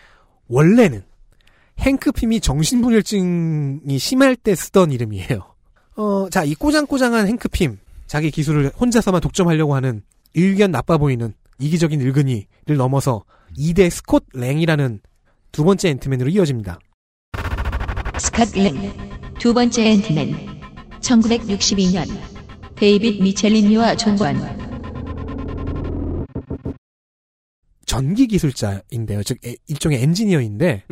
원래는 행크 핌이 정신분열증이 심할 때 쓰던 이름이에요. 자, 이 꼬장꼬장한 행크 핌, 자기 기술을 혼자서만 독점하려고 하는 일견 나빠 보이는 이기적인 늙은이를 넘어서 2대 스콧 랭이라는 두 번째 앤트맨으로 이어집니다. 스콧 랭, 두 번째 앤트맨. 1962년 데이빗 미첼리니와 존관. 전기 기술자인데요. 즉 일종의 엔지니어인데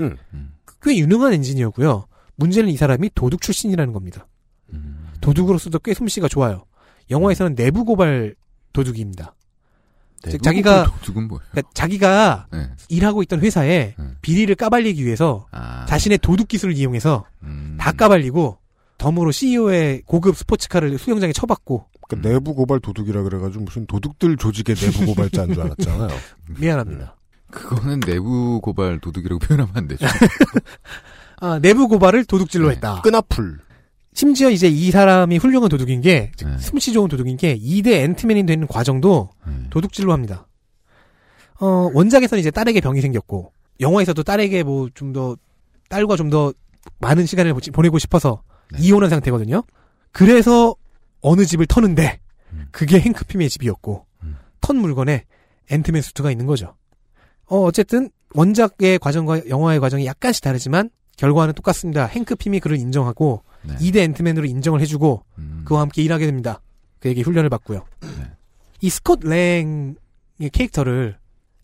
꽤 유능한 엔지니어고요. 문제는 이 사람이 도둑 출신이라는 겁니다. 도둑으로서도 꽤 솜씨가 좋아요. 영화에서는 내부 고발 도둑입니다. 즉 자기가 그러니까 자기가 네. 일하고 있던 회사에 비리를 까발리기 위해서 자신의 도둑 기술을 이용해서 다 까발리고 덤으로 CEO의 고급 스포츠카를 수영장에 쳐박고. 그러니까 내부 고발 도둑이라 그래가지고 무슨 도둑들 조직의 내부 고발자인 줄 알았잖아요. 미안합니다. 그거는 내부 고발 도둑이라고 표현하면 안 되죠. 아, 내부 고발을 도둑질로 네. 했다. 끈아풀. 심지어 이제 이 사람이 훌륭한 도둑인 게, 즉, 네. 솜씨 좋은 도둑인 게 2대 앤트맨이 되는 과정도 도둑질로 합니다. 원작에서는 이제 딸에게 병이 생겼고, 영화에서도 딸에게 뭐 좀 더, 딸과 좀 더 많은 시간을 보내고 싶어서 네. 이혼한 상태거든요. 그래서 어느 집을 터는데 그게 행크핌의 집이었고 턴 물건에 앤트맨 수트가 있는 거죠. 어쨌든 원작의 과정과 영화의 과정이 약간씩 다르지만 결과는 똑같습니다. 행크핌이 그를 인정하고 네. 2대 앤트맨으로 인정을 해주고 그와 함께 일하게 됩니다. 그에게 훈련을 받고요. 네. 이 스콧 랭의 캐릭터를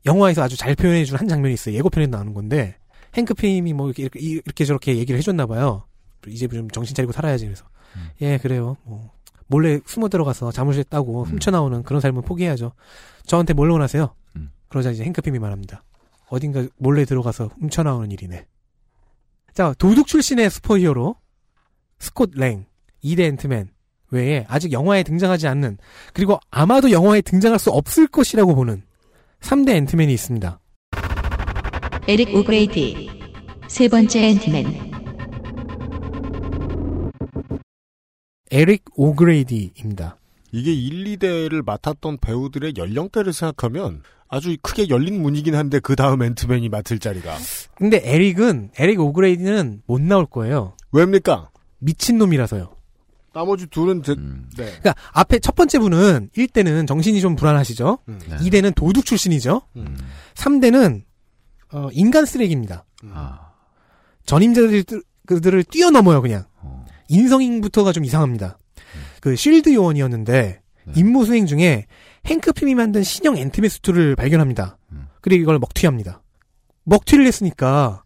영화에서 아주 잘 표현해준 한 장면이 있어요. 예고편에 나오는 건데 행크핌이 뭐 이렇게 저렇게 얘기를 해줬나 봐요. 이제 좀 정신 차리고 살아야지. 그래서 예 그래요. 뭐 몰래 숨어 들어가서 자물쇠 따고 훔쳐나오는 그런 삶은 포기해야죠. 저한테 뭘 원하세요? 그러자 이제 행크핌이 말합니다. 어딘가 몰래 들어가서 훔쳐나오는 일이네. 자, 도둑 출신의 슈퍼히어로 스콧 랭 2대 앤트맨 외에 아직 영화에 등장하지 않는 그리고 아마도 영화에 등장할 수 없을 것이라고 보는 3대 앤트맨이 있습니다. 에릭 오브레이디 세 번째 앤트맨. 에릭 오그레이디입니다. 이게 1, 2대를 맡았던 배우들의 연령대를 생각하면 아주 크게 열린 문이긴 한데 그 다음 앤트맨이 맡을 자리가. 근데 에릭 오그레이디는 못 나올 거예요. 왜입니까? 미친놈이라서요. 나머지 둘은 네. 그러니까 앞에 첫 번째 분은 1대는 정신이 좀 불안하시죠. 네. 2대는 도둑 출신이죠. 3대는 인간 쓰레기입니다. 전임자들을 뛰어넘어요 그냥. 인성인부터가 좀 이상합니다. 그 쉴드 요원이었는데 임무 수행 중에 행크핌이 만든 신형 앤트맨 수트를 발견합니다. 그리고 이걸 먹튀합니다. 먹튀를 했으니까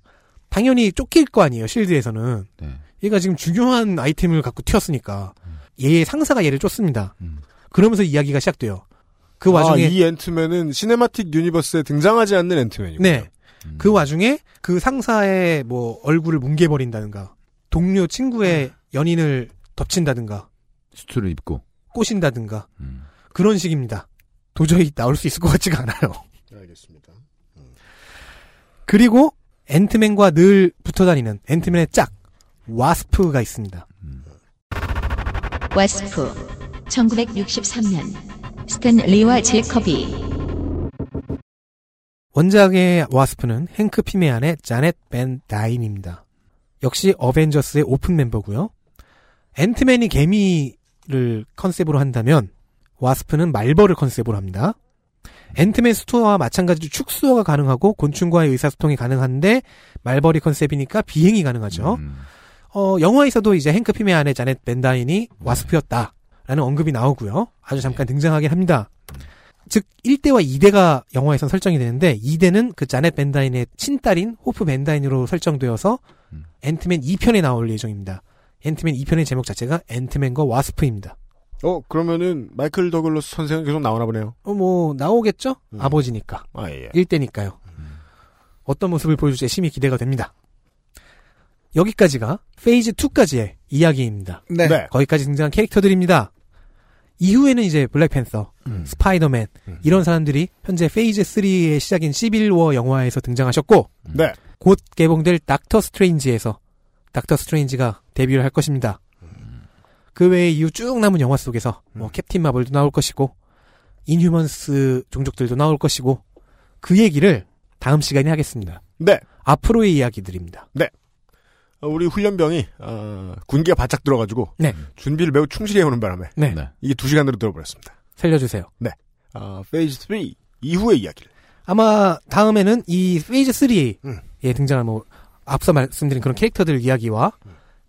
당연히 쫓길 거 아니에요. 쉴드에서는. 네. 얘가 지금 중요한 아이템을 갖고 튀었으니까 얘의 상사가 얘를 쫓습니다. 그러면서 이야기가 시작돼요. 그 와중에 이 앤트맨은 시네마틱 유니버스에 등장하지 않는 앤트맨이군요. 네. 그 와중에 그 상사의 뭐 얼굴을 뭉개버린다든가 동료 친구의 연인을 덮친다든가 수트를 입고 꼬신다든가 그런 식입니다. 도저히 나올 수 있을 것 같지가 않아요. 알겠습니다. 그리고 앤트맨과 늘 붙어다니는 앤트맨의 짝 와스프가 있습니다. 와스프 1963년 스탠리와 제커비. 원작의 와스프는 행크핌의 아내 자넷 밴 다인입니다. 역시 어벤져스의 오픈 멤버고요. 앤트맨이 개미를 컨셉으로 한다면 와스프는 말벌을 컨셉으로 합니다. 앤트맨 수트와 마찬가지로 축소가 가능하고 곤충과의 의사소통이 가능한데 말벌이 컨셉이니까 비행이 가능하죠. 영화에서도 이제 행크핌의 아내 자넷 밴다인이 와스프였다라는 언급이 나오고요. 아주 잠깐 등장하긴 합니다. 즉 1대와 2대가 영화에선 설정이 되는데 2대는 그 자넷 밴다인의 친딸인 호프 밴다인으로 설정되어서 앤트맨 2편에 나올 예정입니다. 앤트맨 2편의 제목 자체가 앤트맨과 와스프입니다. 그러면은 마이클 더글러스 선생은 계속 나오나 보네요. 뭐 나오겠죠? 아버지니까. 예. 1대니까요. 어떤 모습을 보여줄지 심히 기대가 됩니다. 여기까지가 페이즈 2까지의 이야기입니다. 네. 네. 거기까지 등장한 캐릭터들입니다. 이후에는 이제 블랙팬서, 스파이더맨 이런 사람들이 현재 페이즈 3의 시작인 시빌워 영화에서 등장하셨고 네. 곧 개봉될 닥터 스트레인지에서 닥터 스트레인지가 데뷔를 할 것입니다. 그 외에 이후 쭉 남은 영화 속에서 뭐 캡틴 마블도 나올 것이고 인휴먼스 종족들도 나올 것이고 그 얘기를 다음 시간에 하겠습니다. 네. 앞으로의 이야기들입니다. 네. 우리 훈련병이 군기가 바짝 들어가지고 네. 준비를 매우 충실히 해오는 바람에 네. 이게 2시간으로 들어버렸습니다. 살려주세요. 네. 페이즈 3 이후의 이야기를 아마 다음에는 이 페이즈 3에 등장한 뭐 앞서 말씀드린 그런 캐릭터들 이야기와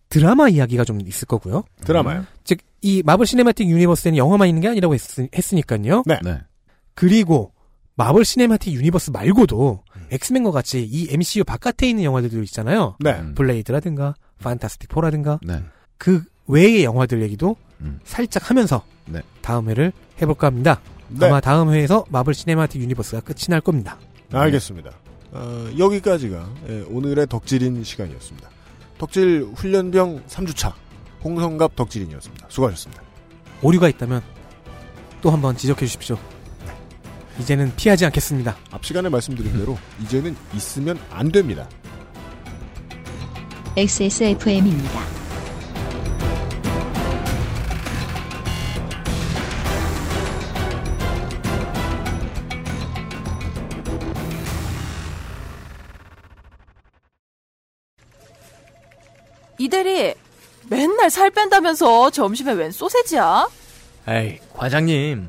드라마 이야기가 좀 있을 거고요. 드라마요? 즉 이 마블 시네마틱 유니버스에는 영화만 있는 게 아니라고 했으니까요. 네. 네. 그리고 마블 시네마틱 유니버스 말고도 엑스맨과 같이 이 MCU 바깥에 있는 영화들도 있잖아요. 네. 블레이드라든가 판타스틱 4라든가 네. 그 외의 영화들 얘기도 살짝 하면서 네. 다음 회를 해볼까 합니다. 네. 아마 다음 회에서 마블 시네마틱 유니버스가 끝이 날 겁니다. 알겠습니다. 여기까지가 오늘의 덕질인 시간이었습니다. 덕질 훈련병 3주차 홍성갑 덕질인이었습니다. 수고하셨습니다. 오류가 있다면 또 한번 지적해 주십시오. 이제는 피하지 않겠습니다. 앞 시간에 말씀드린 대로 이제는 있으면 안 됩니다. XSFM입니다. 이대리 맨날 살 뺀다면서 점심에 웬 소세지야? 에이 과장님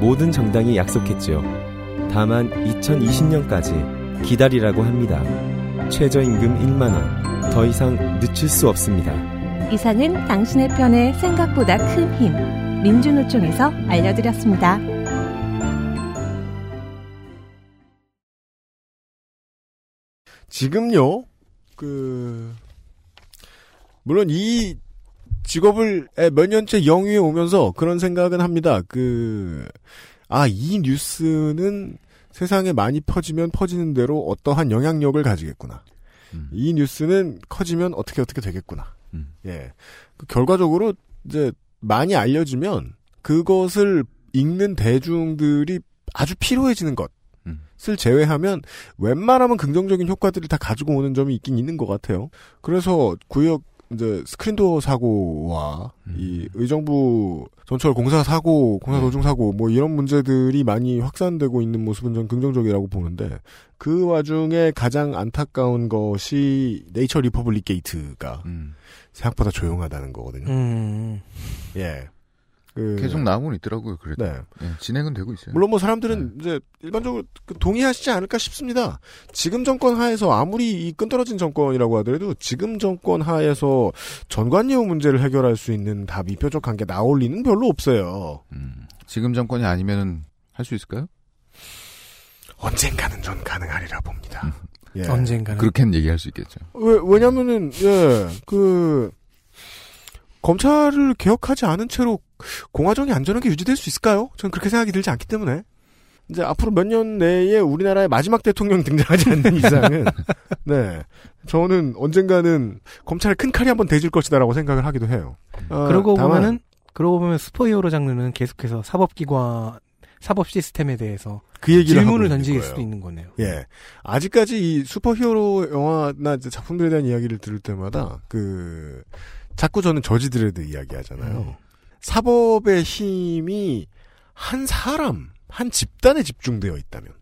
모든 정당이 약속했죠. 다만 2020년까지 기다리라고 합니다. 최저임금 1만원. 더 이상 늦출 수 없습니다. 이상은 당신의 편에 생각보다 큰 힘. 민주노총에서 알려드렸습니다. 지금요. 물론 이 직업을 몇 년째 영위에 오면서 그런 생각은 합니다. 이 뉴스는 세상에 많이 퍼지면 퍼지는 대로 어떠한 영향력을 가지겠구나. 이 뉴스는 커지면 어떻게 되겠구나. 예. 결과적으로 이제 많이 알려지면 그것을 읽는 대중들이 아주 피로해지는 것. 을 제외하면 웬만하면 긍정적인 효과들을 다 가지고 오는 점이 있긴 있는 것 같아요. 그래서 이제 스크린도어 사고와 이 의정부 전철 공사 사고, 공사 도중 사고 뭐 이런 문제들이 많이 확산되고 있는 모습은 전 긍정적이라고 보는데 그 와중에 가장 안타까운 것이 네이처 리퍼블릭 게이트가 생각보다 조용하다는 거거든요. 예. 계속 나오고 있더라고요. 그래도 네. 예, 진행은 되고 있어요. 물론 뭐 사람들은 네. 이제 일반적으로 동의하시지 않을까 싶습니다. 지금 정권 하에서 아무리 이 끈떨어진 정권이라고 하더라도 지금 정권 하에서 전관예우 문제를 해결할 수 있는 답이 뾰족한 게 나올 리는 별로 없어요. 지금 정권이 아니면 할 수 있을까요? 언젠가는 전 가능하리라 봅니다. 예. 언젠가는 그렇게는 얘기할 수 있겠죠. 왜냐면은 예 검찰을 개혁하지 않은 채로 공화정이 안전하게 유지될 수 있을까요? 저는 그렇게 생각이 들지 않기 때문에 이제 앞으로 몇 년 내에 우리나라의 마지막 대통령이 등장하지 않는 이상은 네 저는 언젠가는 검찰에 큰 칼이 한번 대질 것이다라고 생각을 하기도 해요. 그러고 보면 스포히어로 장르는 계속해서 사법 시스템에 대해서 그 얘기를 질문을 던질 수도 있는 거네요. 예, 아직까지 이 슈퍼히어로 영화나 이제 작품들에 대한 이야기를 들을 때마다 자꾸 저는 저지드레드 이야기하잖아요. 사법의 힘이 한 사람, 한 집단에 집중되어 있다면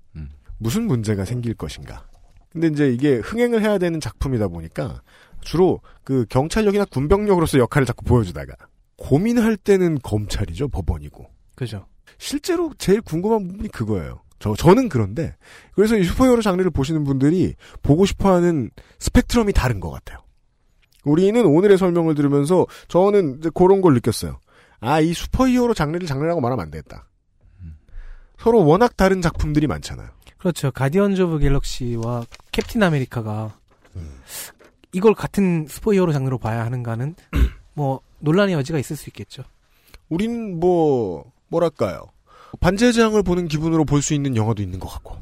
무슨 문제가 생길 것인가. 근데 이제 이게 흥행을 해야 되는 작품이다 보니까 주로 경찰력이나 군병력으로서 역할을 자꾸 보여주다가 고민할 때는 검찰이죠, 법원이고. 그죠. 실제로 제일 궁금한 부분이 그거예요. 저는 그런데 그래서 이 슈퍼히어로 장르를 보시는 분들이 보고 싶어하는 스펙트럼이 다른 것 같아요. 우리는 오늘의 설명을 들으면서 저는 이제 그런 걸 느꼈어요. 아, 이 슈퍼히어로 장르를 장르라고 말하면 안 되겠다. 서로 워낙 다른 작품들이 많잖아요. 그렇죠. 가디언즈 오브 갤럭시와 캡틴 아메리카가 이걸 같은 슈퍼히어로 장르로 봐야 하는가는 뭐 논란의 여지가 있을 수 있겠죠. 우린 뭐랄까요. 반지의 제왕을 보는 기분으로 볼 수 있는 영화도 있는 것 같고,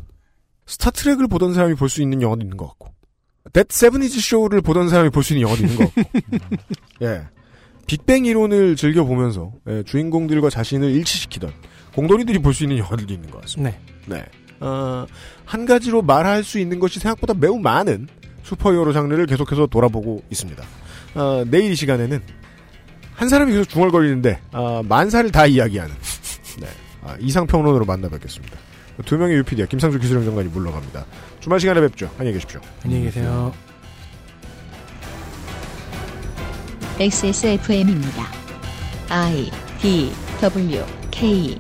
스타트랙을 보던 사람이 볼 수 있는 영화도 있는 것 같고, 댓 세븐이즈 쇼를 보던 사람이 볼 수 있는 영화도 있는 것 같고, 예, 빅뱅 이론을 즐겨 보면서 예, 주인공들과 자신을 일치시키던 공돌이들이 볼 수 있는 영화들도 있는 것 같습니다. 네, 한 가지로 말할 수 있는 것이 생각보다 매우 많은 슈퍼히어로 장르를 계속해서 돌아보고 있습니다. 내일 이 시간에는 한 사람이 계속 중얼거리는데 만사를 다 이야기하는. 네. 이상평론으로 만나뵙겠습니다. 두 명의 UPD와 김상주 기술행정관이 물러갑니다. 주말 시간에 뵙죠. 안녕히 계십시오. 안녕히 계세요. XSFM입니다. I, D, W, K